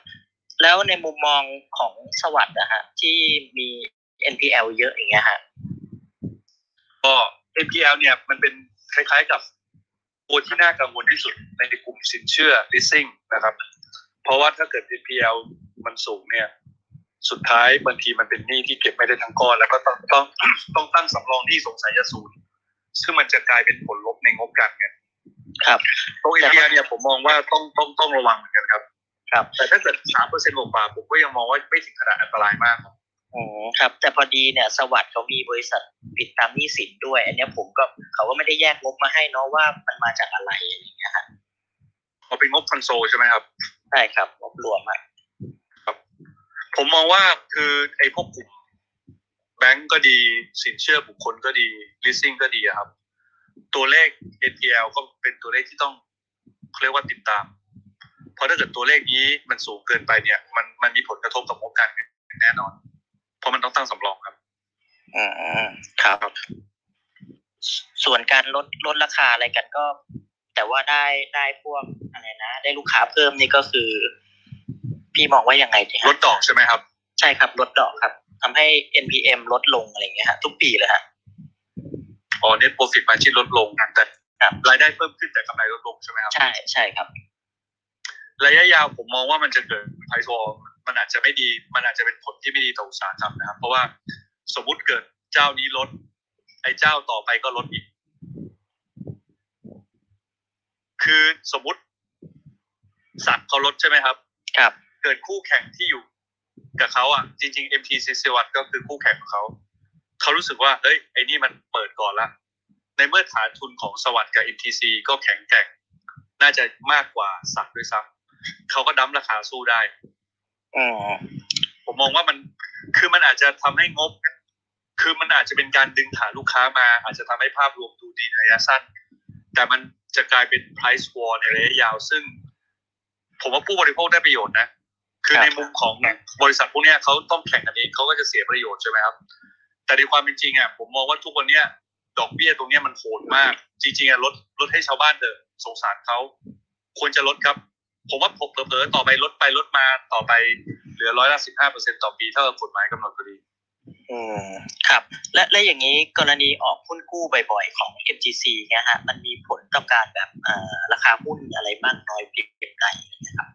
แล้วในมุมมองของสวัสดิ์นะฮะที่มี NPL เยอะอย่างเงี้ยฮะก็NPL เนี่ยมันเป็นคล้ายๆกับตัวที่น่ากังวลที่สุดในกลุ่มสินเชื่อ Leasing นะครับเพราะว่าถ้าเกิด NPL มันสูงเนี่ยสุดท้ายบางทีมันเป็นหนี้ที่เก็บไม่ได้ทั้งก้อนแล้วก็ต้องตั้งสำรองหนี้สงสัยจะศูนย์ซึ่งมันจะกลายเป็นผลลบในงบการเงิน ครับตรงเอเชียเนี่ยผมมองว่าต้องระวังเหมือนกันครับครับแต่ถ้าเกิด 3% กว่าผมก็ยังมองว่าไม่ถึงขนาดอันตรายมากอ๋อครับแต่พอดีเนี่ยสวัสดิ์เขามีบริษัทปิดตามหนี้สินด้วยอันนี้ผมก็เขาก็ไม่ได้แยกงบมาให้เนาะว่ามันมาจากอะไรอะไรอย่างเงี้ยฮะเขาเป็นงบคอนโซลใช่ไหมครับใช่ครับงบรวมครับผมมองว่าคือไอ้พวกกลุ่มแบงก์ก็ดีสินเชื่อบุคคลก็ดี leasing ก็ดีครับตัวเลข NPL ก็เป็นตัวเลขที่ต้องเรียกว่าติดตามเพราะถ้าเกิดตัวเลขนี้มันสูงเกินไปเนี่ยมันมีผลกระทบกับงบการเงินแน่นอนเพราะมันต้องตั้งสำรองครับครับส่วนการลดราคาอะไรกันก็แต่ว่าได้พวกอะไรนะได้ลูกค้าเพิ่มนี่ก็คือพี่มองว่ายังไงดีลดดอกใช่ไหมครับใช่ครับลดดอกครับทำให้ NPM ลดลงอะไรเงี้ยฮะทุกปีเลยฮะอ๋อ Net Profit Margin ลดลงแต่รายได้เพิ่มขึ้นแต่กำไรลดลงใช่ไหมครับใช่ครับระยะยาวผมมองว่ามันจะเกิดไพรซ์วอร์มันอาจจะไม่ดีมันอาจจะเป็นผลที่ไม่ดีต่ออุตสาหกรรมนะครับเพราะว่าสมมุติเกิดเจ้านี้ลดไอ้เจ้าต่อไปก็ลดอีกคือสมมุติสัตว์เขาลดใช่ไหมครับครับเกิดคู่แข่งที่อยู่กับเขาอ่ะจริงๆ MTC สวัสดิ์ก็คือคู่แข่งของเขารู้สึกว่าเฮ้ยไอ้นี่มันเปิดก่อนละในเมื่อฐานทุนของสวัสดิ์กับ MTC ก็แข็งแกร่งน่าจะมากกว่าสัตว์ด้วยซ้ำเขาก็ดั้มราคาสู้ได้ผมมองว่ามันคือมันอาจจะทำให้งบคือมันอาจจะเป็นการดึงฐานลูกค้ามาอาจจะทำให้ภาพรวมดูดีในระยะสั้นแต่มันจะกลายเป็น price war ในระยะยาวซึ่งผมว่าผู้บริโภคได้ประโยชน์นะคือในมุมของบริษัทพวกนี้เขาต้องแข่งกันเองเขาก็จะเสียประโยชน์ใช่ไหมครับแต่ในความเป็นจริงอ่ะผมมองว่าทุกวันนี้ดอกเบี้ยตรงนี้มันโหดมากจริงๆอ่ะลดให้ชาวบ้านเถอะสงสารเขาควรจะลดครับผมว่าผมเผลอๆต่อไปลดมาต่อไปเหลือร้อยละ 15% ต่อปีเท่ากับกฎหมายกำหนดพอดีครับและอย่างนี้กรณีออกหุ้นกู้บ่อยๆของ MGC เนี่ยฮะมันมีผลต่อการแบบราคาหุ้นอะไรมากน้อยเพียงใดนะครับ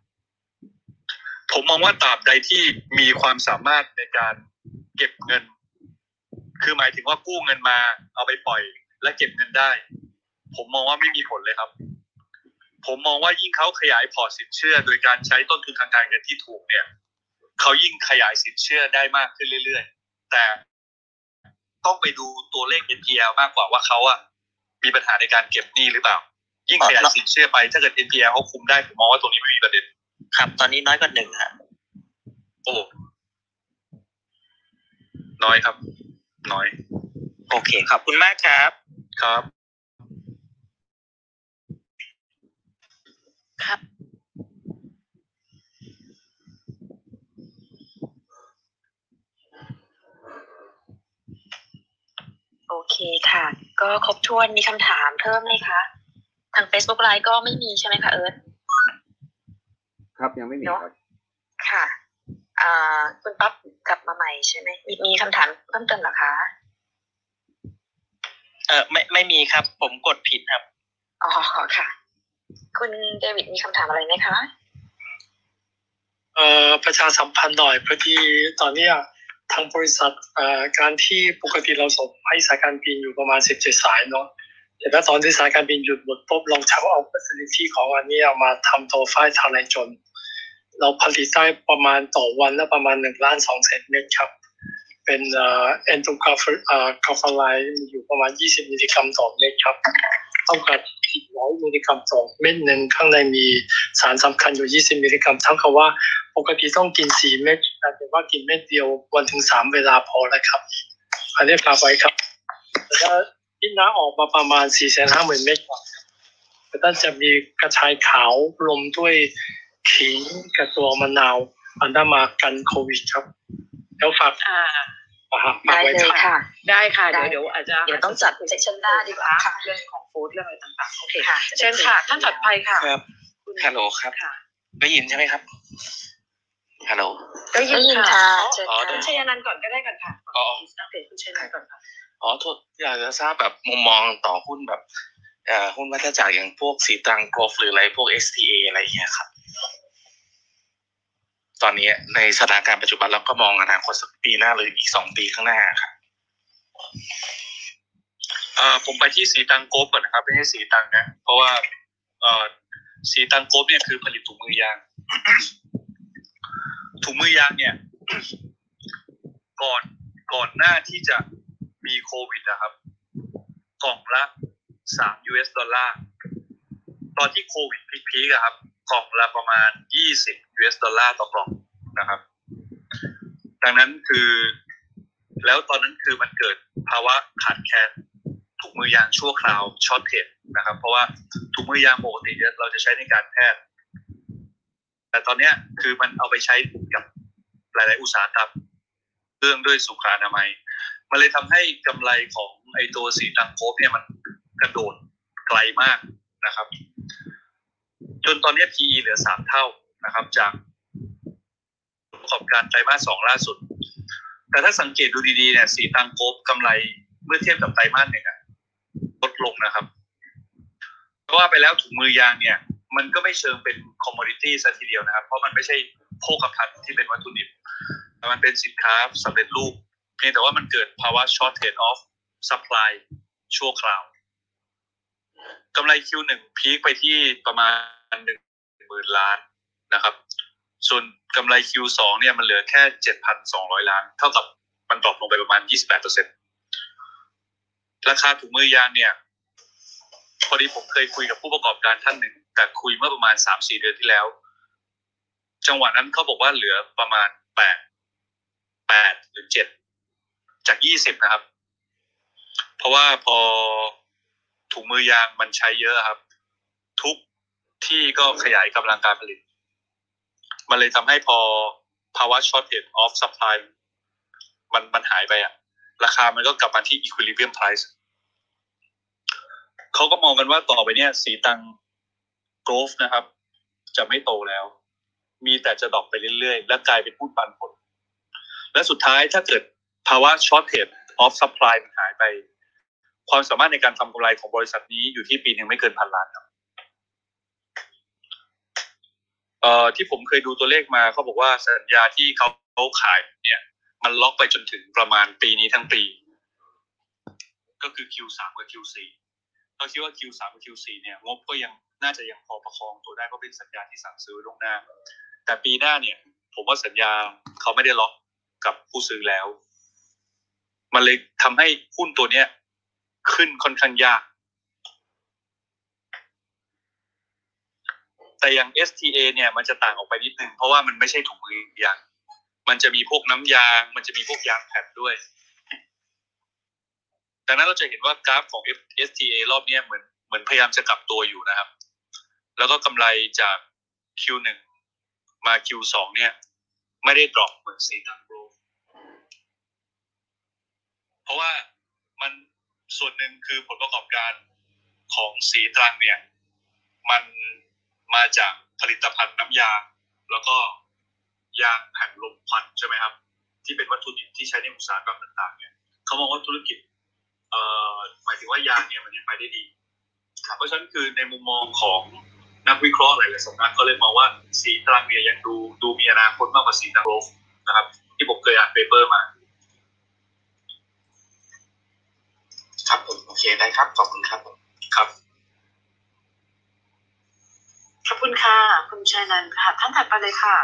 ผมมองว่าตราบใดที่มีความสามารถในการเก็บเงินคือหมายถึงว่ากู้เงินมาเอาไปปล่อยและเก็บเงินได้ผมมองว่าไม่มีผลเลยครับผมมองว่ายิ่งเขาขยายพอร์ตสินเชื่อโดยการใช้ต้นทุนทางการเงินที่ถูกเนี่ยเขายิ่งขยายสินเชื่อได้มากขึ้นเรื่อยๆแต่ต้องไปดูตัวเลข NPL มากกว่าว่าเขาอะมีปัญหาในการเก็บหนี้หรือเปล่ายิ่งขยายสินเชื่อไปถ้าเกิด NPL เขาคุมได้ผมมองว่าตรงนี้ไม่มีประเด็นครับตอนนี้น้อยกว่าหนึ่งฮะโอ้น้อยครับน้อยโอเคขอบคุณมากครับครับครับโอเคค่ะก็ครบถ้วนมีคำถามเพิ่มไหมคะทาง Facebook Live ก็ไม่มีใช่ไหมคะเอิร์ธครับยังไม่มีครับค่ะคุณปั๊บกลับมาใหม่ใช่ไหมมีคำถามเพิ่มเติมหรอคะไม่มีครับผมกดผิดครับอ๋อค่ะคุณเดวิดมีคำถามอะไรไหมคะประชาสัมพันธ์หน่อยพอดีตอนนี้ทางบริษัทการที่ปกติเราส่งให้สายการบินอยู่ประมาณ17สายเนาะแต่ถ้าตอนที่สายการบินหยุดหมดปุ๊บลองเช่าเอา facility ของอันนี้เอามาทำโทรไฟล์ทางนายจนเราผลิตได้ประมาณต่อวันละประมาณ 1.2 เมตรครับเป็นEnterocalcalin อยู่ประมาณ20มิลลิกรัมต่อเมตรครับเท่ากับ100มิลลิกรัมต่อเม็ดนึงข้างในมีสารสำคัญอยู่20มิลลิกรัมเท่ากับว่าปกติต้องกิน4เม็ดแต่ว่ากินเม็ดเดียววันถึง3เวลาพอแล้วครับอันนี้ฝากไว้ครับแต่ถ้าที่น้าออกมาประมาณ 450,000 เม็ดก่อนแต่ถ้าจะมีกระชายขาวรวมด้วยขิงกระตัวมะนาวอันนั้นมากันโควิดครับแล้วฝากได้เลยค่ะได้ค่ะเดี๋ยวอาจจะต้องจัดเซสชั่นหน้าดีกว่าเรื่องของฟู้ดเรื่องอะไรต่างๆโอเคค่ะเชิญค่ะท่านถัดไปค่ะครับฮัลโหลครับได้ยินใช่ไหมครับฮัลโหลได้ยินค่ะคุณชัยนันท์ก่อนก็ได้ก่อนค่ะอ๋ออัปเดตคุณชัยนันท์ก่อนค่ะอ๋อโทษอยากจะทราบแบบมุมมองต่อหุ้นแบบหุ้นวัฏจักรอย่างพวกสีตรังโกลฟหรืออะไรพวก STA อะไรอย่างเงี้ยครับตอนนี้ในสถานการณ์ปัจจุบันแล้วก็มองอนาคตสักปีหน้าหรืออีก2ปีข้างหน้าครับผมไปที่สีตังโกลฟก่อนนะครับไม่ใช่สีตังนะเพราะว่า สีตังโกบเนี่ยคือผลิตถุงมือยาง ถุงมือยางเนี่ยก่อนหน้าที่จะมีโควิดนะครับกล่องละ$3ตอนที่โควิดพีคๆอะครับกล่องละประมาณ$20ต่อกล่องนะครับดังนั้นคือแล้วตอนนั้นคือมันเกิดภาวะขาดแคลนถุงมือยางชั่วคราวช็อตเทจนะครับเพราะว่าถุงมือยางปกติเราจะใช้ในการแพทย์แต่ตอนนี้คือมันเอาไปใช้กับหลายๆอุตสาหกรรมเรื่องด้วยสุขอนามัยมันเลยทำให้กำไรของไอตัวสีตังโคบเนี่ยมันกระโดดไกลมากนะครับจนตอนนี้ PE เหลือ3เท่านะครับจากประกอบการไตรมาส2ล่าสุดแต่ถ้าสังเกตดูดีๆเนี่ยสีตังโคบกำไรเมื่อเทียบกับไตรมาส1อ่ะลดลงนะครับเพราะว่าไปแล้วถุงมือยางเนี่ยมันก็ไม่เชิงเป็นคอมโมดิตี้ซะทีเดียวนะครับเพราะมันไม่ใช่โภคภัณฑ์ที่เป็นวัตถุดิบแต่มันเป็นสินค้าสำเร็จรูปเพียงแต่ว่ามันเกิดภาวะ shortage of supply ชั่วคราวกำไร Q1 พีคไปที่ประมาณ 10,000 ล้านนะครับส่วนกำไร Q2 เนี่ยมันเหลือแค่ 7,200 ล้านเท่ากับมันดรอปลงไปประมาณ 28% ราคาถุงมือยางเนี่ยพอดีผมเคยคุยกับผู้ประกอบการท่านหนึ่งแต่คุยเมื่อประมาณ 3-4 เดือนที่แล้วจังหวะนั้นเขาบอกว่าเหลือประมาณ8หรือ7จาก20นะครับเพราะว่าพอถุงมือยางมันใช้เยอะครับทุกที่ก็ขยายกำลังการผลิตมันเลยทำให้พอภาวะ shortage of supply มันหายไปอะราคามันก็กลับมาที่ equilibrium price เขาก็มองกันว่าต่อไปเนี่ยสีตัง growth นะครับจะไม่โตแล้วมีแต่จะดรอปไปเรื่อยๆและกลายเป็นหุ้นปันผลและสุดท้ายถ้าเกิดภาวะ shortage of supply มันหายไปความสามารถในการทำกำไรของบริษัทนี้อยู่ที่ปีนึงไม่เกิน1,000 ล้านครับที่ผมเคยดูตัวเลขมาเขาบอกว่าสัญญาที่เขาขายเนี่ยมันล็อกไปจนถึงประมาณปีนี้ทั้งปีก็คือ Q3 กับ Q4 เราคิดว่า Q3 กับ Q4 เนี่ยงบก็ยังน่าจะยังพอประคองตัวได้เพราะเป็นสัญญาที่สั่งซื้อล่วงหน้าแต่ปีหน้าเนี่ยผมว่าสัญญาเขาไม่ได้ล็อกกับผู้ซื้อแล้วมันเลยทำให้หุ้นตัวเนี้ยขึ้นค่อนข้างยากแต่อย่าง STA เนี่ยมันจะต่างออกไปนิดนึงเพราะว่ามันไม่ใช่ถุงมือยางมันจะมีพวกน้ำยางมันจะมีพวกยางแผ่นด้วยดังนั้นเราจะเห็นว่ากราฟของ STA รอบนี้เหมือนพยายามจะกลับตัวอยู่นะครับแล้วก็กำไรจาก Q1 มา Q2 เนี่ยไม่ได้ดรอปเหมือนสีตังโกลเพราะว่ามันส่วนหนึ่งคือผลประกอบการของสีตรังเนี่ยมันมาจากผลิตภัณฑ์น้ำยางแล้วก็ยางแผ่นลมควันใช่ไหมครับที่เป็นวัตถุดิบที่ใช้ในอุตสาหกรรมต่างๆเนี่ยเขามองว่าธุรกิจหมายถึงว่ายางเนี่ยมันยังไปได้ดีเพราะฉะนั้นคือในมุมมองของนักวิเคราะห์หลายๆสำนักก็เลยมองว่าสีตรังเนี่ยยังดูมีอนาคตมากกว่าสีตรังโลกนะครับที่ผมเคยอ่านเปเปอร์มาครับผมโอเคได้ครับขอบคุณครับครับขอบคุณค่ะคุณชัยนันท์ค่ะท่านถัดไปเลยค่ะ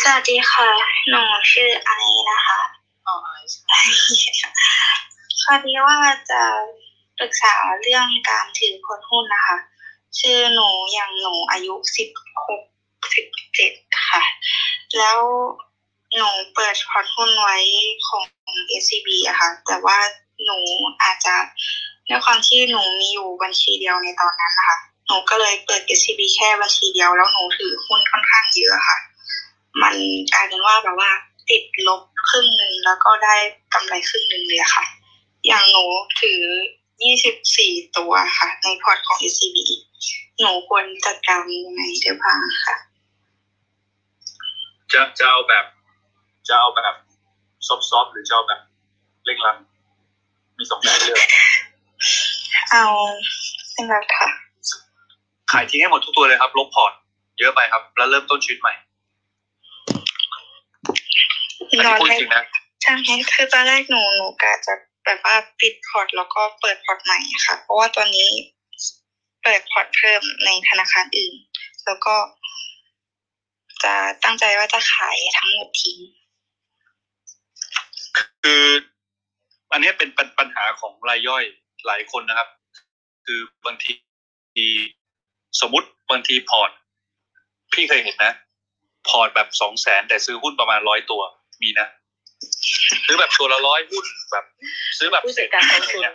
สวัสดีค่ะหนูชื่อไอซ์นะคะอ๋อไอซ์พอดีว่าจะปรึกษาเรื่องการถือหุ้นนะคะชื่อหนูอย่างหนูอายุ16-17ค่ะแล้วหนูเปิดพอร์ตหุ้นไว้ของ SCB อะค่ะแต่ว่าหนูอาจจะด้วยความที่หนูมีอยู่บัญชีเดียวในตอนนั้นนะคะหนูก็เลยเปิด SCB แค่บัญชีเดียวแล้วหนูถือหุ้นค่อนข้างเยอะค่ะมันกลายเป็นว่าแบบว่าติดลบครึ่งนึงแล้วก็ได้กำไรครึ่งนึงเลยค่ะอย่างหนูถือ24ตัวค่ะในพอร์ตของ SCB หนูควรจัดการยังไงได้บ้างค่ะจะเอาแบบซอฟๆหรือจะเอาแบบเร่งรัดมี2แบบเลือกเอาเร่งรัดค่ะขายทิ้งให้หมดทุกตัวเลยครับลบพอร์ตเยอะไปครับแล้วเริ่มต้นชีวิตใหม่อันนี้พูดจริงนะใช่คือตอนแรกหนูกะจะแบบว่าปิดพอร์ตแล้วก็เปิดพอร์ตใหม่ค่ะเพราะว่าตอนนี้ เปิดพอร์ตเพิ่มในธนาคารอื่นแล้วก็จะตั้งใจว่าจะขายทั้งหมดทิ้งคืออันนี้เป็นปัญหาของรายย่อยหลายคนนะครับคือบางทีสมมุติบางทีพอร์ตพี่เคยเห็นนะพอร์ตแบบ 200,000 แต่ซื้อหุ้นประมาณ100ตัวมีนะซื้อแบบตัวละ100หุ้นแบบซื้อแบบผู้จัดการลงทุน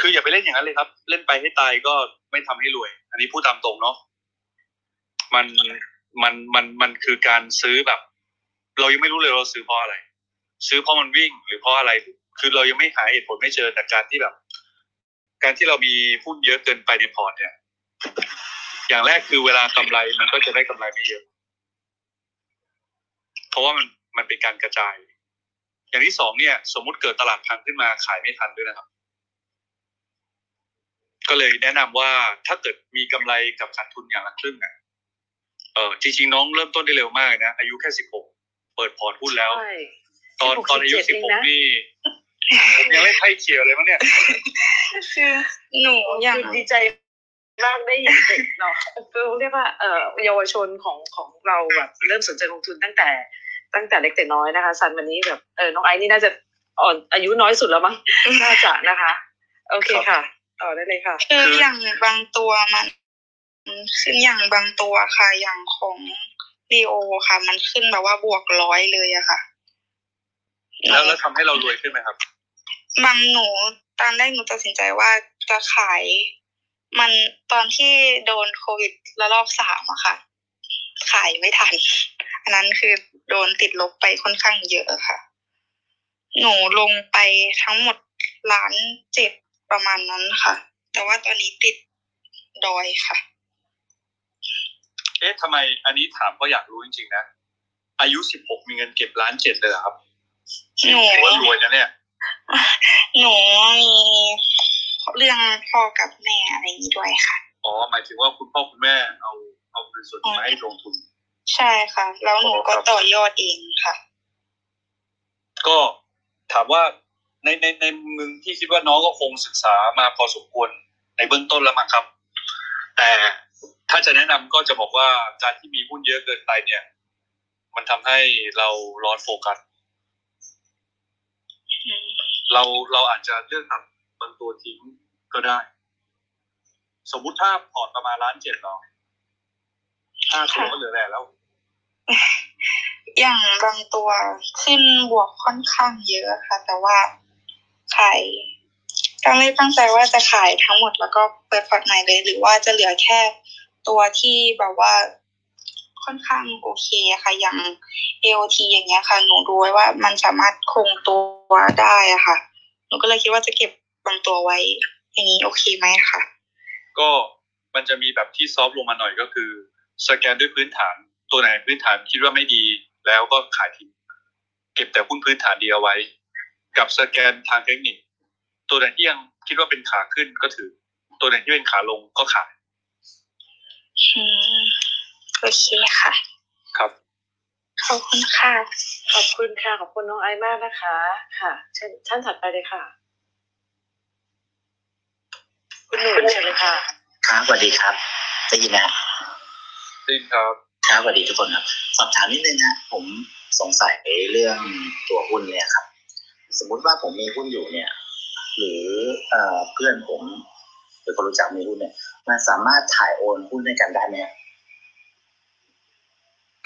คืออย่าไปเล่นอย่างนั้นเลยครับเล่นไปให้ตายก็ไม่ทำให้รวยอันนี้พูดตามตรงเนาะมันคือการซื้อแบบเรายังไม่รู้เลยเราซื้อเพราะอะไรซื้อเพราะมันวิ่งหรือเพราะอะไรคือเรายังไม่หาเหตุผลไม่เจอแต่การที่แบบการที่เรามีหุ้นเยอะเกินไปในพอร์ตเนี่ยอย่างแรกคือเวลากำไรมันก็จะได้กำไรไม่เยอะเพราะว่ามันเป็นการกระจายอย่างที่สองเนี่ยสมมุติเกิดตลาดพังขึ้นมาขายไม่ทันด้วยนะครับก็เลยแนะนำว่าถ้าเกิดมีกำไรกับขาดทุนอย่างละครึ่งเนี่ยจริงๆน้องเริ่มต้นได้เร็วมากนะอายุแค่16เปิดพอร์ตหุ้นแล้วตอนอายุ16นี่ผมยังไม่ไพ่เขียวเลยมั้งเนี่ยคือหนูอยากดีใจมากได้ยินเด็กเนาะเรียกว่าเยาวชนของเราแบบเริ่มสนใจลงทุนตั้งแต่เล็กแต่น้อยนะคะซันวันนี้แบบน้องไอซ์นี่น่าจะอ่อนอายุน้อยสุดแล้วมั้งน่าจะนะคะโอเคค่ะต่อได้เลยค่ะคืออย่างบางตัวมันซึ่งอย่างบางตัวค่ะอย่างของดีโอค่ะมันขึ้นแบบว่าบวกร้อยเลยอะค่ะแล้วทำให้เรารวยขึ้นไหมครับบางหนูตอนแรกหนูตัดสินใจว่าจะขายมันตอนที่โดนโควิดระลอก3อะค่ะขายไม่ทันอันนั้นคือโดนติดลบไปค่อนข้างเยอะค่ะหนูลงไปทั้งหมด1.7 ล้านประมาณนั้นค่ะแต่ว่าตอนนี้ติดดอยค่ะเอ๊ะทำไมอันนี้ถามก็อยากรู้จริงๆนะอายุ16มีเงินเก็บ1.7 ล้านเลยเหรอครับหนูว่ารวยนะเนี่ยหนูมีเรื่องพ่อกับแม่อะไรอย่างนี้ด้วยค่ะอ๋อหมายถึงว่าคุณพ่อคุณแม่เอาเงินส่วนนี้มาให้ลงทุนใช่ค่ะแล้วหนูก็ต่อยอดเองค่ะก็ถามว่าในมึงที่คิดว่าน้องก็คงศึกษามาพอสมควรในเบื้องต้นแล้วมั้งครับแต่ถ้าจะแนะนำก็จะบอกว่าการที่มีหุ้นเยอะเกินไปเนี่ยมันทำให้เราลอสโฟกัสเราอาจจะเลือกตัดบางตัวทิ้งก็ได้สมมุติถ้าพอร์ตประมาณ1.7 ล้านเนาะ5ตัวก็เหลือแล้วอย่างบางตัวขึ้นบวกค่อนข้างเยอะค่ะแต่ว่าขายก็เลยตั้งใจว่าจะขายทั้งหมดแล้วก็เปิดพอร์ตใหม่เลยหรือว่าจะเหลือแค่ตัวที่แบบว่าค่อนข้างโอเคค่ะอย่าง AOT อย่างเงี้ยค่ะหนูดูไว้ว่ามันสามารถคงตัวได้อะค่ะหนูก็เลยคิดว่าจะเก็บบางตัวไว้อย่างนี้โอเคไหมค่ะก็มันจะมีแบบที่ซอฟลงมาหน่อยก็คือสแกนด้วยพื้นฐานตัวไหนพื้นฐานคิดว่าไม่ดีแล้วก็ขายทิ้งเก็บแต่หุ้นพื้นฐานดีเอาไว้กับสแกนทางเทคนิคตัวไหนที่ยังคิดว่าเป็นขาขึ้นก็ถือตัวไหนที่เป็นขาลงก็ขายโอเคค่ะครับขอบคุณค่ะขอบคุณค่ะขอบคุณน้องไอมากนะคะค่ะท่านถัดไปเลยค่ะคุณหนุ่มเลยค่ะครับสวัสดีครับได้ยินนะได้ยินครับครับสวัสดีทุกคนครับสอบถามนิดนึงฮะผมสงสัยเรื่องตัวหุ้นเนี่ยครับสมมุติว่าผมมีหุ้นอยู่เนี่ยหรือเพื่อนผมหรือคนรู้จักมีหุ้นเนี่ยมันสามารถถ่ายโอนหุ้นด้วยกันได้ไหม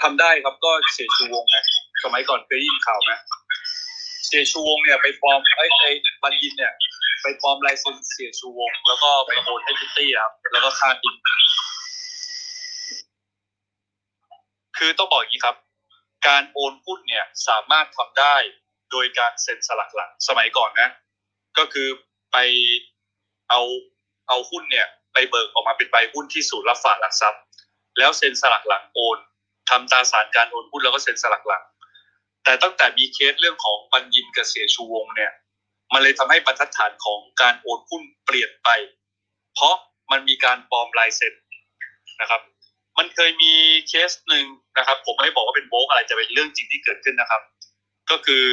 ทำได้ครับก็เสียชูวงนะสมัยก่อนเคยยินข่าวไหมเสียชูวงเนี่ยไปปลอมไอ้บัญญินเนี่ยไปปลอมลายเซ็นเสียชูวงแล้วก็ไปโอนให้พิตตี้ครับแล้วก็ฆ่าดินคือต้องบอกอย่างนี้ครับการโอนหุ้นเนี่ยสามารถทำได้โดยการเซ็นสลักหลังสมัยก่อนนะก็คือไปเอาหุ้นเนี่ยไปเบิกออกมาเป็นใบหุ้นที่ศูนย์รับฝากหลักทรัพย์แล้วเซ็นสลักหลังโอนทำตราสารการโอนหุ้นแล้วก็เซ็นสลักหลังแต่ตั้งแต่มีเคสเรื่องของบัญญินกับเสียชูวงเนี่ยมันเลยทำให้บรรทัดฐานของการโอนหุ้นเปลี่ยนไปเพราะมันมีการปลอมลายเซ็นนะครับมันเคยมีเคสหนึ่งนะครับผมไม่บอกว่าเป็นโบกอะไรจะเป็นเรื่องจริงที่เกิดขึ้นนะครับก็คือ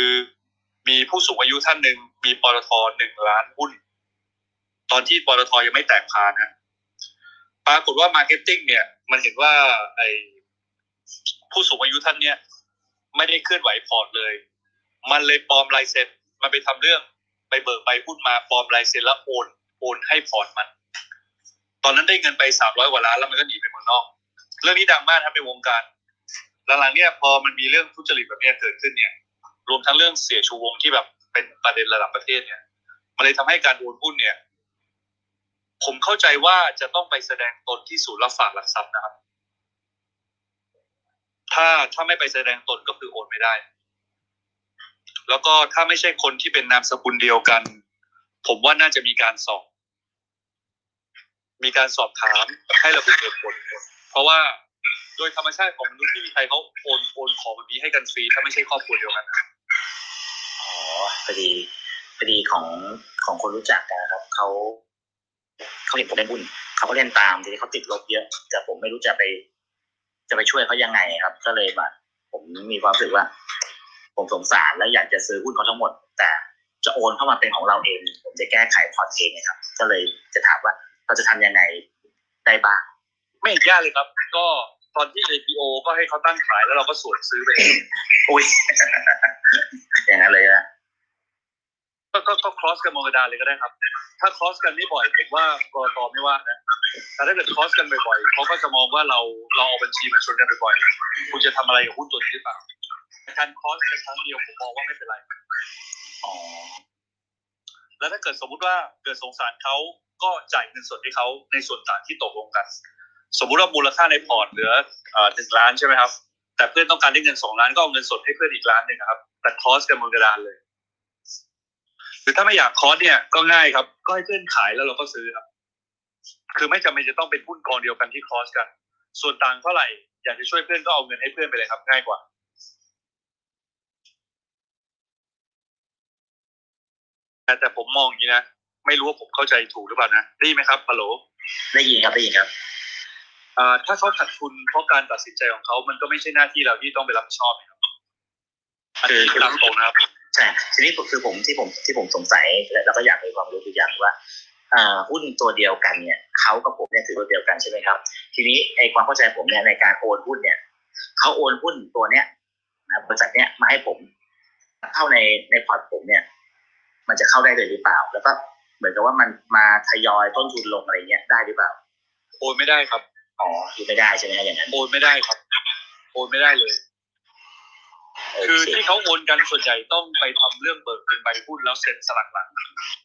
มีผู้สูงอายุท่านหนึ่งมีปตท.1 ล้านหุ้นตอนที่ปตท.ยังไม่แตกพานะ ปรากฏว่า marketing เนี่ยมันเห็นว่าไอ้ผู้สูงอายุท่านเนี่ยไม่ได้เคลื่อนไหวพอร์ตเลยมันเลยปลอมลายเซ็นมันไปทำเรื่องไปเบิกใบหุ้นมาปลอมลายเซ็นแล้วโอนให้พอร์ตมันตอนนั้นได้เงินไป300กว่าล้านแล้วมันก็หนีไปเมืองนอกเรื่องนี้ดังมากครับในวงการหลังๆเนี่ยพอมันมีเรื่องทุจริตแบบนี้เกิดขึ้นเนี่ยรวมทั้งเรื่องเสียชูวงที่แบบเป็นประเด็นระดับประเทศเนี่ยมันเลยทำให้การโอนหุ้นเนี่ยผมเข้าใจว่าจะต้องไปแสดงตนที่ศูนย์รับฝากหลักทรัพย์นะครับถ้าไม่ไปแสดงตนก็คือโอนไม่ได้แล้วก็ถ้าไม่ใช่คนที่เป็นนามสกุลเดียวกันผมว่าน่าจะมีการสอบถามให้ระบุเหตุผลเพราะว่าโดยธรรมชาติของมนุษย์ที่มีใครเขาโอนของแบบนี้ให้กันฟรีถ้าไม่ใช่ครอบครัวเดียวกันอ๋อพอดีของคนรู้จักกันนะครับเขาเห็นผมเล่นหุ้นเขาก็เล่นตามทีนี้เขาติดลบเยอะแต่ผมไม่รู้จะไปช่วยเขายังไงครับก็เลยแบบผมมีความรู้สึกว่าผมสงสารและอยากจะซื้อหุ้นเขาทั้งหมดแต่จะโอนเข้ามาเป็นของเราเองผมจะแก้ไขพอร์ตเองครับก็เลยจะถามว่าเราจะทำยังไงได้บ้างไม่ยากเลยครับก็ตอนที่ IPO ก็ให้เขาตั้งขายแล้วเราก็สวนซื้อไปเองอุ้ยอย่างนั้นเลยนะก็ cross กันมองกระดานเลยก็ได้ครับถ้า cross กันไม่บ่อยผมว่ากตไม่ว่านะแต่ถ้าเกิด cross กันบ่อยๆเขาก็จะมองว่าเราเอาบัญชีมาชนกันบ่อยๆคุณจะทำอะไรกับหุ้นตัวนี้หรือเปล่าการ cross กันครั้งเดียวผมมองว่าไม่เป็นไรอ๋อแล้วถ้าเกิดสมมุติว่าเกิดสงสารเขาก็จ่ายเงินสดให้เขาในส่วนต่างที่ตกลงกันสมมุติว่ามูลค่าในพอร์ตเหลือ1ล้านใช่ไหมครับแต่เพื่อนต้องการได้เงิน2ล้านก็เอาเงินสดให้เพื่อนอีกล้านนึงครับแต่ cross กันบนกระดานเลยหรือถ้าไม่อยากคอสเนี่ยก็ง่ายครับก็ให้เพื่อนขายแล้วเราก็ซื้อครับคือไม่จำเป็นจะต้องเป็นหุ้นกองเดียวกันที่คอสกันส่วนต่างเท่าไหร่อยากจะช่วยเพื่อนก็เอาเงินให้เพื่อนไปเลยครับง่ายกว่าแต่ผมมองอย่างนี้นะไม่รู้ว่าผมเข้าใจถูกหรือเปล่านะได้ไหมครับฮัลโหลได้ยินครับถ้าเขาขาดทุนเพราะการตัดสินใจของเขามันก็ไม่ใช่หน้าที่เราที่ต้องไปรับผิดชอบครับอันนี้ตามตรงนะครับใช่ทีนี้คือผมที่ผมสงสัยแล้วก็อยากมีความรู้อีกอย่างว่าหุ้นตัวเดียวกันเนี่ยเขากับผมเนี่ยถือตัวเดียวกันใช่ไหมครับทีนี้ไอ้ความเข้าใจผมเนี่ยในการโอนหุ้นเนี่ยเขาโอนหุ้นตัวเนี้ยบริษัทเนี้ยมาให้ผมเข้าในพอร์ตผมเนี่ยมันจะเข้าได้เลยหรือเปล่าแล้วก็เหมือนกับว่ามันมาทยอยต้นทุนลงอะไรเงี้ยได้หรือเปล่าโอนไม่ได้ครับอ๋อไม่ได้ใช่ไหมอย่างนั้นโอนไม่ได้ครับโอนไม่ได้เลยคือที่เขาโอนกันส่วนใหญ่ต้องไปทำเรื่องเบิกเป็นใบหุ้นแล้วเซ็นสลักหลัง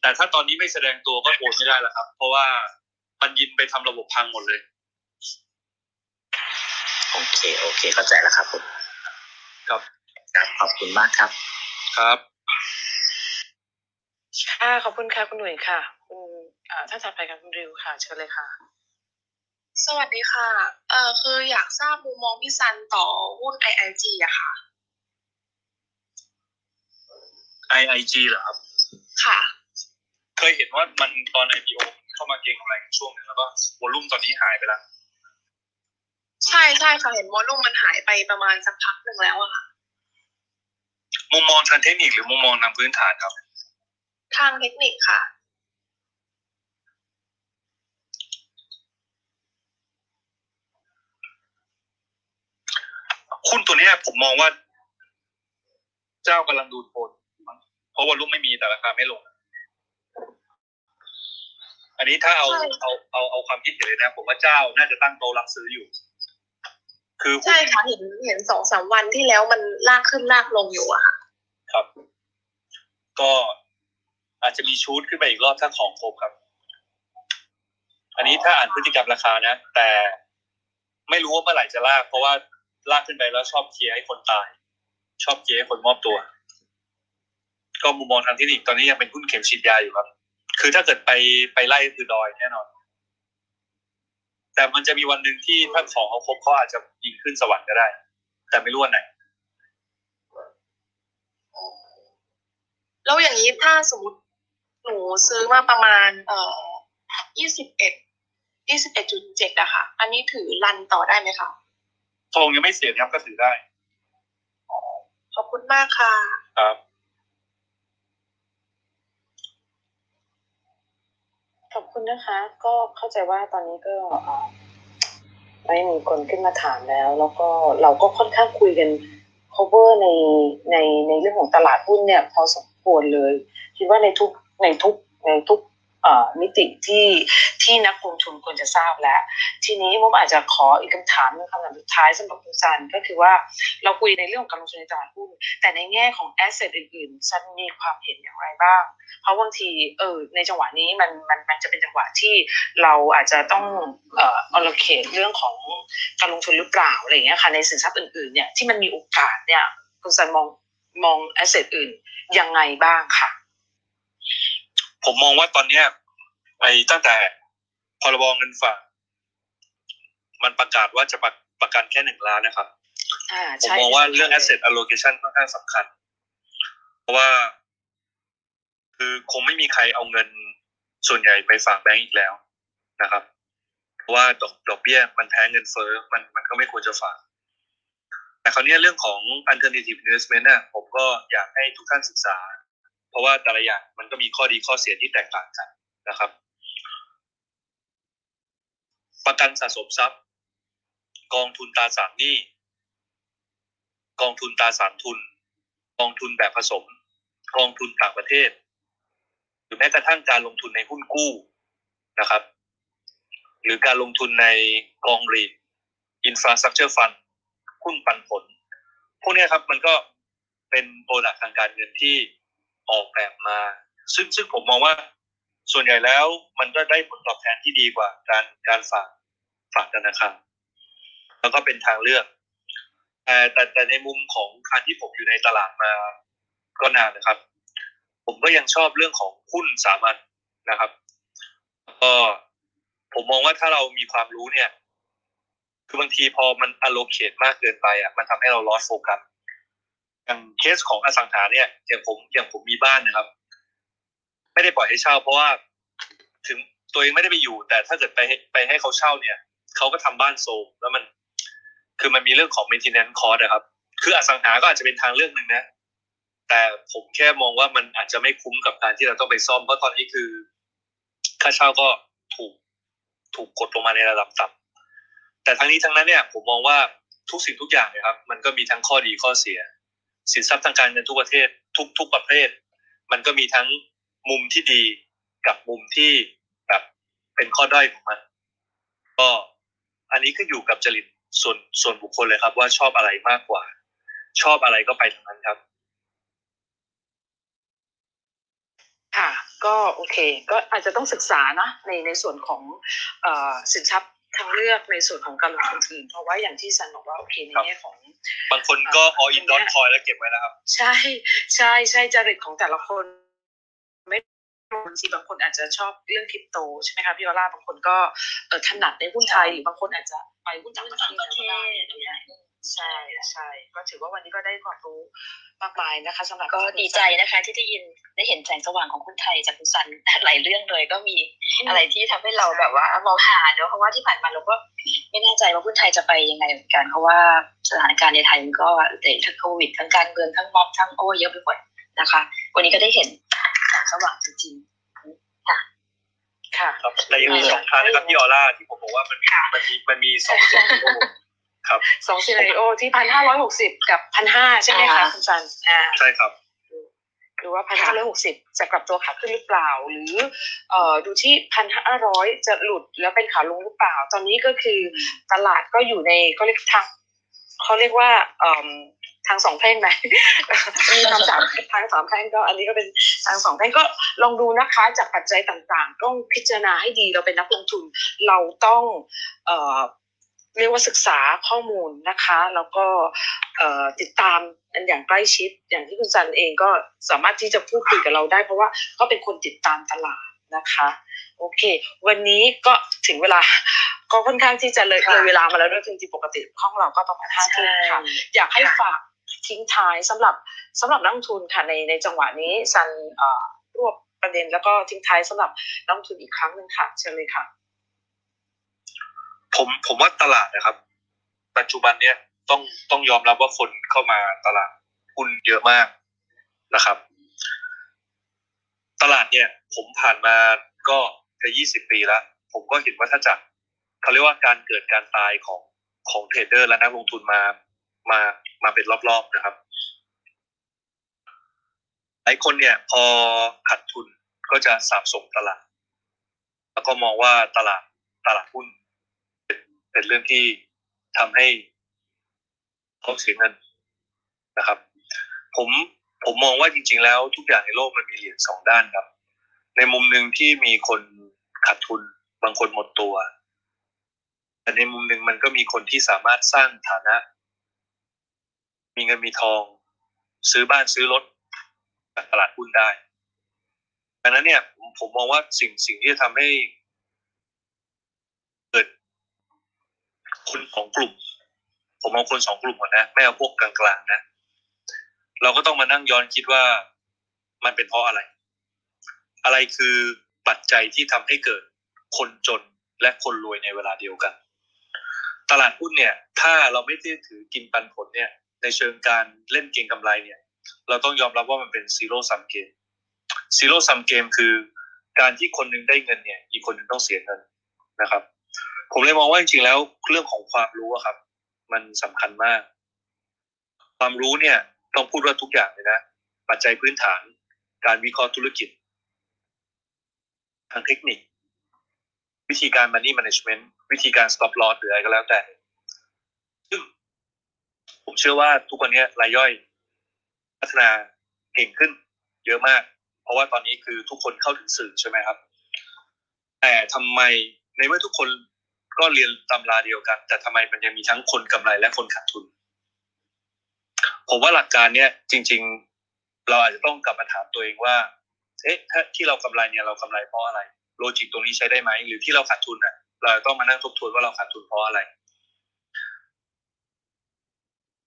แต่ถ้าตอนนี้ไม่แสดงตัวก็โอนไม่ได้แล้วครับเพราะว่ามันยินไปทำระบบพังหมดเลยโอเคเข้าใจแล้วครับผมครับขอบคุณมากครับครับขอบคุณค่ะคุณหนุ่ยค่ะคุณท่านถัดไปกับคุณริวค่ะเชิญเลยค่ะสวัสดีค่ะคืออยากทราบมุมมองพี่ซันต่อหุ้น IIG อะค่ะIIG เหรอครับค่ะเคยเห็นว่ามันตอน IPO เข้ามาเก็งกำไรช่วงนึงแล้วก็วอลุ่มตอนนี้หายไปแล้วใช่ๆค่ะเห็นวอลุ่มมันหายไปประมาณสักพักนึงแล้วอะค่ะมุมมองทางเทคนิคหรือมุมมองทางพื้นฐานครับทางเทคนิคค่ะหุ้นตัวนี้ผมมองว่าเจ้ากำลังดูดโผล่เพราะว่ารุ่มไม่มีแต่ราคาไม่ลงอันนี้ถ้าเอาความคิดเห็นเลยนะผมว่าเจ้าน่าจะตั้งโตรับซื้ออยู่คือใช่ค่ะเห็น 2-3 วันที่แล้วมันลากขึ้นลากลงอยู่อะค่ะครับก็อาจจะมีชูดขึ้นไปอีกรอบถ้าของครบครับอันนี้ถ้าอ่านพฤติกรรมราคานะแต่ไม่รู้ว่าเมื่อไหร่จะลากเพราะว่าลากขึ้นไปแล้วชอบเคียร์ให้คนตายชอบเคียร์ให้คนมอบตัวก็มุมมองทางเทคนิคตอนนี้ยังเป็นหุ้นเข็มฉีดยาอยู่ครับคือถ้าเกิดไปไล่คือดอยแน่นอนแต่มันจะมีวันหนึ่งที่ถ้าของเขาครบเขาอาจจะยิงขึ้นสวรรค์ก็ได้แต่ไม่รู้วันไหนแล้วอย่างนี้ถ้าสมมติหนูซื้อมาประมาณ21.7 อะค่ะอันนี้ถือรันต่อได้ไหมคะทองยังไม่เสียครับก็ถือได้ขอบคุณมากค่ะครับขอบ คุณนะคะก็เข้าใจว่าตอนนี้ก็ไม่มีคนขึ้นมาถามแล้วแล้วก็เราก็ค่อนข้างคุยกัน cover ในเรื่องของตลาดหุ้นเนี่ยพอสมควรเลยคิดว่าในทุกมิติที่นักลงทุนควรจะทราบแล้วทีนี้ผมอาจจะขออีกคำถามนึงคำถามสุดท้ายสำหรับคุณซันก็คือว่าเราคุยในเรื่องของการลงทุนในตลาดหุ้นแต่ในแง่ของ asset อื่นๆซันมีความเห็นอย่างไรบ้างเพราะบางทีในจังหวะนี้มันจะเป็นจังหวะที่เราอาจจะต้องallocate เรื่องของการลงทุนหรือเปล่าอะไรอย่างเงี้ยค่ะในสินทรัพย์อื่นๆเนี่ยที่มันมีโอกาสเนี่ยคุณซันมอง asset อื่นยังไงบ้างค่ะผมมองว่าตอนนี้ตั้งแต่พรบเงินฝากมันประกาศว่าจะประกันแค่1ล้านนะครับผมมองว่าเรื่อง asset allocation ค่อนข้างสำคัญเพราะว่าคือคงไม่มีใครเอาเงินส่วนใหญ่ไปฝากแบงก์อีกแล้วนะครับเพราะว่าดอกเบี้ยมันแพงเงินเฟ้อมันก็ไม่ควรจะฝากแต่คราวนี้เรื่องของ alternative investment เนี่ยผมก็อยากให้ทุกท่านศึกษาเพราะว่าแต่ละอย่างมันก็มีข้อดีข้อเสียที่แตกต่างกันนะครับประกันสะสมทรัพย์กองทุนตราสารหนี้กองทุนตราสารทุนกองทุนแบบผสมกองทุนต่างประเทศหรือแม้กระทั่งการลงทุนในหุ้นกู้นะครับหรือการลงทุนในกองรีท Infrastructure Fund หุ้นปันผลพวกนี้ครับมันก็เป็นโปรดักต์ทางการเงินที่ออกแบบมาซึ่งผมมองว่าส่วนใหญ่แล้วมันก็ได้ผลตอบแทนที่ดีกว่าการฝากธนาคารแล้วก็เป็นทางเลือกแต่ในมุมของการที่ผมอยู่ในตลาดมาก็นานนะครับผมก็ยังชอบเรื่องของหุ้นสามัญนะครับก็ผมมองว่าถ้าเรามีความรู้เนี่ยคือบางทีพอมัน allocate มากเกินไปอ่ะมันทำให้เรา lost focusอย่างเคสของอสังหาเนี่ยอย่างผมมีบ้านนะครับไม่ได้ปล่อยให้เช่าเพราะว่าถึงตัวเองไม่ได้ไปอยู่แต่ถ้าเกิดไปให้เขาเช่าเนี่ยเขาก็ทำบ้านโซมแล้วมันคือมันมีเรื่องของ maintenance cost นะครับคืออสังหาก็อาจจะเป็นทางเลือกหนึ่งนะแต่ผมแค่มองว่ามันอาจจะไม่คุ้มกับการที่เราต้องไปซ่อมเพราะตอนนี้คือค่าเช่าก็ถูกกดลงมาในระดับต่ำแต่ทั้งนี้ทั้งนั้นเนี่ยผมมองว่าทุกสิ่งทุกอย่างนะครับมันก็มีทั้งข้อดีข้อเสียสินทรัพย์ทางการเงินทุกประเทศทุกประเภทมันก็มีทั้งมุมที่ดีกับมุมที่แบบเป็นข้อด้อยของมันก็อันนี้ขึ้นอยู่กับจริตส่วนบุคคลเลยครับว่าชอบอะไรมากกว่าชอบอะไรก็ไปทางนั้นครับค่ะก็โอเคก็อาจจะต้องศึกษานะในส่วนของสินทรัพย์ทางเลือกในส่วนของการลงทุนอื่นเพราะว่าอย่างที่ซันบอกว่าโอเคในแง่ของบางคนก็ all in dot coin แล้วเก็บไว้แล้วครับใช่จริตของแต่ละคนไม่บางทีบางคนอาจจะชอบเรื่องคริปโตใช่ไหมคะพี่วราบางคนก็ถนัดในหุ้นไทยหรือบางคนอาจจะไปหุ้นต่างประเทศอย่างเงี้ยใช่ก็ถือว่าวันนี้ก็ได้ความรู้มากมายนะคะสำหรับก็ดีใจนะคะที่ได้เห็นแสงสว่างของคนไทยจากคุณซันหลายเรื่องเลยก็มีอะไรที่ทำให้เราแบบว่ามองหาเนอะเพราะว่าที่ผ่านมาเราก็ไม่แน่ใจว่าคนไทยจะไปยังไงเหมือนกันเพราะว่าสถานการณ์ในไทยมันก็ทั้งโควิดทั้งการเมืองทั้งม็อบทั้งเยอะไปหมดนะคะวันนี้ก็ได้เห็นแสงสว่างจริงๆค่ะค่ะแต่ยังมีสองทางนะครับพี่ออร่าที่ผมบอกว่ามันมีสองครับ2ซีนาริโอที่ 1,560 กับ 1,500 ใช่ไหมคะคุณซันใช่ครับคือว่า 1,560 จะกลับตัวขาขึ้นหรือเปล่าหรือดูที่ 1,500 จะหลุดแล้วเป็นขาลงหรือเปล่าตอนนี้ก็คือตลาดก็อยู่ในเขาเรียกว่าทางสองแพร่งไหมมีทางสามแพร่งก็อันนี้ก็เป็นทางสองแพร่งก็ลองดูนะคะจากปัจจัยต่างๆต้องพิจารณาให้ดีเราเป็นนักลงทุนเราต้องเรียกว่าศึกษาข้อมูลนะคะแล้วก็ติดตามกันอย่างใกล้ชิดอย่างที่คุณซันเองก็สามารถที่จะพูดคุยกับเราได้เพราะว่าก็เป็นคนติดตามตลาดนะคะโอเควันนี้ก็ถึงเวลาก็ค่อนข้างที่จะเลยเวลามาแล้วด้วยจริงๆปกติห้องเราก็ประมาณ 5 ทุ่มค่ะอยากให้ฝากทิ้งท้ายสำหรับนักลงทุนค่ะในจังหวะนี้ซันรวบประเด็นแล้วก็ทิ้งท้ายสำหรับนักลงทุนอีกครั้งนึงค่ะเชิญเลยค่ะผมว่าตลาดนะครับปัจจุบันเนี้ยต้องยอมรับว่าคนเข้ามาตลาดหุ้นเยอะมากนะครับตลาดเนี่ยผมผ่านมาก็ จะ20 ปีแล้วผมก็เห็นว่าถ้าจากเขาเรียกว่าการเกิดการตายของเทรดเดอร์และนักลงทุนมาเป็นรอบๆนะครับหลายคนเนี่ยพอขาดทุนก็จะสาบส่งตลาดแล้วก็มองว่าตลาดหุ้นเป็นเรื่องที่ทำให้เขาเสียเงินนะครับผมมองว่าจริงๆแล้วทุกอย่างในโลกมันมีเหรียญสองด้านครับในมุมหนึ่งที่มีคนขาดทุนบางคนหมดตัวแต่ในมุมหนึ่งมันก็มีคนที่สามารถสร้างฐานะมีเงินมีทองซื้อบ้านซื้อรถจากตลาดหุ้นได้ดังนั้นเนี่ยผมมองว่าสิ่งที่จะทำให้เกิดคนสองกลุ่มผมเอาคนสองกลุ่มก่อนนะไม่เอาพวกกลางๆนะเราก็ต้องมานั่งย้อนคิดว่ามันเป็นเพราะอะไรคือปัจจัยที่ทำให้เกิดคนจนและคนรวยในเวลาเดียวกันตลาดหุ้นเนี่ยถ้าเราไม่ได้ถือกินปันผลเนี่ยในเชิงการเล่นเก็งกำไรเนี่ยเราต้องยอมรับว่ามันเป็นซีโร่ซัมเกมซีโร่ซัมเกมคือการที่คนนึงได้เงินเนี่ยอีกคนนึงต้องเสียเงินนะครับผมเลยมองว่าจริงๆแล้วเรื่องของความรู้ครับมันสำคัญมากความรู้เนี่ยต้องพูดว่าทุกอย่างเลยนะปัจจัยพื้นฐานการวิเคราะห์ธุรกิจทางเทคนิควิธีการ Money Management วิธีการ Stop Loss หรืออะไรก็แล้วแต่ซึ่งผมเชื่อว่าทุกวันนี้รายย่อยพัฒนาเก่งขึ้นเยอะมากเพราะว่าตอนนี้คือทุกคนเข้าถึงสื่อใช่ไหมครับแต่ทำไมในเมื่อทุกคนก็เรียนตำราเดียวกันแต่ทำไมมันยังมีทั้งคนกำไรและคนขาดทุนผมว่าหลักการเนี้ยจริงๆเราอาจจะต้องกลับมาถามตัวเองว่าเอ๊ะถ้าที่เรากำไรเนี่ยเรากำไรเพราะอะไรโลจิกตรงนี้ใช้ได้ไหมหรือที่เราขาดทุนอ่ะเราต้องมานั่งทบทวนว่าเราขาดทุนเพราะอะไร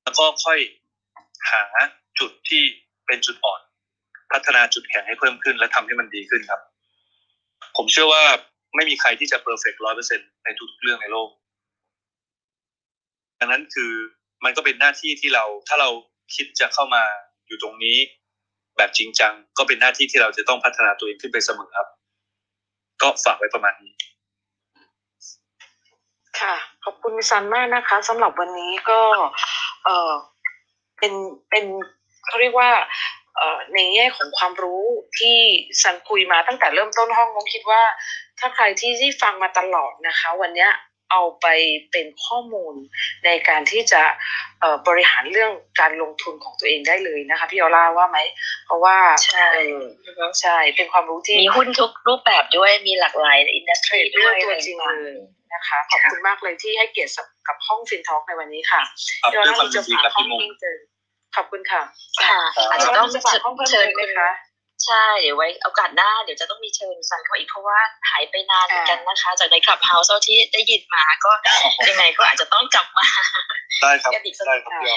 แล้วก็ค่อยหาจุดที่เป็นจุดอ่อนพัฒนาจุดแข็งให้เพิ่มขึ้นและทำให้มันดีขึ้นครับผมเชื่อว่าไม่มีใครที่จะเพอร์เฟกต์ 100% ในทุกเรื่องในโลกดังนั้นคือมันก็เป็นหน้าที่ที่เราถ้าเราคิดจะเข้ามาอยู่ตรงนี้แบบจริงจังก็เป็นหน้าที่ที่เราจะต้องพัฒนาตัวเองขึ้นไปเสมอครับก็ฝากไว้ประมาณนี้ค่ะขอบคุณซันมากนะคะสำหรับวันนี้ก็เป็นเขาเรียกว่าในแง่ของความรู้ที่ซันคุยมาตั้งแต่เริ่มต้นห้องน้องคิดว่าถ้าใครที่ฟังมาตลอดนะคะวันนี้เอาไปเป็นข้อมูลในการที่จะบริหารเรื่องการลงทุนของตัวเองได้เลยนะคะพี่ออร่าว่าไหมเพราะว่าใช่เป็นความรู้ที่มีหุ้นทุกรูปแบบด้วยมีหลากหลายอินดัสทรีด้วยตัวจริงเลยนะคะขอบคุณมากเลยที่ให้เกียรติกับห้องฟินทอล์กในวันนี้ค่ะพี่ออร่าจะฝากห้องนี้เจอขอบคุณค่ะอาจจะต้องฝากห้องเชิญคุณคะใช่เดี๋ยวไว้โอกาสหน้าเดี๋ยวจะต้องมีเชิญซันเข้าอีกเพราะว่าหายไปนานเหมือนกันนะคะจากในคลับเฮาส์ที่ได้ยินมาก็ยังไงก็อาจจะต้องกลับมาได้ครับกันอีกสักหลายรอบเล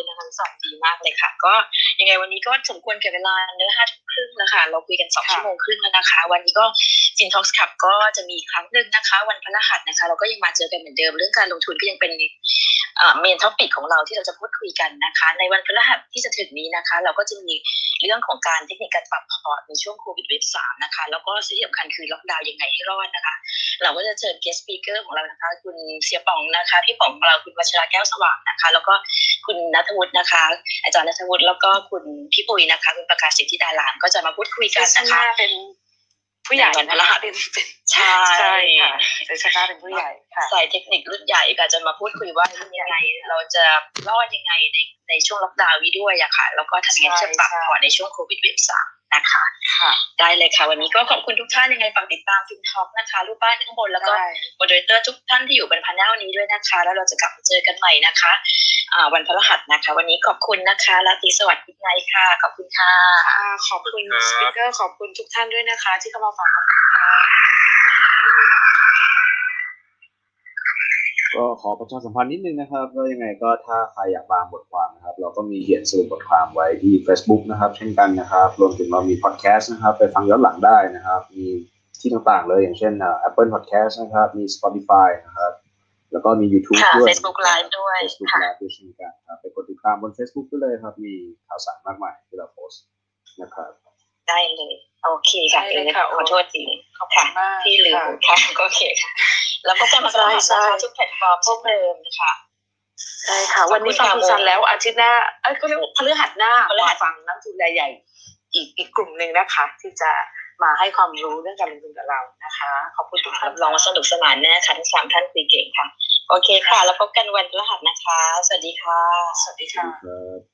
ยนะคะซันดีมากเลยค่ะก็ยังไงวันนี้ก็สมควรแก่เวลาเนื้อ 5:30 นแล้วค่ะเราคุยกัน 2 ชั่วโมงครึ่งแล้วนะคะวันนี้ก็ฟินท็อกส์คลับก็จะมีครั้งนึงนะคะวันพฤหัสนะคะเราก็ยังมาเจอกันเหมือนเดิมเรื่องการลงทุนก็ยังเป็นเมนท็อปิกของเราที่เราจะพูดคุยกันนะคะในวันพฤหัสที่จะถึงนี้นะคะเราก็จะมีเรื่องของการเทคนิคการปรับพอร์ตในช่วงโควิดเวฟ 3นะคะแล้วก็สิ่งที่สำคัญคือล็อกดาวน์ยังไงให้รอดนะคะเราก็จะเชิญเกสต์สปีกเกอร์ของเรานะคะคุณเสียป๋องนะคะพี่ป๋องของเราคุณวัชราแก้วสว่างนะคะแล้วก็คุณณัฐวุฒินะคะอาจารย์ณัฐวุฒิแล้วก็คุณพี่ปุ๋ยนะคะคุณประกาศสิทธิดารามก็จะมาพูดคุยกันนะคะเป็นผู้ใหญ่กันนะคะใช่ค่ะสายชนะเป็นผู้ใหญ่ค่ะสายเทคนิครุ่นใหญ่ก็จะมาพูดคุยว่ายังไงเราจะรอดยังไงในช่วงล็อกดาวน์นี้ด้วยอะค่ะแล้วก็ทำยังไงจะปรับพอร์ตในช่วงโควิดเวฟ 3นะคะค่ะได้เลยค่ะวันนี้ก็ขอบคุณทุกท่านยังไงฝากติดตามฟินท็อกนะคะรูปบ้านข้างบนแล้วก็โมเดอเรเตอร์ทุกท่านที่อยู่บนพานัลนี้ด้วยนะคะแล้วเราจะกลับมาเจอกันใหม่นะคะวันพฤหัสนะคะวันนี้ขอบคุณนะคะราตรีสวัสดิ์ไนท์ค่ะขอบคุณค่ะขอบคุณสปีกเกอร์ขอบคุณทุกท่านด้วยนะคะที่เข้ามาฟังก็ขอประชาสัมพันธ์นิดนึงนะครับก็ยังไงก็ถ้าใครอยากวางบทความนะครับเราก็มีเขียนสรุปบทความไว้ที่ Facebook นะครับเช่นกันนะครับรวมถึงเรามีพอดแคสต์นะครับไปฟังย้อนหลังได้นะครับมีที่ต่างๆเลยอย่างเช่นApple Podcast นะครับมี Spotify นะครับแล้วก็มี YouTube ด้วย Facebook Live ด้วย Facebook Live ด้วยเช่นกันครับไปกดติดตามบน Facebook ก็เลยครับมีข่าวสารมากมายที่เราโพสต์นะครับได้เลยโอเคค่ะขอโทษที ค่ะที่ลืมค่ะก็โอเคค่ะแล้วก็จะมาต่อทุกแพลตฟอร์มเช่นเดิมค่ะใช่ค่ะวันนี้ฟังคุณซันแล้วอาทิตย์หน้าก็เรียกว่าพฤหัสหน้ามาฟังนักลงทุนรายใหญ่อีกกลุ่มนึงนะคะที่จะมาให้ความรู้เรื่องการลงทุนกับเรานะคะขอบคุณทุกท่านลองมาสนุกสนานแน่ค่ะทั้ง3ท่านคุยเก่งค่ะโอเคค่ะแล้วพบกันวันพฤหัสนะคะสวัสดีค่ะสวัสดีค่ะ